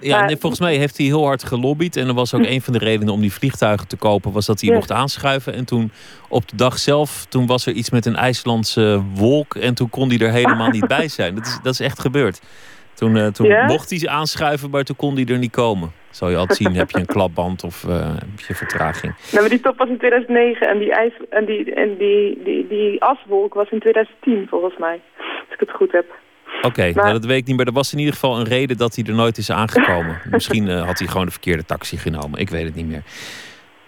Ja, maar... nee, volgens mij heeft hij heel hard gelobbyd. En er was ook een van de redenen om die vliegtuigen te kopen... was dat hij ja. mocht aanschuiven. En toen op de dag zelf, toen was er iets met een IJslandse wolk... en toen kon hij er helemaal niet bij zijn. Dat is, dat is echt gebeurd. Toen, uh, toen ja? mocht hij aanschuiven, maar toen kon hij er niet komen. Zal je altijd zien, heb je een klapband of uh, heb je vertraging. Nou, maar die top was in tweeduizend negen en die, ijs, en die, en die, die, die aswolk was in tweeduizend tien volgens mij. Als ik het goed heb. Oké, okay, maar... nou, dat weet ik niet, maar er was in ieder geval een reden dat hij er nooit is aangekomen. Misschien uh, had hij gewoon de verkeerde taxi genomen, ik weet het niet meer.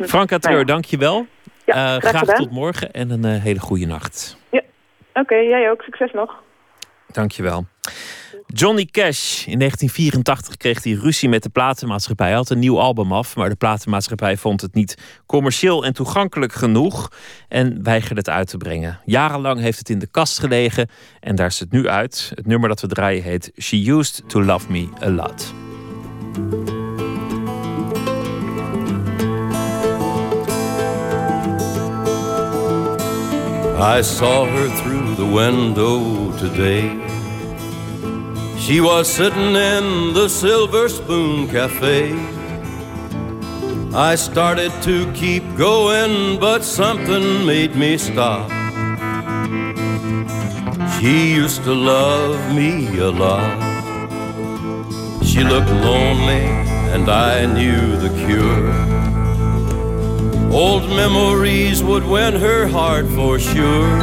Franca Treur, nou, dank je wel. Ja, uh, graag graag tot morgen en een uh, hele goede nacht. Ja. Oké, okay, jij ook. Succes nog. Dank je wel. Johnny Cash. In negentien vierentachtig kreeg hij ruzie met de platenmaatschappij. Hij had een nieuw album af, maar de platenmaatschappij vond het niet commercieel en toegankelijk genoeg en weigerde het uit te brengen. Jarenlang heeft het in de kast gelegen en daar is het nu uit. Het nummer dat we draaien heet She Used to Love Me a Lot. I saw her through the window today. She was sitting in the Silver Spoon Cafe. I started to keep going, but something made me stop. She used to love me a lot. She looked lonely, and I knew the cure. Old memories would win her heart for sure.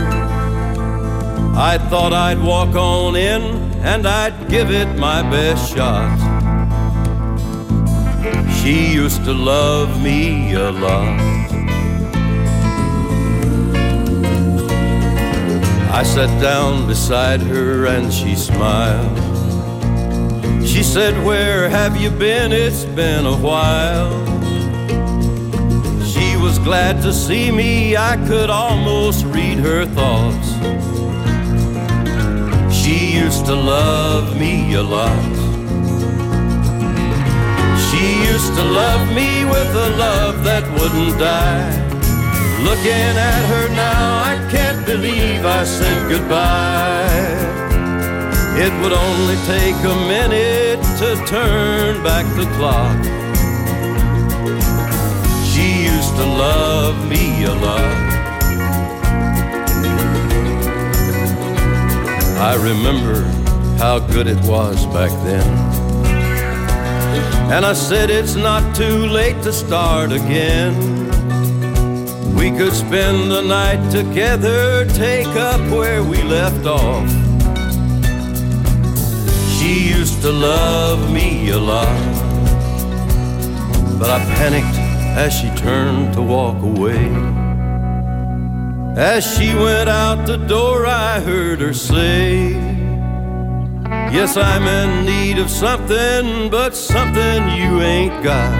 I thought I'd walk on in, and I'd give it my best shot. She used to love me a lot. I sat down beside her and she smiled. She said, where have you been? It's been a while. She was glad to see me. I could almost read her thoughts. She used to love me a lot. She used to love me with a love that wouldn't die. Looking at her now, I can't believe I said goodbye. It would only take a minute to turn back the clock. She used to love me a lot. I remember how good it was back then. And I said it's not too late to start again. We could spend the night together, take up where we left off. She used to love me a lot. But I panicked as she turned to walk away. As she went out the door, I heard her say, yes, I'm in need of something, but something you ain't got.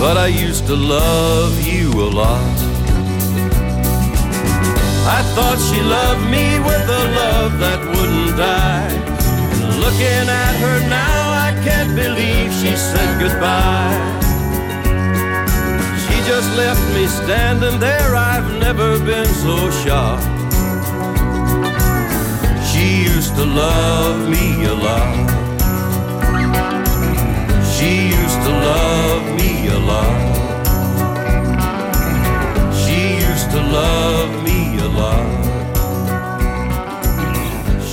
But I used to love you a lot. I thought she loved me with a love that wouldn't die. And looking at her now, I can't believe she said goodbye. Just left me standing there, I've never been so shocked. She used to love me a lot. She love me a lot. She used to love me a lot.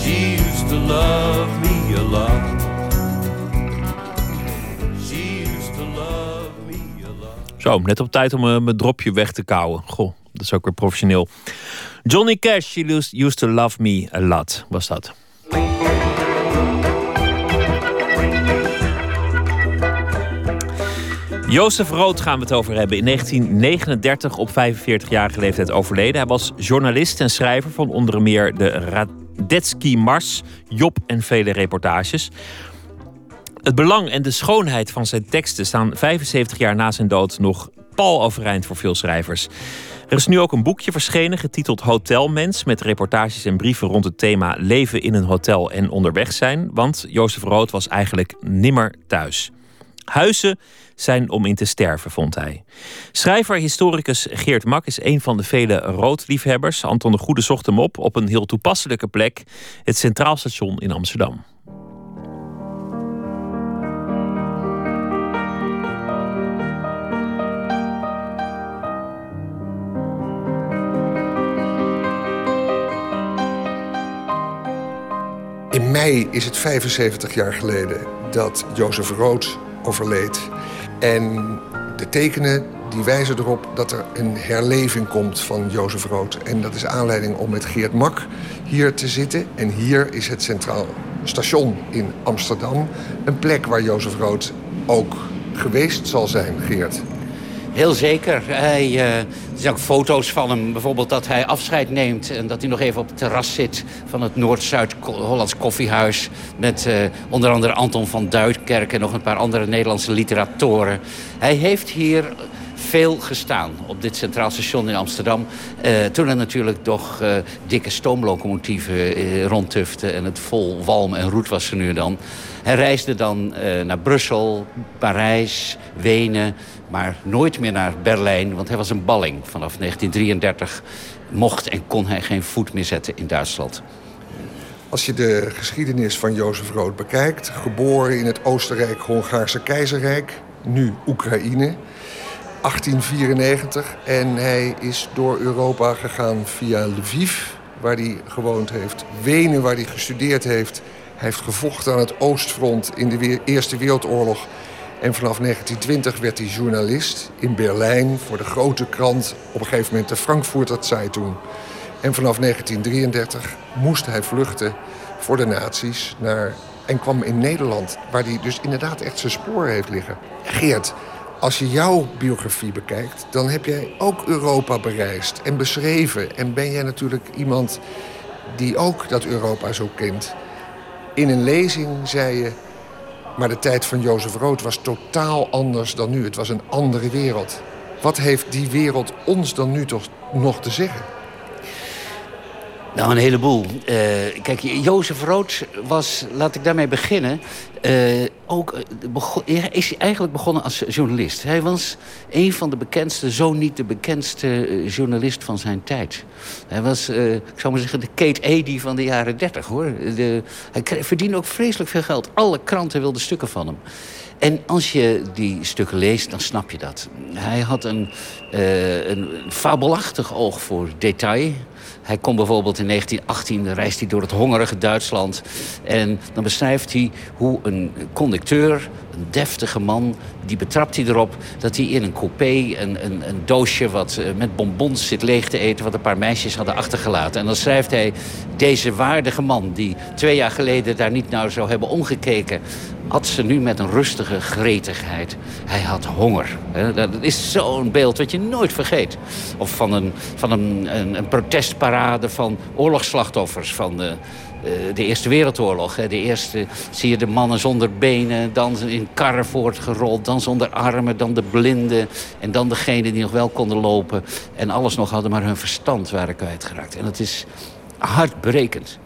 She used to love me a lot. She used to love me a lot. Zo, net op tijd om uh, mijn dropje weg te kauwen. Goh, dat is ook weer professioneel. Johnny Cash, She Used to Love Me a Lot, was dat. Joseph Roth gaan we het over hebben. In negentien negenendertig op vijfenveertigjarige leeftijd overleden. Hij was journalist en schrijver van onder meer de Radetzky Mars, Job en vele reportages. Het belang en de schoonheid van zijn teksten staan vijfenzeventig jaar na zijn dood nog pal overeind voor veel schrijvers. Er is nu ook een boekje verschenen getiteld Hotelmens, met reportages en brieven rond het thema leven in een hotel en onderweg zijn. Want Joseph Roth was eigenlijk nimmer thuis. Huizen zijn om in te sterven, vond hij. Schrijver-historicus Geert Mak is een van de vele Roth-liefhebbers. Anton de Goede zocht hem op op een heel toepasselijke plek, het Centraal Station in Amsterdam. In mei is het vijfenzeventig jaar geleden dat Joseph Roth overleed. En de tekenen die wijzen erop dat er een herleving komt van Joseph Roth. En dat is aanleiding om met Geert Mak hier te zitten. En hier is het Centraal Station in Amsterdam. Een plek waar Joseph Roth ook geweest zal zijn, Geert. Heel zeker. Hij, uh, er zijn ook foto's van hem. Bijvoorbeeld dat hij afscheid neemt en dat hij nog even op het terras zit van het Noord-Zuid-Hollands Koffiehuis. Met uh, onder andere Anton van Duitkerk en nog een paar andere Nederlandse literatoren. Hij heeft hier veel gestaan op dit Centraal Station in Amsterdam. Uh, toen er natuurlijk toch uh, dikke stoomlocomotieven uh, rondtuften en het vol walm en roet was er nu dan. Hij reisde dan uh, naar Brussel, Parijs, Wenen, maar nooit meer naar Berlijn, want hij was een balling. Vanaf negentien drieëndertig mocht en kon hij geen voet meer zetten in Duitsland. Als je de geschiedenis van Joseph Roth bekijkt, geboren in het Oostenrijk-Hongaarse keizerrijk, nu Oekraïne, achttien vierennegentig. En hij is door Europa gegaan via Lviv, waar hij gewoond heeft, Wenen, waar hij gestudeerd heeft. Hij heeft gevochten aan het Oostfront in de Eerste Wereldoorlog. En vanaf negentien twintig werd hij journalist in Berlijn voor de grote krant, op een gegeven moment de Frankfurter Zeitung. En vanaf negentien drieëndertig moest hij vluchten voor de nazi's naar, en kwam in Nederland, waar hij dus inderdaad echt zijn sporen heeft liggen. Geert, als je jouw biografie bekijkt, dan heb jij ook Europa bereisd en beschreven. En ben jij natuurlijk iemand die ook dat Europa zo kent. In een lezing zei je, maar de tijd van Joseph Roth was totaal anders dan nu. Het was een andere wereld. Wat heeft die wereld ons dan nu toch nog te zeggen? Nou, een heleboel. Uh, kijk, Joseph Roth was, laat ik daarmee beginnen, Uh, ook begon, is eigenlijk begonnen als journalist. Hij was een van de bekendste, zo niet de bekendste journalist van zijn tijd. Hij was, uh, ik zou maar zeggen, de Kate Eddy van de jaren dertig, hoor. De, hij kreeg, verdiende ook vreselijk veel geld. Alle kranten wilden stukken van hem. En als je die stukken leest, dan snap je dat. Hij had een, uh, een fabelachtig oog voor detail. Hij komt bijvoorbeeld in negentien achttien, reist hij door het hongerige Duitsland. En dan beschrijft hij hoe een conducteur, een deftige man, die betrapt hij erop dat hij in een coupé een, een, een doosje wat met bonbons zit leeg te eten, wat een paar meisjes hadden achtergelaten. En dan schrijft hij, deze waardige man die twee jaar geleden daar niet naar zou hebben omgekeken, had ze nu met een rustige gretigheid. Hij had honger. Dat is zo'n beeld wat je nooit vergeet. Of van een, van een, een, een protestparade van oorlogsslachtoffers van de, de Eerste Wereldoorlog. De eerste zie je de mannen zonder benen, dan in karren voortgerold, dan zonder armen, dan de blinden en dan degenen die nog wel konden lopen. En alles nog hadden, maar hun verstand waren kwijtgeraakt. En dat is hartbrekend.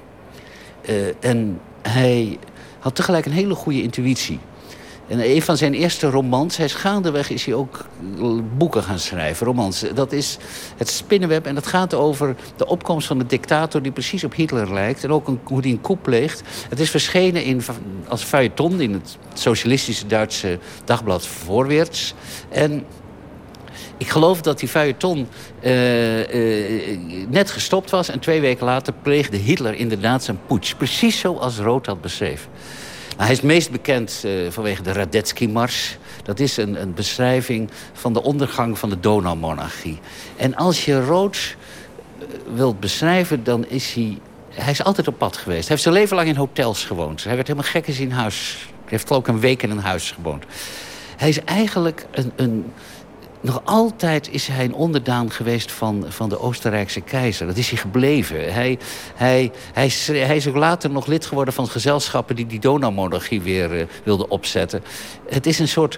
Uh, en hij had tegelijk een hele goede intuïtie. En een van zijn eerste romans, hij is gaandeweg is hij ook boeken gaan schrijven, romans. Dat is Het Spinnenweb en dat gaat over de opkomst van een dictator die precies op Hitler lijkt. En ook een, hoe hij een coup pleegt. Het is verschenen in, als feuilleton in het socialistische Duitse dagblad Voorwaarts. En ik geloof dat die feuilleton uh, uh, net gestopt was. En twee weken later pleegde Hitler inderdaad zijn putsch. Precies zoals Roth had beschreven. Nou, hij is meest bekend uh, vanwege de Radetzky-mars. Dat is een, een beschrijving van de ondergang van de Donaumonarchie. En als je Roth wilt beschrijven, dan is hij... Hij is altijd op pad geweest. Hij heeft zijn leven lang in hotels gewoond. Hij werd helemaal gek in zijn huis. Hij heeft geloof ik een week in een huis gewoond. Hij is eigenlijk een... een nog altijd is hij een onderdaan geweest van, van de Oostenrijkse keizer. Dat is hij gebleven. Hij, hij, hij, is, hij is ook later nog lid geworden van gezelschappen die die Donaumonarchie weer uh, wilden opzetten. Het is een soort...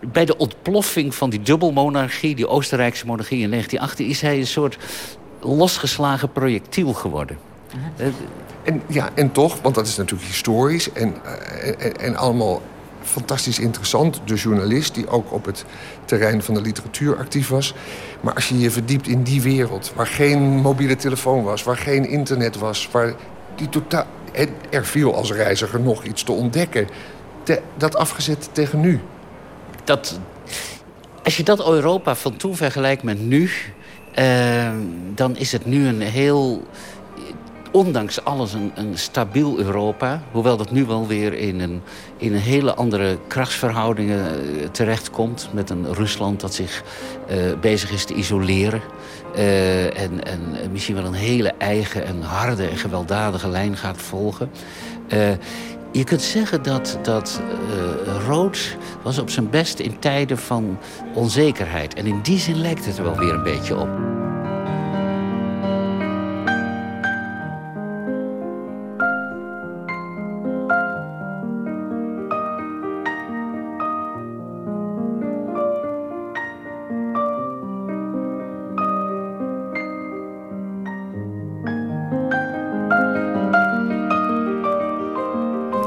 Bij de ontploffing van die dubbelmonarchie, die Oostenrijkse monarchie in negentien achttien... is hij een soort losgeslagen projectiel geworden. Uh-huh. En, ja, en toch, want dat is natuurlijk historisch en, en, en allemaal... fantastisch interessant, de journalist die ook op het terrein van de literatuur actief was. Maar als je je verdiept in die wereld, waar geen mobiele telefoon was, waar geen internet was, waar die totaal... er viel als reiziger nog iets te ontdekken. Te... Dat afgezet tegen nu. Dat... Als je dat Europa van toen vergelijkt met nu, uh, dan is het nu een heel... ondanks alles een, een stabiel Europa. Hoewel dat nu wel weer in een, in een hele andere krachtsverhoudingen terechtkomt. Met een Rusland dat zich uh, bezig is te isoleren. Uh, en, en misschien wel een hele eigen en harde en gewelddadige lijn gaat volgen. Uh, je kunt zeggen dat, dat uh, Roth was op zijn best in tijden van onzekerheid. En in die zin lijkt het er wel weer een beetje op.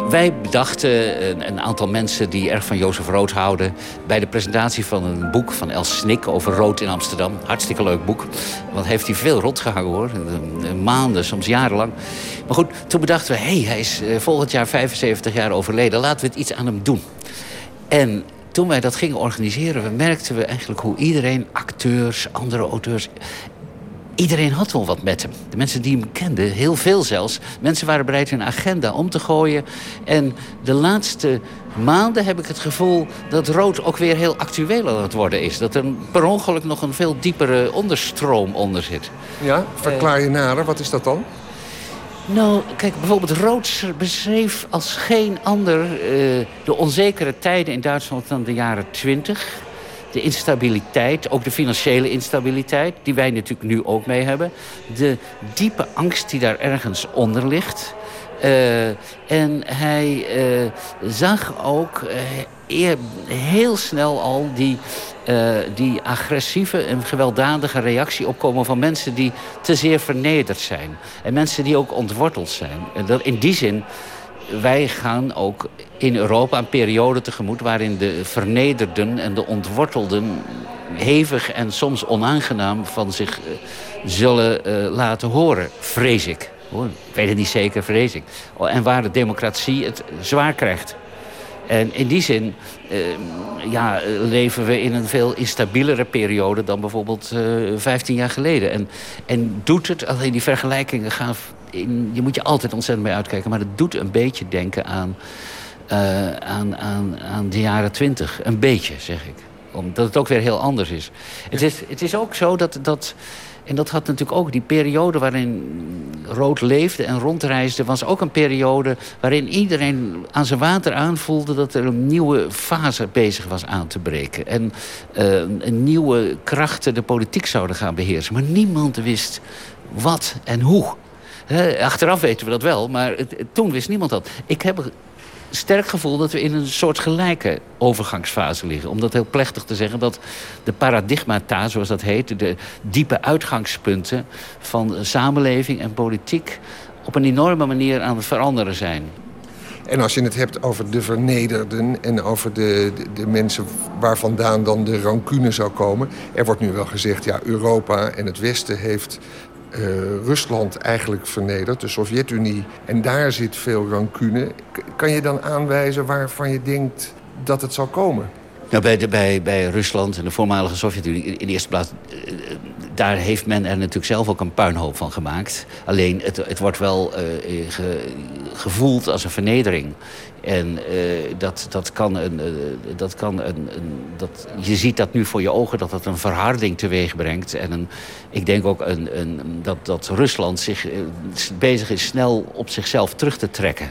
Wij bedachten, een, een aantal mensen die erg van Joseph Roth houden... bij de presentatie van een boek van Els Snik over Roth in Amsterdam. Hartstikke leuk boek. Want heeft hij veel rot gehangen, hoor. Maanden, soms jarenlang. Maar goed, toen bedachten we... hé, hey, hij is volgend jaar vijfenzeventig jaar overleden. Laten we het iets aan hem doen. En toen wij dat gingen organiseren... merkten we eigenlijk hoe iedereen, acteurs, andere auteurs... Iedereen had wel wat met hem. De mensen die hem kenden, heel veel zelfs. Mensen waren bereid hun agenda om te gooien. En de laatste maanden heb ik het gevoel dat Roth ook weer heel actueel aan het worden is. Dat er per ongeluk nog een veel diepere onderstroom onder zit. Ja, verklaar je nader. Wat is dat dan? Nou, kijk, bijvoorbeeld Roth beschreef als geen ander uh, de onzekere tijden in Duitsland dan de jaren twintig... De instabiliteit, ook de financiële instabiliteit... die wij natuurlijk nu ook mee hebben. De diepe angst die daar ergens onder ligt. Uh, en hij uh, zag ook uh, heel snel al... die, uh, die agressieve en gewelddadige reactie opkomen... van mensen die te zeer vernederd zijn. En mensen die ook ontworteld zijn. En dat in die zin... Wij gaan ook in Europa een periode tegemoet... waarin de vernederden en de ontwortelden... hevig en soms onaangenaam van zich uh, zullen uh, laten horen. Vrees ik. Oh, ik weet het niet zeker, vrees ik. Oh, en waar de democratie het zwaar krijgt. En in die zin uh, ja, leven we in een veel instabielere periode... dan bijvoorbeeld uh, vijftien jaar geleden. En, en doet het, alleen die vergelijkingen gaan... In, je moet je altijd ontzettend mee uitkijken. Maar het doet een beetje denken aan, uh, aan, aan, aan de jaren twintig. Een beetje, zeg ik. Omdat het ook weer heel anders is. Het is, het is ook zo dat, dat... En dat had natuurlijk ook die periode waarin Roth leefde en rondreisde... was ook een periode waarin iedereen aan zijn water aanvoelde... dat er een nieuwe fase bezig was aan te breken. En uh, een nieuwe krachten de politiek zouden gaan beheersen. Maar niemand wist wat en hoe... Achteraf weten we dat wel, maar toen wist niemand dat. Ik heb een sterk gevoel dat we in een soort gelijke overgangsfase liggen. Om dat heel plechtig te zeggen, dat de paradigmata, zoals dat heet... de diepe uitgangspunten van samenleving en politiek... op een enorme manier aan het veranderen zijn. En als je het hebt over de vernederden en over de, de, de mensen waar vandaan dan de rancune zou komen. Er wordt nu wel gezegd, ja, Europa en het Westen heeft uh, Rusland eigenlijk vernederd, de Sovjet-Unie. En daar zit veel rancune. K- kan je dan aanwijzen waarvan je denkt dat het zal komen? Nou, bij, de, bij, bij Rusland en de voormalige Sovjet-Unie in de eerste plaats, Uh, daar heeft men er natuurlijk zelf ook een puinhoop van gemaakt. Alleen, het, het wordt wel uh, ge, gevoeld als een vernedering. En uh, dat, dat kan een... Uh, dat kan een, een dat, je ziet dat nu voor je ogen, dat dat een verharding teweeg brengt. En een, ik denk ook een, een, dat, dat Rusland zich uh, bezig is snel op zichzelf terug te trekken.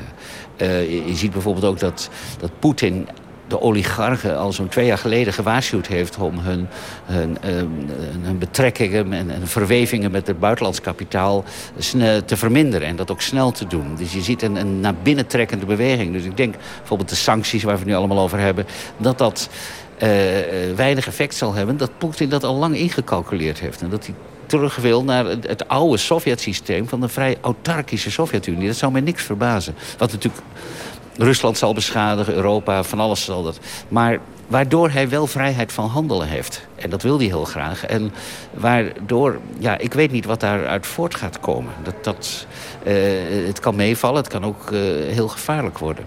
Uh, je, je ziet bijvoorbeeld ook dat, dat Poetin de oligarchen al zo'n twee jaar geleden gewaarschuwd heeft om hun, hun, hun, hun betrekkingen en hun verwevingen met het buitenlands kapitaal te verminderen en dat ook snel te doen. Dus je ziet een, een naar binnen trekkende beweging. Dus ik denk bijvoorbeeld de sancties waar we het nu allemaal over hebben, dat dat uh, weinig effect zal hebben. Dat Poetin dat al lang ingecalculeerd heeft en dat hij terug wil naar het oude Sovjet-systeem van de vrij autarkische Sovjet-Unie. Dat zou mij niks verbazen. Wat natuurlijk Rusland zal beschadigen, Europa, van alles zal dat. Maar waardoor hij wel vrijheid van handelen heeft. En dat wil hij heel graag. En waardoor, ja, ik weet niet wat daaruit voort gaat komen. Dat, dat, uh, het kan meevallen, het kan ook uh, heel gevaarlijk worden.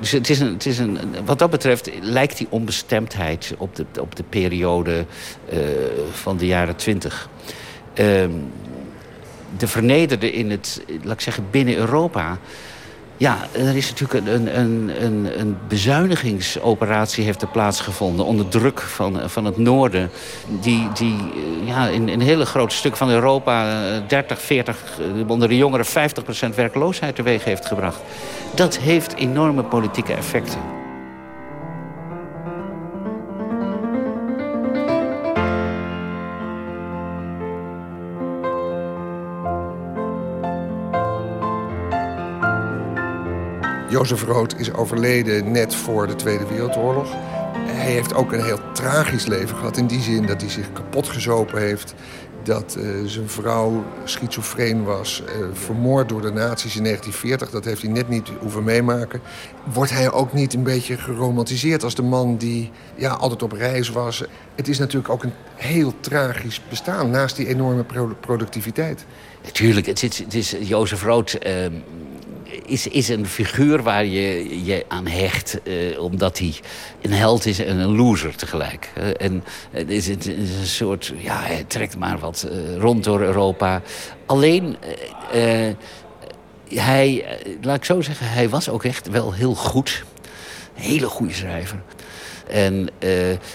Dus het is een, het is een, wat dat betreft lijkt die onbestemdheid op de, op de periode uh, van de jaren twintig. Uh, de vernederde in het, laat ik zeggen, binnen Europa. Ja, er is natuurlijk een, een, een, een bezuinigingsoperatie heeft er plaatsgevonden onder druk van, van het noorden. Die, die ja, in een hele groot stuk van Europa dertig, veertig, onder de jongeren vijftig procent werkloosheid teweeg heeft gebracht. Dat heeft enorme politieke effecten. Joseph Roth is overleden net voor de Tweede Wereldoorlog. Hij heeft ook een heel tragisch leven gehad. In die zin dat hij zich kapotgezopen heeft. Dat uh, zijn vrouw schizofreen was. Uh, vermoord door de nazi's in negentien veertig. Dat heeft hij net niet hoeven meemaken. Wordt hij ook niet een beetje geromantiseerd als de man die ja, altijd op reis was? Het is natuurlijk ook een heel tragisch bestaan. Naast die enorme pro- productiviteit. Natuurlijk, het is, het is Joseph Roth. Uh... Is, is een figuur waar je je aan hecht, eh, omdat hij een held is en een loser tegelijk. En het is, het is een soort, ja, hij trekt maar wat eh, rond door Europa. Alleen, eh, hij, laat ik zo zeggen, hij was ook echt wel heel goed. Een hele goede schrijver. En eh,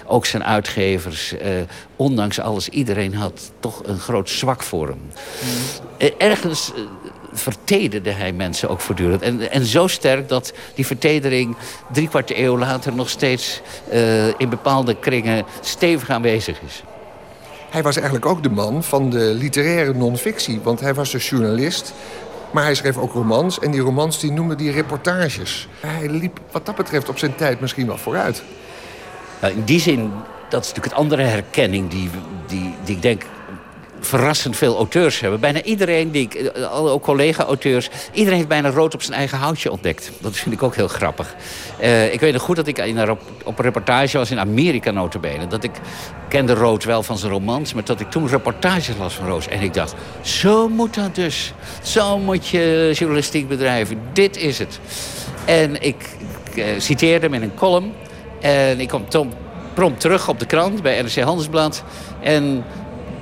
ook zijn uitgevers, eh, ondanks alles, iedereen had toch een groot zwak voor hem. Mm. Ergens vertederde hij mensen ook voortdurend. En, en zo sterk dat die vertedering drie kwart eeuw later nog steeds uh, in bepaalde kringen stevig aanwezig is. Hij was eigenlijk ook de man van de literaire non-fictie. Want hij was dus journalist, maar hij schreef ook romans. En die romans die noemde hij reportages. Hij liep wat dat betreft op zijn tijd misschien wel vooruit. Nou, in die zin, dat is natuurlijk een andere herkenning die, die, die ik denk verrassend veel auteurs hebben. Bijna iedereen, die ik, alle collega-auteurs, iedereen heeft bijna rood op zijn eigen houtje ontdekt. Dat vind ik ook heel grappig. Uh, ik weet nog goed dat ik in een, op een reportage was in Amerika nota bene. Dat ik kende Roth wel van zijn romans, maar dat ik toen reportages las van Roth. En ik dacht, zo moet dat dus. Zo moet je journalistiek bedrijven. Dit is het. En ik, ik uh, citeerde hem in een column. En ik kwam tom, prompt terug op de krant bij N R C Handelsblad. En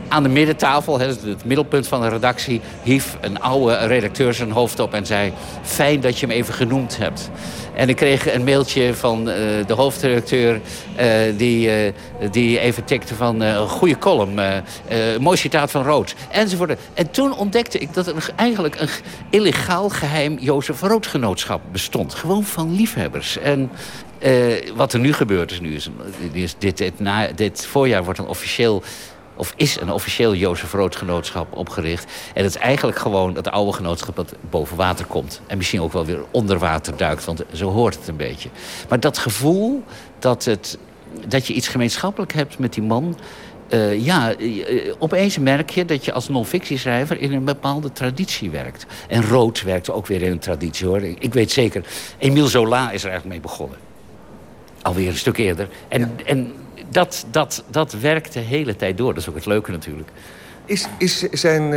aan de middentafel, het middelpunt van de redactie, hief een oude redacteur zijn hoofd op en zei, fijn dat je hem even genoemd hebt. En ik kreeg een mailtje van uh, de hoofdredacteur uh, die, uh, die even tikte van uh, goede column, uh, uh, mooi citaat van Roth, enzovoort. En toen ontdekte ik dat er eigenlijk een illegaal geheim Joseph Roth-genootschap bestond. Gewoon van liefhebbers. En uh, wat er nu gebeurt is nu, is, is dit, dit, na, dit voorjaar wordt een officieel of is een officieel Joseph Roth-genootschap opgericht. En het is eigenlijk gewoon het oude genootschap dat boven water komt. En misschien ook wel weer onder water duikt, want zo hoort het een beetje. Maar dat gevoel dat, het, dat je iets gemeenschappelijk hebt met die man, Uh, ja, uh, opeens merk je dat je als non-fictieschrijver in een bepaalde traditie werkt. En Rood werkt ook weer in een traditie, hoor. Ik weet zeker, Emile Zola is er eigenlijk mee begonnen. Alweer een stuk eerder. En, ja. en dat, dat, dat werkt de hele tijd door. Dat is ook het leuke natuurlijk. Is, is, zijn,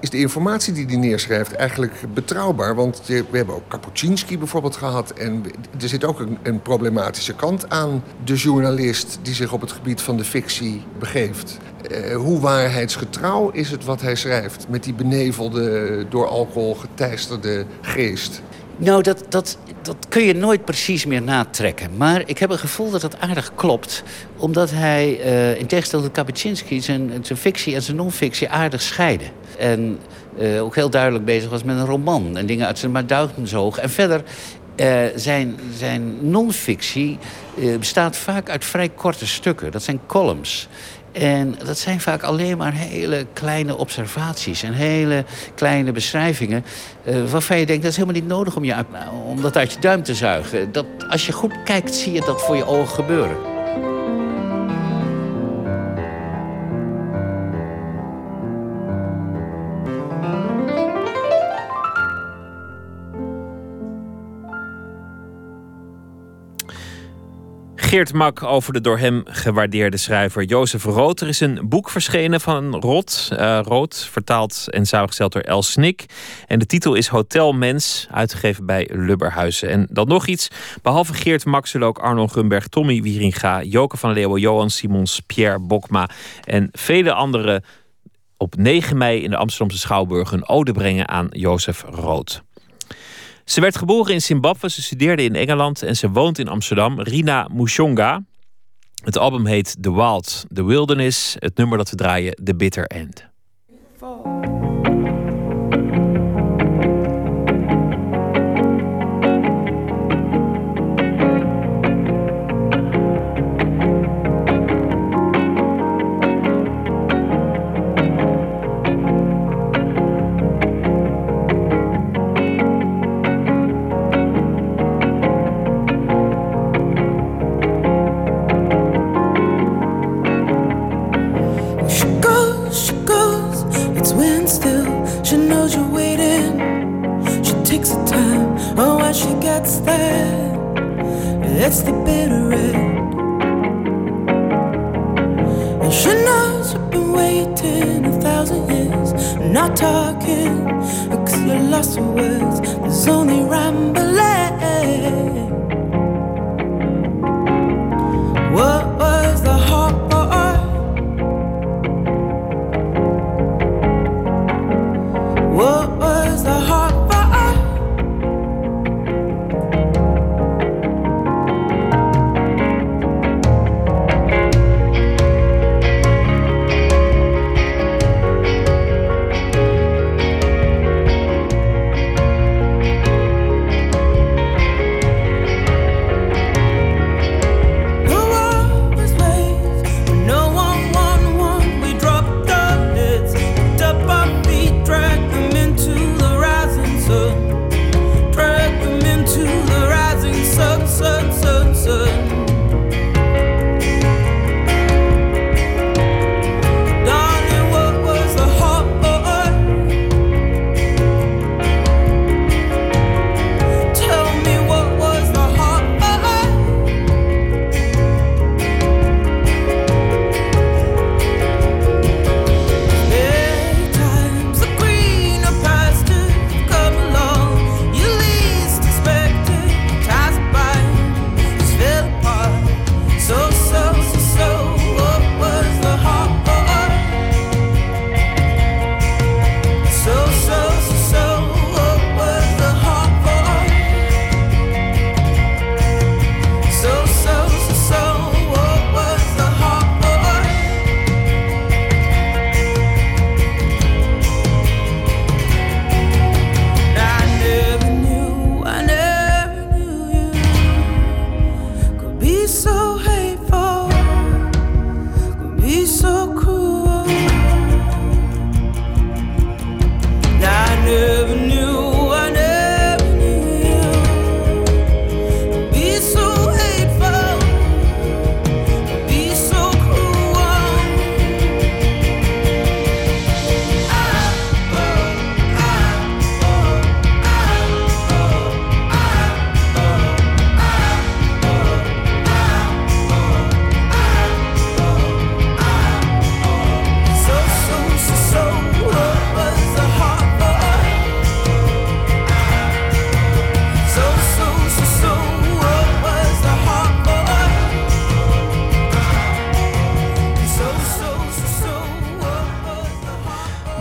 is de informatie die hij neerschrijft eigenlijk betrouwbaar? Want we hebben ook Kapuscinski bijvoorbeeld gehad. En er zit ook een, een problematische kant aan de journalist die zich op het gebied van de fictie begeeft. Uh, hoe waarheidsgetrouw is het wat hij schrijft? Met die benevelde, door alcohol geteisterde geest. Nou, dat, dat, dat kun je nooit precies meer natrekken. Maar ik heb een gevoel dat dat aardig klopt. Omdat hij, uh, in tegenstelling tot Kapuscinski, zijn, zijn fictie en zijn non-fictie aardig scheidde. En uh, ook heel duidelijk bezig was met een roman. En dingen uit zijn maduigenshoog. En verder, uh, zijn, zijn non-fictie uh, bestaat vaak uit vrij korte stukken. Dat zijn columns. En dat zijn vaak alleen maar hele kleine observaties en hele kleine beschrijvingen. Uh, waarvan je denkt, dat is helemaal niet nodig om, je, om dat uit je duim te zuigen. Dat, als je goed kijkt, zie je dat voor je ogen gebeuren. Geert Mak over de door hem gewaardeerde schrijver Joseph Roth. Er is een boek verschenen van Roth, uh, Roth vertaald en samengesteld door El Snik. En de titel is Hotel Mens, uitgegeven bij Lubberhuizen. En dan nog iets, behalve Geert Mak zullen ook Arnon Grunberg, Tommy Wieringa, Joke van Leeuwen, Johan Simons, Pierre Bokma en vele anderen op negen mei in de Amsterdamse Schouwburg een ode brengen aan Joseph Roth. Ze werd geboren in Zimbabwe, ze studeerde in Engeland en ze woont in Amsterdam. Rina Mushonga. Het album heet The Wild, The Wilderness. Het nummer dat we draaien, The Bitter End.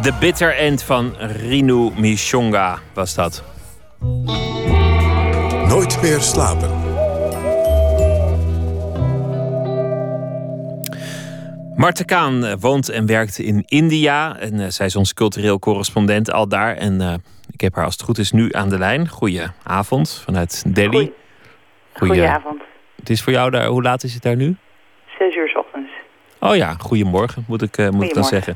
The Bitter End van Rinu Mishonga was dat. Nooit meer slapen. Marten Kaan woont en werkt in India. En uh, zij is ons cultureel correspondent al daar. En uh, ik heb haar als het goed is nu aan de lijn. Goedenavond vanuit Delhi. Goeie. Goeie. Goedenavond. Het is voor jou daar, hoe laat is het daar nu? Zes uur 's ochtends. Oh ja, goedemorgen moet ik, uh, moet ik dan zeggen.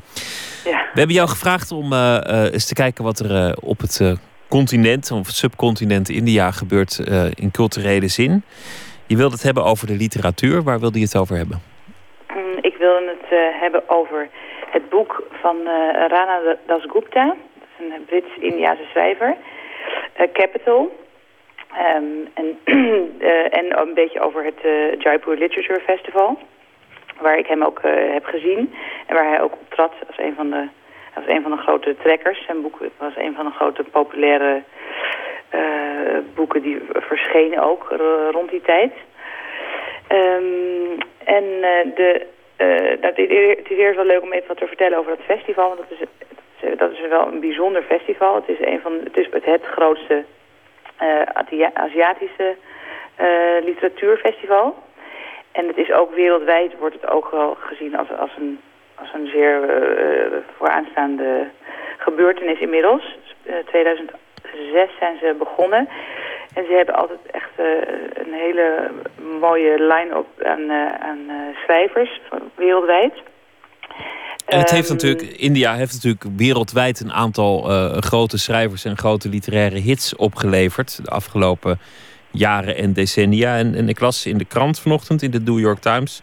Ja. We hebben jou gevraagd om uh, uh, eens te kijken wat er uh, op het uh, continent of het subcontinent India gebeurt uh, in culturele zin. Je wilde het hebben over de literatuur. Waar wilde je het over hebben? Um, ik wilde het uh, hebben over het boek van uh, Rana Dasgupta. Dat is een Brits-Indiase schrijver. Uh, Capital. Um, en, uh, en een beetje over het uh, Jaipur Literature Festival, waar ik hem ook uh, heb gezien en waar hij ook optrad als een van de, als een van de grote trekkers. Zijn boek was een van de grote populaire uh, boeken die verschenen ook r- rond die tijd. Um, en uh, de, uh, dat, het is eerst wel leuk om even wat te vertellen over dat festival, want dat is, dat is wel een bijzonder festival. Het is, een van, het, is het grootste Uh, Aziatische uh, literatuurfestival. En het is ook wereldwijd, wordt het ook wel gezien als, als, een, als een zeer uh, vooraanstaande gebeurtenis inmiddels. Uh, tweeduizend zes zijn ze begonnen. En ze hebben altijd echt uh, een hele mooie line-up aan, uh, aan uh, schrijvers wereldwijd. En het heeft natuurlijk, India heeft natuurlijk wereldwijd een aantal uh, grote schrijvers en grote literaire hits opgeleverd de afgelopen jaren en decennia. En, en ik las in de krant vanochtend, in de New York Times,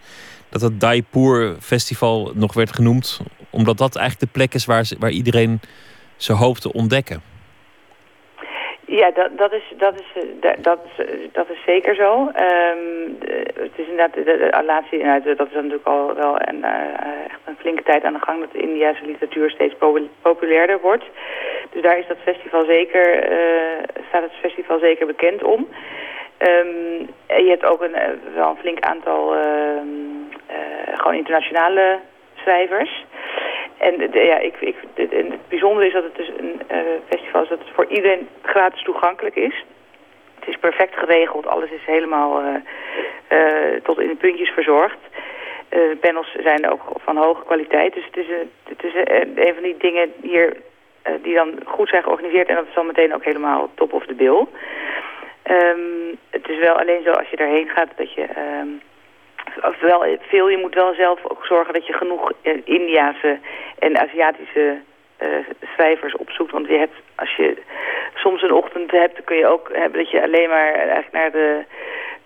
dat het Jaipur Festival nog werd genoemd, omdat dat eigenlijk de plek is waar, ze, waar iedereen ze hoopt te ontdekken. Ja, dat, dat, is, dat, is, dat, dat is zeker zo. Um, het is inderdaad, de, de, de laatste, nou, dat is natuurlijk al wel een, uh, echt een flinke tijd aan de gang... dat de Indiase literatuur steeds populairder wordt. Dus daar is dat festival zeker, uh, staat het festival zeker bekend om. Um, je hebt ook een, wel een flink aantal uh, uh, gewoon internationale schrijvers... En ja, ik, ik, het bijzondere is dat het dus een uh, festival is dat het voor iedereen gratis toegankelijk is. Het is perfect geregeld, alles is helemaal uh, uh, tot in de puntjes verzorgd. Uh, de panels zijn ook van hoge kwaliteit, dus het is, uh, het is uh, een van die dingen hier uh, die dan goed zijn georganiseerd en dat is dan meteen ook helemaal top of the bill. Um, het is wel alleen zo als je daarheen gaat dat je... Um, Wel veel, je moet wel zelf ook zorgen dat je genoeg Indiase en Aziatische uh, schrijvers opzoekt. Want je hebt, als je soms een ochtend hebt, kun je ook hebben dat je alleen maar eigenlijk naar de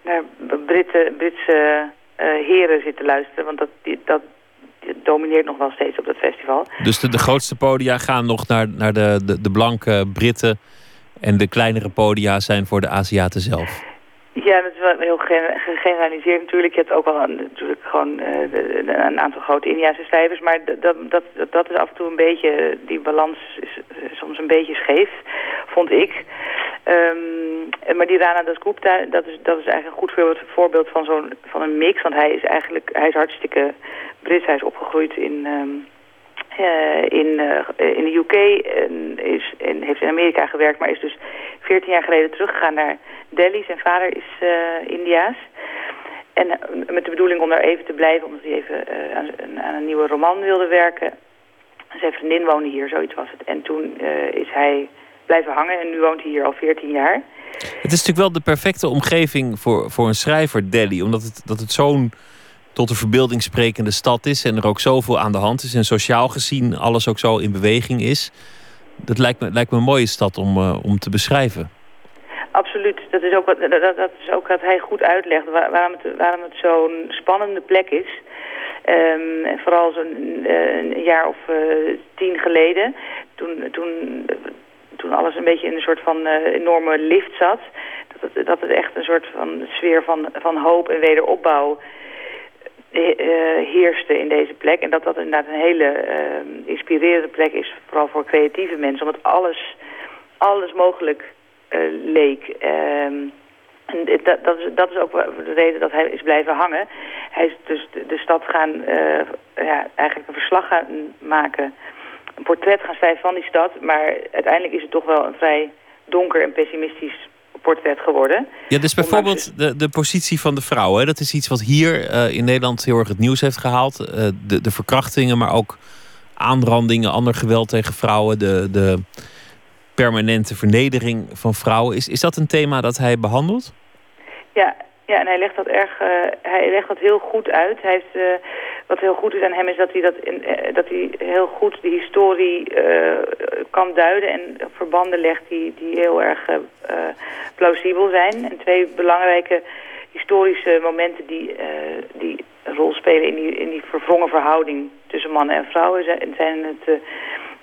naar Britten, Britse uh, heren zit te luisteren. Want dat, dat, dat domineert nog wel steeds op dat festival. Dus de, de grootste podia gaan nog naar, naar de, de, de blanke Britten en de kleinere podia zijn voor de Aziaten zelf. Ja, dat is wel heel gegeneraliseerd natuurlijk. Je hebt ook wel natuurlijk gewoon uh, een aantal grote Indiase schrijvers. Maar dat, dat, dat is af en toe een beetje... Die balans is soms een beetje scheef, vond ik. Um, maar die Rana Dasgupta, dat is, dat is eigenlijk een goed voorbeeld, voorbeeld van zo'n van een mix. Want hij is eigenlijk hij is hartstikke Brits. Hij is opgegroeid in... Um, Uh, in, uh, in de U K en, is, en heeft in Amerika gewerkt, maar is dus veertien jaar geleden teruggegaan naar Delhi. Zijn vader is uh, Indiaas. En uh, met de bedoeling om daar even te blijven, omdat hij even uh, aan, aan een nieuwe roman wilde werken. Zijn vriendin woonde hier, zoiets was het. En toen uh, is hij blijven hangen en nu woont hij hier al veertien jaar. Het is natuurlijk wel de perfecte omgeving voor, voor een schrijver, Delhi, omdat het, dat het zo'n... tot de verbeelding sprekende stad is en er ook zoveel aan de hand is en sociaal gezien alles ook zo in beweging is. Dat lijkt me, lijkt me een mooie stad om, uh, om te beschrijven. Absoluut. Dat is ook wat, dat, dat is ook wat hij goed uitlegt, waar, waarom het, waarom het zo'n spannende plek is. Um, en vooral zo'n uh, jaar of uh, tien geleden, toen, toen, toen alles een beetje in een soort van uh, enorme lift zat, dat het, dat het echt een soort van sfeer van, van hoop en wederopbouw heerste in deze plek. En dat dat inderdaad een hele uh, inspirerende plek is, vooral voor creatieve mensen, omdat alles, alles mogelijk uh, leek. Uh, en dat, dat, is, dat is ook de reden dat hij is blijven hangen. Hij is dus de, de stad gaan, uh, ja, eigenlijk een verslag gaan maken een portret gaan schrijven van die stad. Maar uiteindelijk is het toch wel een vrij donker en pessimistisch portret geworden. Ja, dus bijvoorbeeld de, de positie van de vrouw. Hè? Dat is iets wat hier uh, in Nederland heel erg het nieuws heeft gehaald. Uh, de, de verkrachtingen, maar ook aanrandingen, ander geweld tegen vrouwen. De, de permanente vernedering van vrouwen. Is, is dat een thema dat hij behandelt? Ja, ja, en hij legt dat erg, uh, hij legt dat heel goed uit. Hij heeft, uh, wat heel goed is aan hem is dat hij, dat in, uh, dat hij heel goed de historie uh, kan duiden en verbanden legt die, die heel erg uh, plausibel zijn. En twee belangrijke historische momenten die, uh, die een rol spelen in die, in die verwrongen verhouding tussen mannen en vrouwen zijn, zijn het, uh,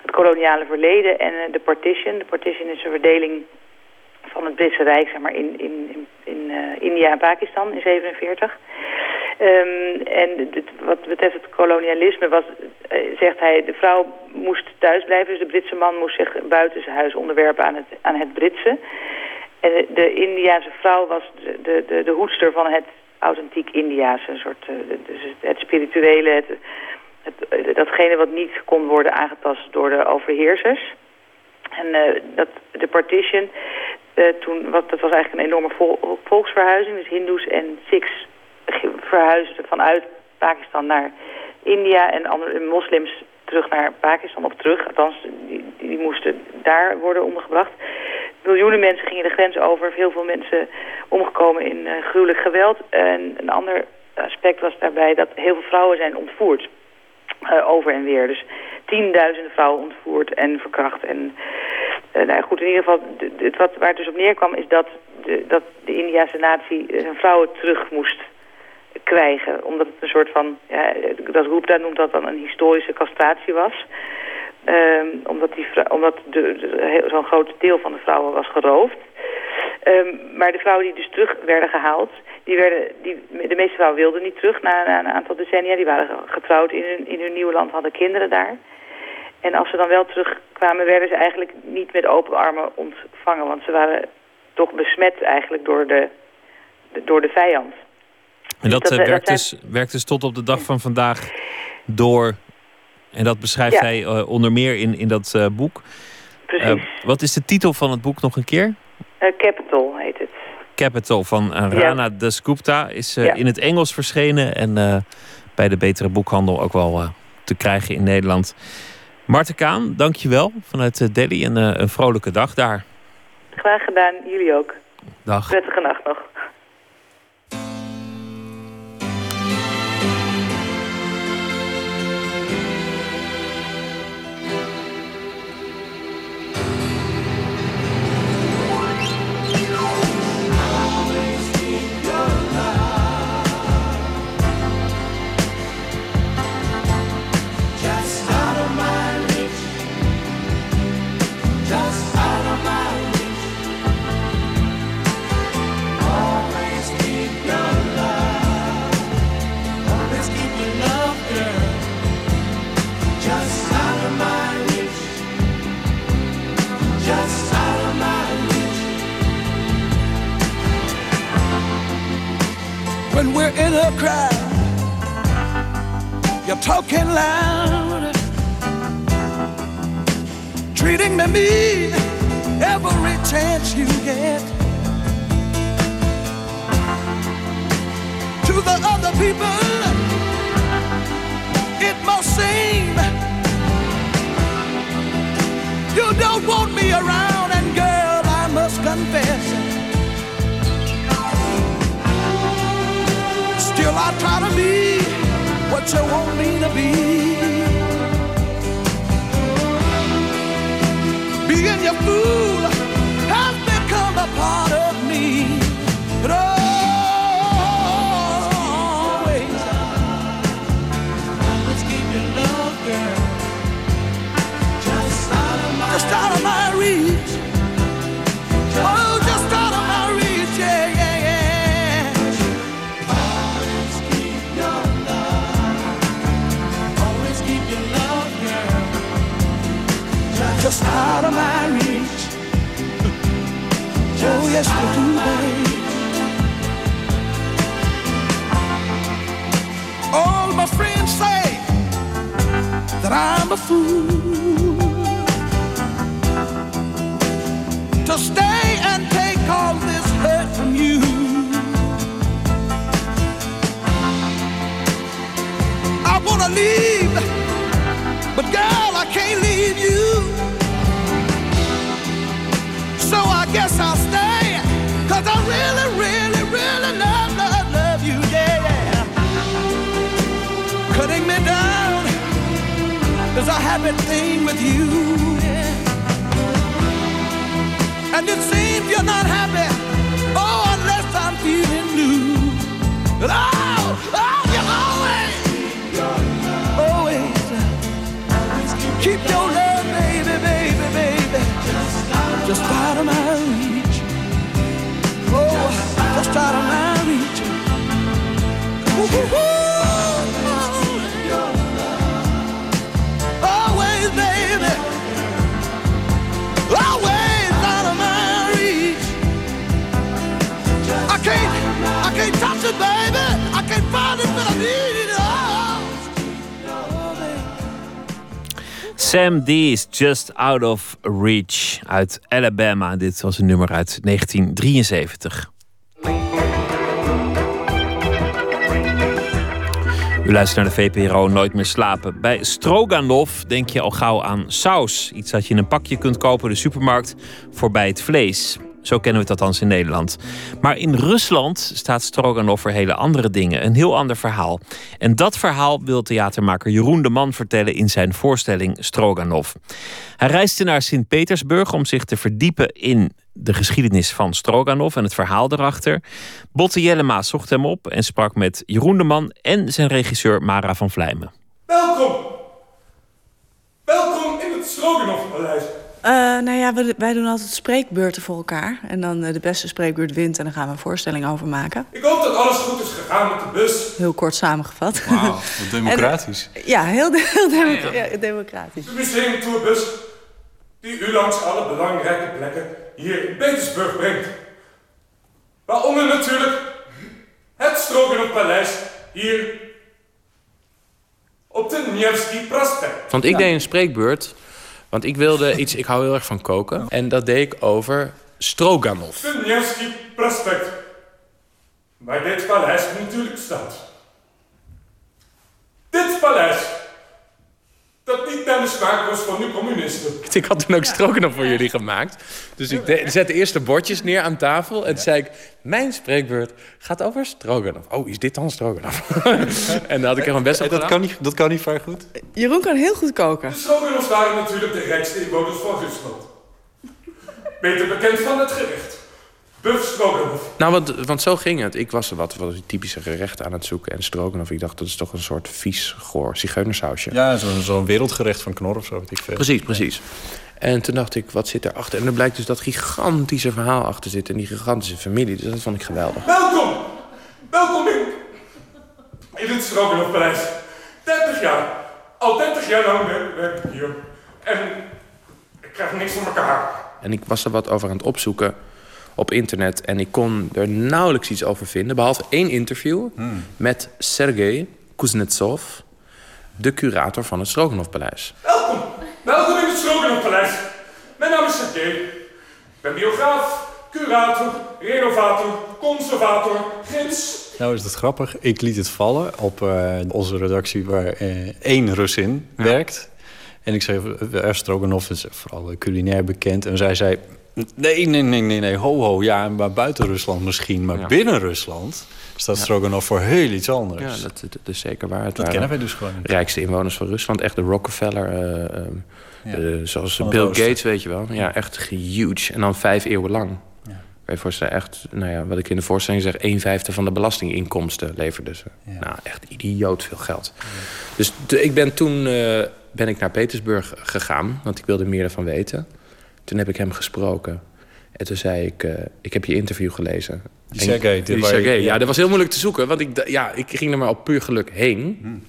het koloniale verleden en uh, de partition. De partition is een verdeling van het Britse Rijk, zeg maar, in, in, in, in uh, India en Pakistan in zevenenveertig. Um, en dit, wat betreft het kolonialisme was, uh, zegt hij, de vrouw moest thuis blijven, dus de Britse man moest zich buiten zijn huis onderwerpen aan het, aan het Britse. En de, de Indiase vrouw was de, de, de, de hoedster van het authentiek Indiase, een soort, uh, dus het spirituele, het, het, het, datgene wat niet kon worden aangetast door de overheersers. En uh, dat, de partition, uh, toen, wat, dat was eigenlijk een enorme vol, volksverhuizing. Dus Hindoes en Sikhs verhuisden vanuit Pakistan naar India en andere, moslims terug naar Pakistan, of terug, althans, die, die moesten daar worden ondergebracht. Miljoenen mensen gingen de grens over, heel veel mensen omgekomen in uh, gruwelijk geweld. En een ander aspect was daarbij dat heel veel vrouwen zijn ontvoerd. Uh, over en weer. Dus tienduizenden vrouwen ontvoerd en verkracht. En uh, nou goed, in ieder geval, het, wat, waar het dus op neerkwam is dat de, dat de Indiase natie zijn vrouwen terug moest krijgen. Omdat het een soort van, ja, dat Gupta noemt dat dan een historische castratie was. Um, omdat die, omdat de, de, zo'n groot deel van de vrouwen was geroofd. Um, maar de vrouwen die dus terug werden gehaald, die werden, die, de meeste vrouwen wilden niet terug na, na een aantal decennia. Die waren getrouwd in hun, in hun nieuwe land, hadden kinderen daar. En als ze dan wel terugkwamen, werden ze eigenlijk niet met open armen ontvangen. Want ze waren toch besmet eigenlijk door de, de, door de vijand. En dat, dus dat, uh, werkt, dat zijn... dus, werkt dus tot op de dag van vandaag door. En dat beschrijft ja. hij uh, onder meer in, in dat uh, boek. Precies. Uh, wat is de titel van het boek nog een keer? Uh, Capital heet het. Capital van uh, Rana ja. Dasgupta is uh, ja. in het Engels verschenen. En uh, bij de Betere Boekhandel ook wel uh, te krijgen in Nederland. Marten Kaan, dank je wel vanuit uh, Delhi. En uh, een vrolijke dag daar. Graag gedaan, jullie ook. Dag. Prettige nacht nog. When we're in a crowd, you're talking loud, treating me mean every chance you get. To the other people, it must seem you don't want me around, and girl, I must confess, still I try to be what you want me to be. Being your fool has become a part of me. It always, always keep your love, girl, just out of my, just out of my reach. Oh, just out of my reach, yeah, yeah. Just out of my reach. Just oh yes, you do, babe. All my friends say that I'm a fool, wanna leave, but girl, I can't leave you. So I guess I'll stay, 'cause I really, really, really love, love, love you, yeah. Cutting me down is a happy thing with you, yeah. And it seems you're not happy, oh, unless I'm feeling blue. But oh, oh, you're always, always, keep your love, baby, baby, baby, just out of my reach. Oh, just out of my reach. Woo-hoo-hoo. Sam Dees, Just Out of Reach uit Alabama. Dit was een nummer uit negentien drieënzeventig. U luistert naar de V P R O Nooit meer slapen. Bij Stroganoff denk je al gauw aan saus. Iets dat je in een pakje kunt kopen in de supermarkt voorbij het vlees. Zo kennen we het althans in Nederland. Maar in Rusland staat Stroganoff voor hele andere dingen. Een heel ander verhaal. En dat verhaal wil theatermaker Jeroen de Man vertellen in zijn voorstelling Stroganoff. Hij reisde naar Sint-Petersburg om zich te verdiepen in de geschiedenis van Stroganoff en het verhaal erachter. Botte Jellema zocht hem op en sprak met Jeroen de Man en zijn regisseur Mara van Vlijmen. Welkom! Welkom in het Stroganoff-paleis. Uh, nou ja, wij, wij doen altijd spreekbeurten voor elkaar. En dan uh, de beste spreekbeurt wint en dan gaan we een voorstelling over maken. Ik hoop dat alles goed is gegaan met de bus. Heel kort samengevat. Wauw, wat democratisch. En, ja, heel, de, heel demo- ja, ja. democratisch. De museumtourbus die u langs alle belangrijke plekken hier in Petersburg brengt. Waaronder natuurlijk het Stroganov-paleis hier op de Nevsky Prospect. Want ik ja. deed een spreekbeurt... Want ik wilde iets, ik hou heel erg van koken. En dat deed ik over Stroganoff. De Nevsky Prospect. Bij dit paleis natuurlijk staat. Dit paleis. Dat niet naar de smaak was van de communisten. Ik had toen ook Stroganoff voor jullie gemaakt. Dus ik de, zette eerst de bordjes neer aan tafel. En toen zei ik, mijn spreekbeurt gaat over Stroganoff. Oh, is dit dan Stroganoff? En dan had ik er een best op gedaan. Kan niet, dat kan niet vrij goed. Jeroen kan heel goed koken. De Stroganoffs waren natuurlijk de rijkste inwoners van Rusland. Beter bekend van het gerecht. Buf Stroganoff. Nou, want, want zo ging het. Ik was wat, wat typische gerecht aan het zoeken. En Stroganoff, ik dacht, dat is toch een soort vies, goor zigeunersausje. Ja, zo, zo'n wereldgerecht van knor of zo. Wat ik vind. Precies, precies. En toen dacht ik, wat zit daarachter? En er blijkt dus dat gigantische verhaal achter zit. En die gigantische familie. Dus dat vond ik geweldig. Welkom! Welkom in, in het Stroganoff-paleis. dertig jaar. Al dertig jaar lang werk ik hier. En ik krijg niks van elkaar. En ik was er wat over aan het opzoeken op internet. En ik kon er nauwelijks iets over vinden. Behalve één interview hmm. met Sergei Kuznetsov, de curator van het Stroganoff-paleis. Welkom! Welkom in het Stroganoff-paleis. Mijn naam is Sergei. Ik ben biograaf, curator, renovator, conservator, gids. Nou is dat grappig. Ik liet het vallen op uh, onze redactie waar uh, één Russin ja. werkt. En ik zei, uh, Stroganoff is vooral uh, culinair bekend. En zij zei... Nee, nee, nee, nee, nee, ho, ho, ja, maar buiten Rusland misschien. Maar ja. binnen Rusland staat Stroganoff voor heel iets anders. Ja, dat, dat, dat is zeker waar. Het dat kennen wij dus gewoon niet. Rijkste inwoners van Rusland, echt de Rockefeller, uh, ja. uh, zoals Bill Oosten. Gates, weet je wel. Ja, echt huge. En dan vijf eeuwen lang. Ja. Kan je voorstellen, echt, nou ja, wat ik in de voorstelling zeg, een vijfde van de belastinginkomsten leverde ze. Ja. Nou, echt idioot veel geld. Ja. Dus de, ik ben toen uh, ben ik naar Petersburg gegaan, want ik wilde meer ervan weten. Toen heb ik hem gesproken. En toen zei ik, uh, ik heb je interview gelezen. Die Sergei. Die die Sergei. Je... Ja, dat was heel moeilijk te zoeken. Want ik, ja, ik ging er maar op puur geluk heen. Hmm.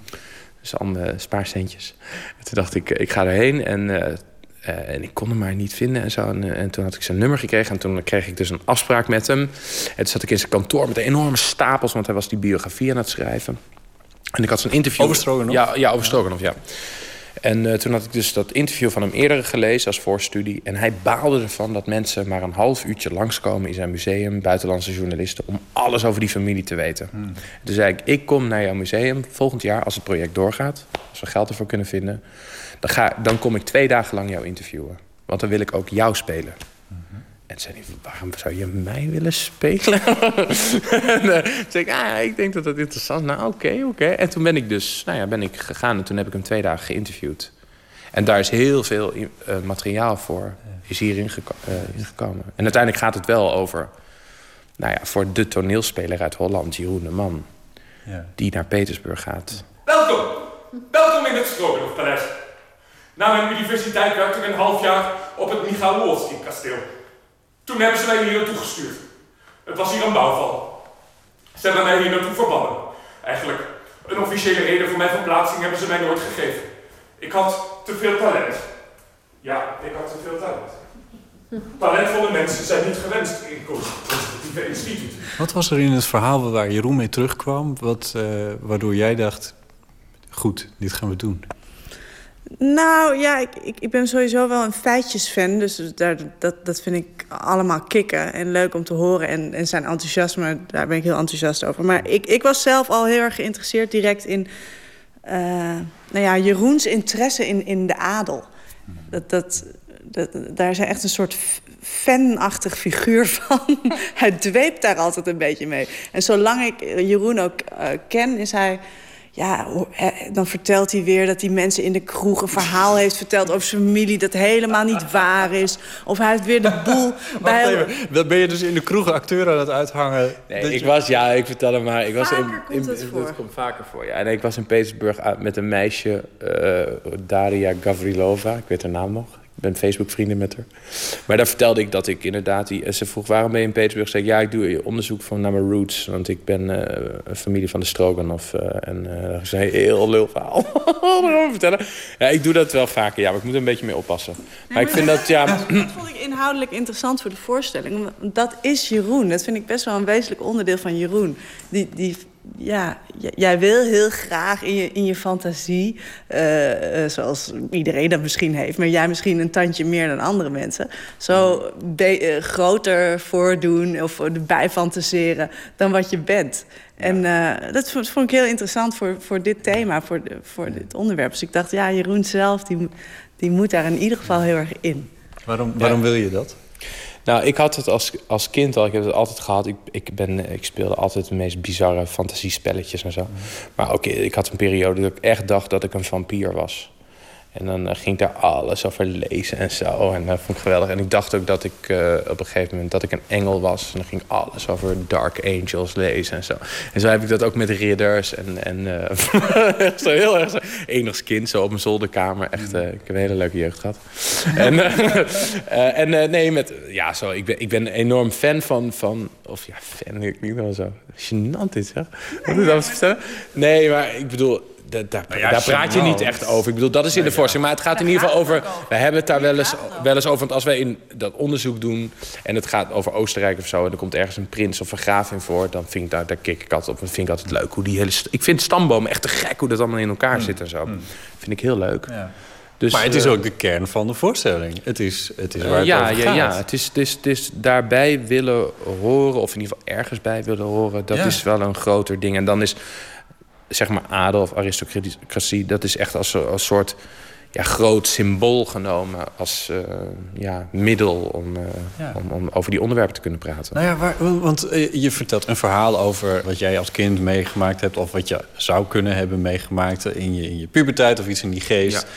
Dus al mijn spaarcentjes. En toen dacht ik, ik ga erheen. En, uh, uh, en ik kon hem maar niet vinden. En, zo. En, uh, en toen had ik zijn nummer gekregen. En toen kreeg ik dus een afspraak met hem. En toen zat ik in zijn kantoor met enorme stapels. Want hij was die biografie aan het schrijven. En ik had zo'n interview. Over Stroganoff? Ja, ja, over Stroganoff, ja. En uh, toen had ik dus dat interview van hem eerder gelezen als voorstudie. En hij baalde ervan dat mensen maar een half uurtje langskomen in zijn museum, buitenlandse journalisten, om alles over die familie te weten. Hmm. Dus zei ik, ik kom naar jouw museum volgend jaar als het project doorgaat. Als we geld ervoor kunnen vinden. Dan, ga, dan kom ik twee dagen lang jou interviewen. Want dan wil ik ook jou spelen. Mm-hmm. En zei hij, waarom zou je mij willen spelen? En uh, zei ik, ah, ik denk dat dat interessant is. Nou, oké, oké. En toen ben ik dus, nou ja, ben ik gegaan en toen heb ik hem twee dagen geïnterviewd. En daar is heel veel uh, materiaal voor, is hierin geko- uh, gekomen. En uiteindelijk gaat het wel over, nou ja, voor de toneelspeler uit Holland, Jeroen de Man. Ja. Die naar Petersburg gaat. Welkom! Welkom in het Stroopwafpaleis. Na mijn universiteit werkte ik een half jaar op het Michailowski-kasteel. Toen hebben ze mij hier naartoe gestuurd. Het was hier een bouwval. Ze hebben mij hier naartoe verbannen. Eigenlijk, een officiële reden voor mijn verplaatsing hebben ze mij nooit gegeven. Ik had te veel talent. Ja, ik had te veel talent. Talentvolle mensen zijn niet gewenst in constructieve instituten. Wat was er in het verhaal waar Jeroen mee terugkwam, wat, uh, waardoor jij dacht, goed, dit gaan we doen? Nou ja, ik, ik, ik ben sowieso wel een feitjesfan. Dus daar, dat, dat vind ik allemaal kicken en leuk om te horen. En, en zijn enthousiasme, daar ben ik heel enthousiast over. Maar ik, ik was zelf al heel erg geïnteresseerd direct in uh, nou ja, Jeroens interesse in, in de adel. Dat, dat, dat, daar is hij echt een soort fanachtig figuur van. Hij dweept daar altijd een beetje mee. En zolang ik Jeroen ook uh, ken, is hij... Ja, dan vertelt hij weer dat hij mensen in de kroeg een verhaal heeft verteld over zijn familie dat helemaal niet waar is. Of hij heeft weer de boel bij... Dan ben je dus in de kroeg acteur aan het uithangen. Nee, ik je... was, ja, ik vertel hem maar. Ik was in, in, komt het in, voor. Dat komt vaker voor, ja. En ik was in Petersburg met een meisje, uh, Daria Gavrilova. Ik weet haar naam nog. Ik ben Facebook-vrienden met haar. Maar daar vertelde ik dat ik inderdaad... Die, ze vroeg, waarom ben je in Petersburg? Zei ik, ja, ik doe onderzoek van, naar mijn roots. Want ik ben uh, een familie van de Stroganoff. Uh, en uh, dat is een heel lul verhaal. vertellen. Ja, ik doe dat wel vaker. Ja, maar ik moet er een beetje mee oppassen. Nee, maar, maar ik vind dat, dat, ja... Dat vond ik inhoudelijk interessant voor de voorstelling. Dat is Jeroen. Dat vind ik best wel een wezenlijk onderdeel van Jeroen. Die... die Ja, jij wil heel graag in je, in je fantasie, uh, zoals iedereen dat misschien heeft, maar jij misschien een tandje meer dan andere mensen, zo be- uh, groter voordoen of erbij fantaseren dan wat je bent. En uh, dat vond, vond ik heel interessant voor, voor dit thema, voor, voor dit onderwerp. Dus ik dacht, ja, Jeroen zelf, die, die moet daar in ieder geval heel erg in. Waarom, waarom wil je dat? Nou, ik had het als, als kind al, ik heb het altijd gehad. Ik, ik, ben, ik speelde altijd de meest bizarre fantasiespelletjes en zo. Mm. Maar ook, ik had een periode dat ik echt dacht dat ik een vampier was. En dan uh, ging ik daar alles over lezen en zo. En dat vond ik geweldig. En ik dacht ook dat ik uh, op een gegeven moment dat ik een engel was. En dan ging ik alles over Dark Angels lezen en zo. En zo heb ik dat ook met ridders. En, en uh, zo heel erg zo. Enig kind, zo op mijn zolderkamer. Echt, uh, ik heb een hele leuke jeugd gehad. en uh, uh, en uh, nee, met... Ja, zo, ik ben, ik ben enorm fan van... van of ja, fan, ik niet wel zo. Gênant dit, zeg. Moet ik dat vertellen? Nee, maar ik bedoel... Da, da, da, ja, daar praat je niet echt over. Ik bedoel, dat is in de voorstelling. Maar het gaat in ieder geval over... We hebben het daar wel eens, wel eens over. Want als wij in dat onderzoek doen... en het gaat over Oostenrijk of zo... en er komt ergens een prins of een graaf in voor... dan vind ik daar, daar kik ik altijd op. En vind ik altijd leuk hoe die hele... Ik vind stambomen echt te gek hoe dat allemaal in elkaar zit en zo. Dat vind ik heel leuk. Ja. Dus, maar het is ook de kern van de voorstelling. Het is, het is waar het ja, over gaat. Ja, ja. Het, is, het, is, het is daarbij willen horen... of in ieder geval ergens bij willen horen... dat ja. is wel een groter ding. En dan is... zeg maar adel of aristocratie, dat is echt als een soort ja, groot symbool genomen... als uh, ja, middel om, uh, ja. om, om over die onderwerpen te kunnen praten. Nou ja, waar, want uh, je vertelt een verhaal over wat jij als kind meegemaakt hebt... of wat je zou kunnen hebben meegemaakt in je, in je puberteit of iets in die geest... Ja.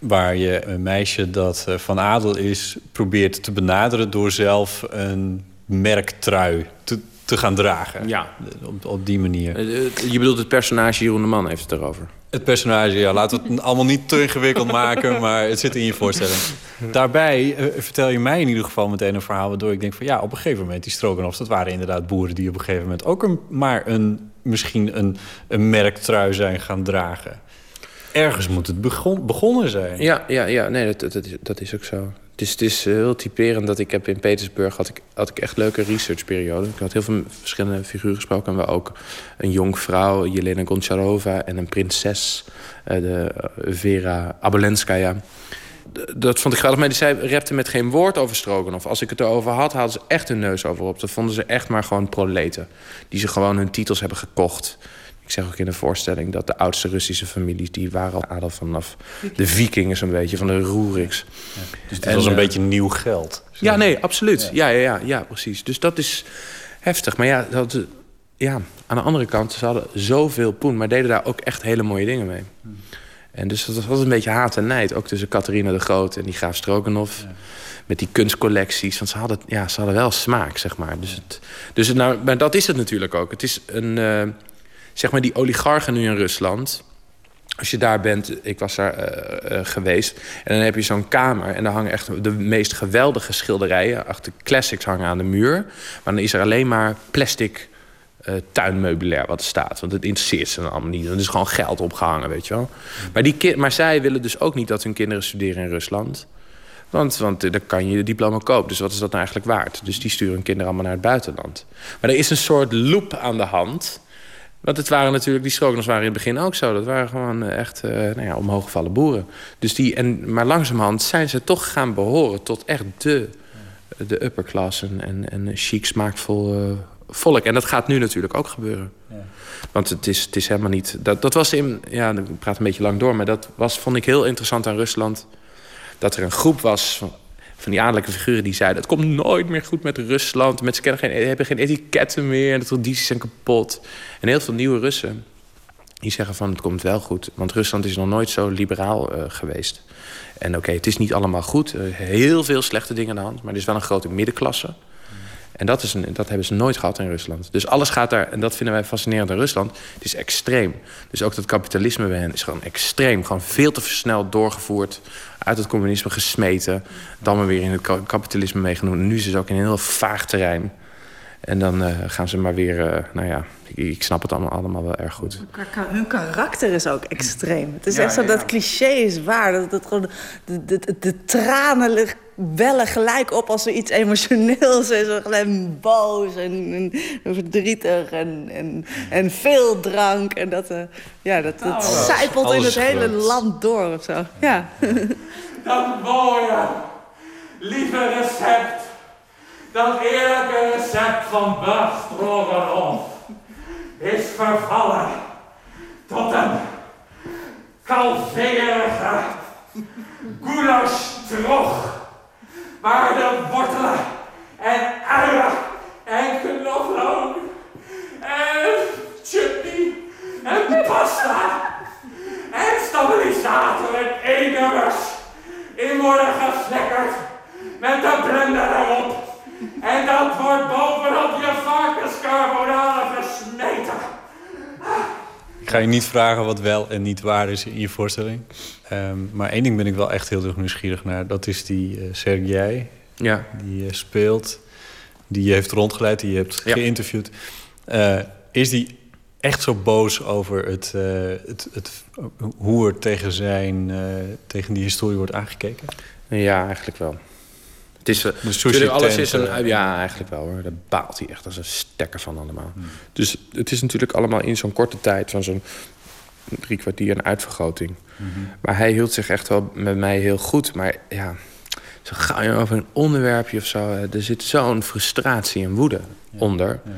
Waar je een meisje dat uh, van adel is probeert te benaderen... door zelf een merktrui te te gaan dragen. Ja. Op, op die manier. Je bedoelt het personage Jeroen de Man heeft het erover? Het personage, ja. Laten we het allemaal niet te ingewikkeld maken... maar het zit in je voorstelling. Daarbij uh, vertel je mij in ieder geval meteen een verhaal... waardoor ik denk van ja, op een gegeven moment... die Stroganoffs, dat waren inderdaad boeren... die op een gegeven moment ook een, maar een, misschien een, een merktrui zijn gaan dragen. Ergens moet het begon, begonnen zijn. Ja, ja, ja. Nee, dat, dat, dat is ook zo. Dus het is heel typerend dat ik heb in Petersburg had ik, had ik echt leuke researchperiode. Ik had heel veel verschillende figuren gesproken. En we ook een jonkvrouw, Jelena Goncharova, en een prinses, de Vera Abolenskaya. Dat vond ik grappig, maar zij repten met geen woord over Stroganov. Als ik het erover had, haalden ze echt hun neus over op. Dat vonden ze echt maar gewoon proleten. Die ze gewoon hun titels hebben gekocht. Ik zeg ook in de voorstelling dat de oudste Russische families... die waren al adel vanaf de vikingen zo'n beetje, van de Roeriks. Ja, dus het was een uh, beetje nieuw geld. Ja, nee, absoluut. Ja. Ja, ja, ja, ja, precies. Dus dat is heftig. Maar ja, dat, ja, aan de andere kant, ze hadden zoveel poen... maar deden daar ook echt hele mooie dingen mee. Hm. En dus dat was een beetje haat en nijd. Ook tussen Catharina de Grote en die graaf Stroganov. Ja. Met die kunstcollecties. Want ze hadden, ja, ze hadden wel smaak, zeg maar. Dus het, dus het, nou, maar dat is het natuurlijk ook. Het is een... Uh, zeg maar die oligarchen nu in Rusland. Als je daar bent, ik was daar uh, uh, geweest... en dan heb je zo'n kamer... en daar hangen echt de meest geweldige schilderijen... achter classics hangen aan de muur. Maar dan is er alleen maar plastic uh, tuinmeubilair wat er staat. Want het interesseert ze dan allemaal niet. Er is gewoon geld opgehangen, weet je wel. Maar, die ki- maar zij willen dus ook niet dat hun kinderen studeren in Rusland. Want, want dan kan je de diploma kopen. Dus wat is dat nou eigenlijk waard? Dus die sturen hun kinderen allemaal naar het buitenland. Maar er is een soort loop aan de hand... Want het waren natuurlijk, die Stroganovs waren in het begin ook zo. Dat waren gewoon echt uh, nou ja, omhooggevallen boeren. Dus die, en, maar langzamerhand zijn ze toch gaan behoren tot echt de, de upperklasse en, en chic, smaakvol uh, volk. En dat gaat nu natuurlijk ook gebeuren. Ja. Want het is, het is helemaal niet... Dat, dat was in... Ja, ik praat een beetje lang door. Maar dat was, vond ik heel interessant aan Rusland. Dat er een groep was... Van, Van die adellijke figuren die zeiden... het komt nooit meer goed met Rusland. Mensen kennen geen, hebben geen etiketten meer. De tradities zijn kapot. En heel veel nieuwe Russen die zeggen van... het komt wel goed. Want Rusland is nog nooit zo liberaal uh, geweest. En oké, okay, het is niet allemaal goed. Uh, heel veel slechte dingen aan de hand. Maar er is wel een grote middenklasse. Mm. En dat, is een, dat hebben ze nooit gehad in Rusland. Dus alles gaat daar... en dat vinden wij fascinerend in Rusland. Het is extreem. Dus ook dat kapitalisme bij hen is gewoon extreem. Gewoon veel te versneld doorgevoerd... uit het communisme gesmeten. Dan maar weer in het kapitalisme meegenomen. Nu zitten ze ook in een heel vaag terrein. En dan uh, gaan ze maar weer... Uh, nou ja, ik, ik snap het allemaal, allemaal wel erg goed. Hun karakter is ook extreem. Het is ja, echt zo, ja, dat cliché is waar. Dat, dat gewoon de, de, de tranen bellen gelijk op als er iets emotioneels is. En boos en, en verdrietig en, en, en veel drank. En dat, uh, ja, dat, dat oh, zijpelt in het groot. Hele land door of zo. Ja. Dat mooie, lieve recept. Dat eerlijke recept van Bert Stroganov is vervallen tot een kalverige goulash-trog waar de wortelen en uien en knoflook en chutney en pasta en stabilisator en e-nummers in worden geflikkerd met de blender erop. En dat wordt bovenop je varkenscarbonade gesmeten. Ik ga je niet vragen wat wel en niet waar is in je voorstelling. Um, maar één ding ben ik wel echt heel erg nieuwsgierig naar. Dat is die uh, Sergei. Ja. Die uh, speelt. Die je heeft rondgeleid. Die je hebt ja. geïnterviewd. Uh, is die echt zo boos over het, uh, het, het, hoe er tegen, zijn, uh, tegen die historie wordt aangekeken? Ja, eigenlijk wel. Het is, natuurlijk alles is een, ja, eigenlijk wel hoor. Daar baalt hij echt als een stekker van allemaal. Hmm. Dus het is natuurlijk allemaal in zo'n korte tijd... van zo'n drie kwartier een uitvergroting. Hmm. Maar hij hield zich echt wel met mij heel goed. Maar ja, zo ga je over een onderwerpje of zo... er zit zo'n frustratie en woede ja. onder... Ja.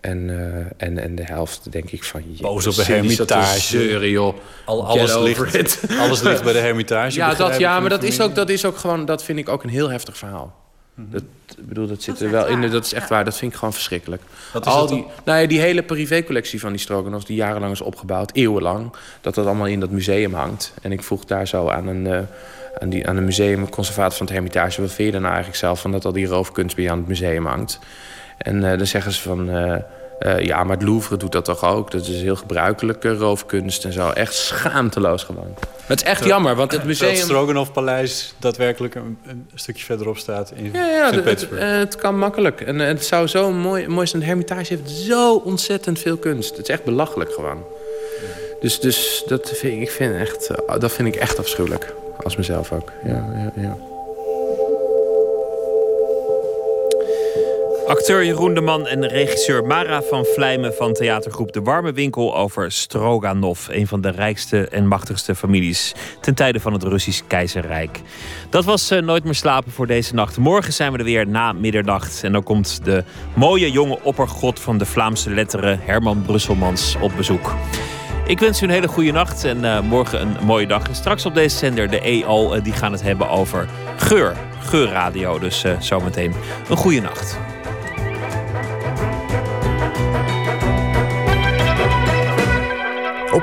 En, uh, en, en de helft denk ik van... Je, boos op de Hermitage. Zeuren, joh. Al, alles, ligt, alles ligt bij de Hermitage. Ja, dat, ja maar dat is, ook, dat is ook gewoon... Dat vind ik ook een heel heftig verhaal. Mm-hmm. Dat, bedoel, dat zit dat er wel in. Dat is echt ja. waar. Dat vind ik gewoon verschrikkelijk. Wat is Al die, nou ja, die hele privécollectie van die Stroganovs... die jarenlang is opgebouwd, eeuwenlang... dat dat allemaal in dat museum hangt. En ik vroeg daar zo aan een... Uh, Aan, die, aan een museumconservator van het Hermitage... wat vind je dan nou eigenlijk zelf van dat al die roofkunst bij je aan het museum hangt? En uh, dan zeggen ze van... Uh, uh, ja, maar het Louvre doet dat toch ook? Dat is heel gebruikelijke roofkunst en zo. Echt schaamteloos gewoon. Maar het is echt dat, jammer, want het museum... Dat Stroganov-paleis daadwerkelijk een, een stukje verderop staat in ja, ja, Sint Petersburg. Het, het kan makkelijk. En het zou zo mooi, mooi zijn. De Hermitage heeft zo ontzettend veel kunst. Het is echt belachelijk gewoon. Ja. Dus, dus dat, vind ik, ik vind echt, dat vind ik echt afschuwelijk. Als mezelf ook, ja, ja, ja. Acteur Jeroen de Man en regisseur Mara van Vlijmen van theatergroep De Warme Winkel over Stroganov, een van de rijkste en machtigste families ten tijde van het Russisch Keizerrijk. Dat was uh, Nooit meer slapen voor deze nacht. Morgen zijn we er weer na middernacht. En dan komt de mooie jonge oppergod van de Vlaamse letteren Herman Brusselmans op bezoek. Ik wens u een hele goede nacht en uh, morgen een mooie dag. En straks op deze zender, de E O, uh, die gaan het hebben over geur. Geurradio, dus uh, zometeen een goede nacht. Op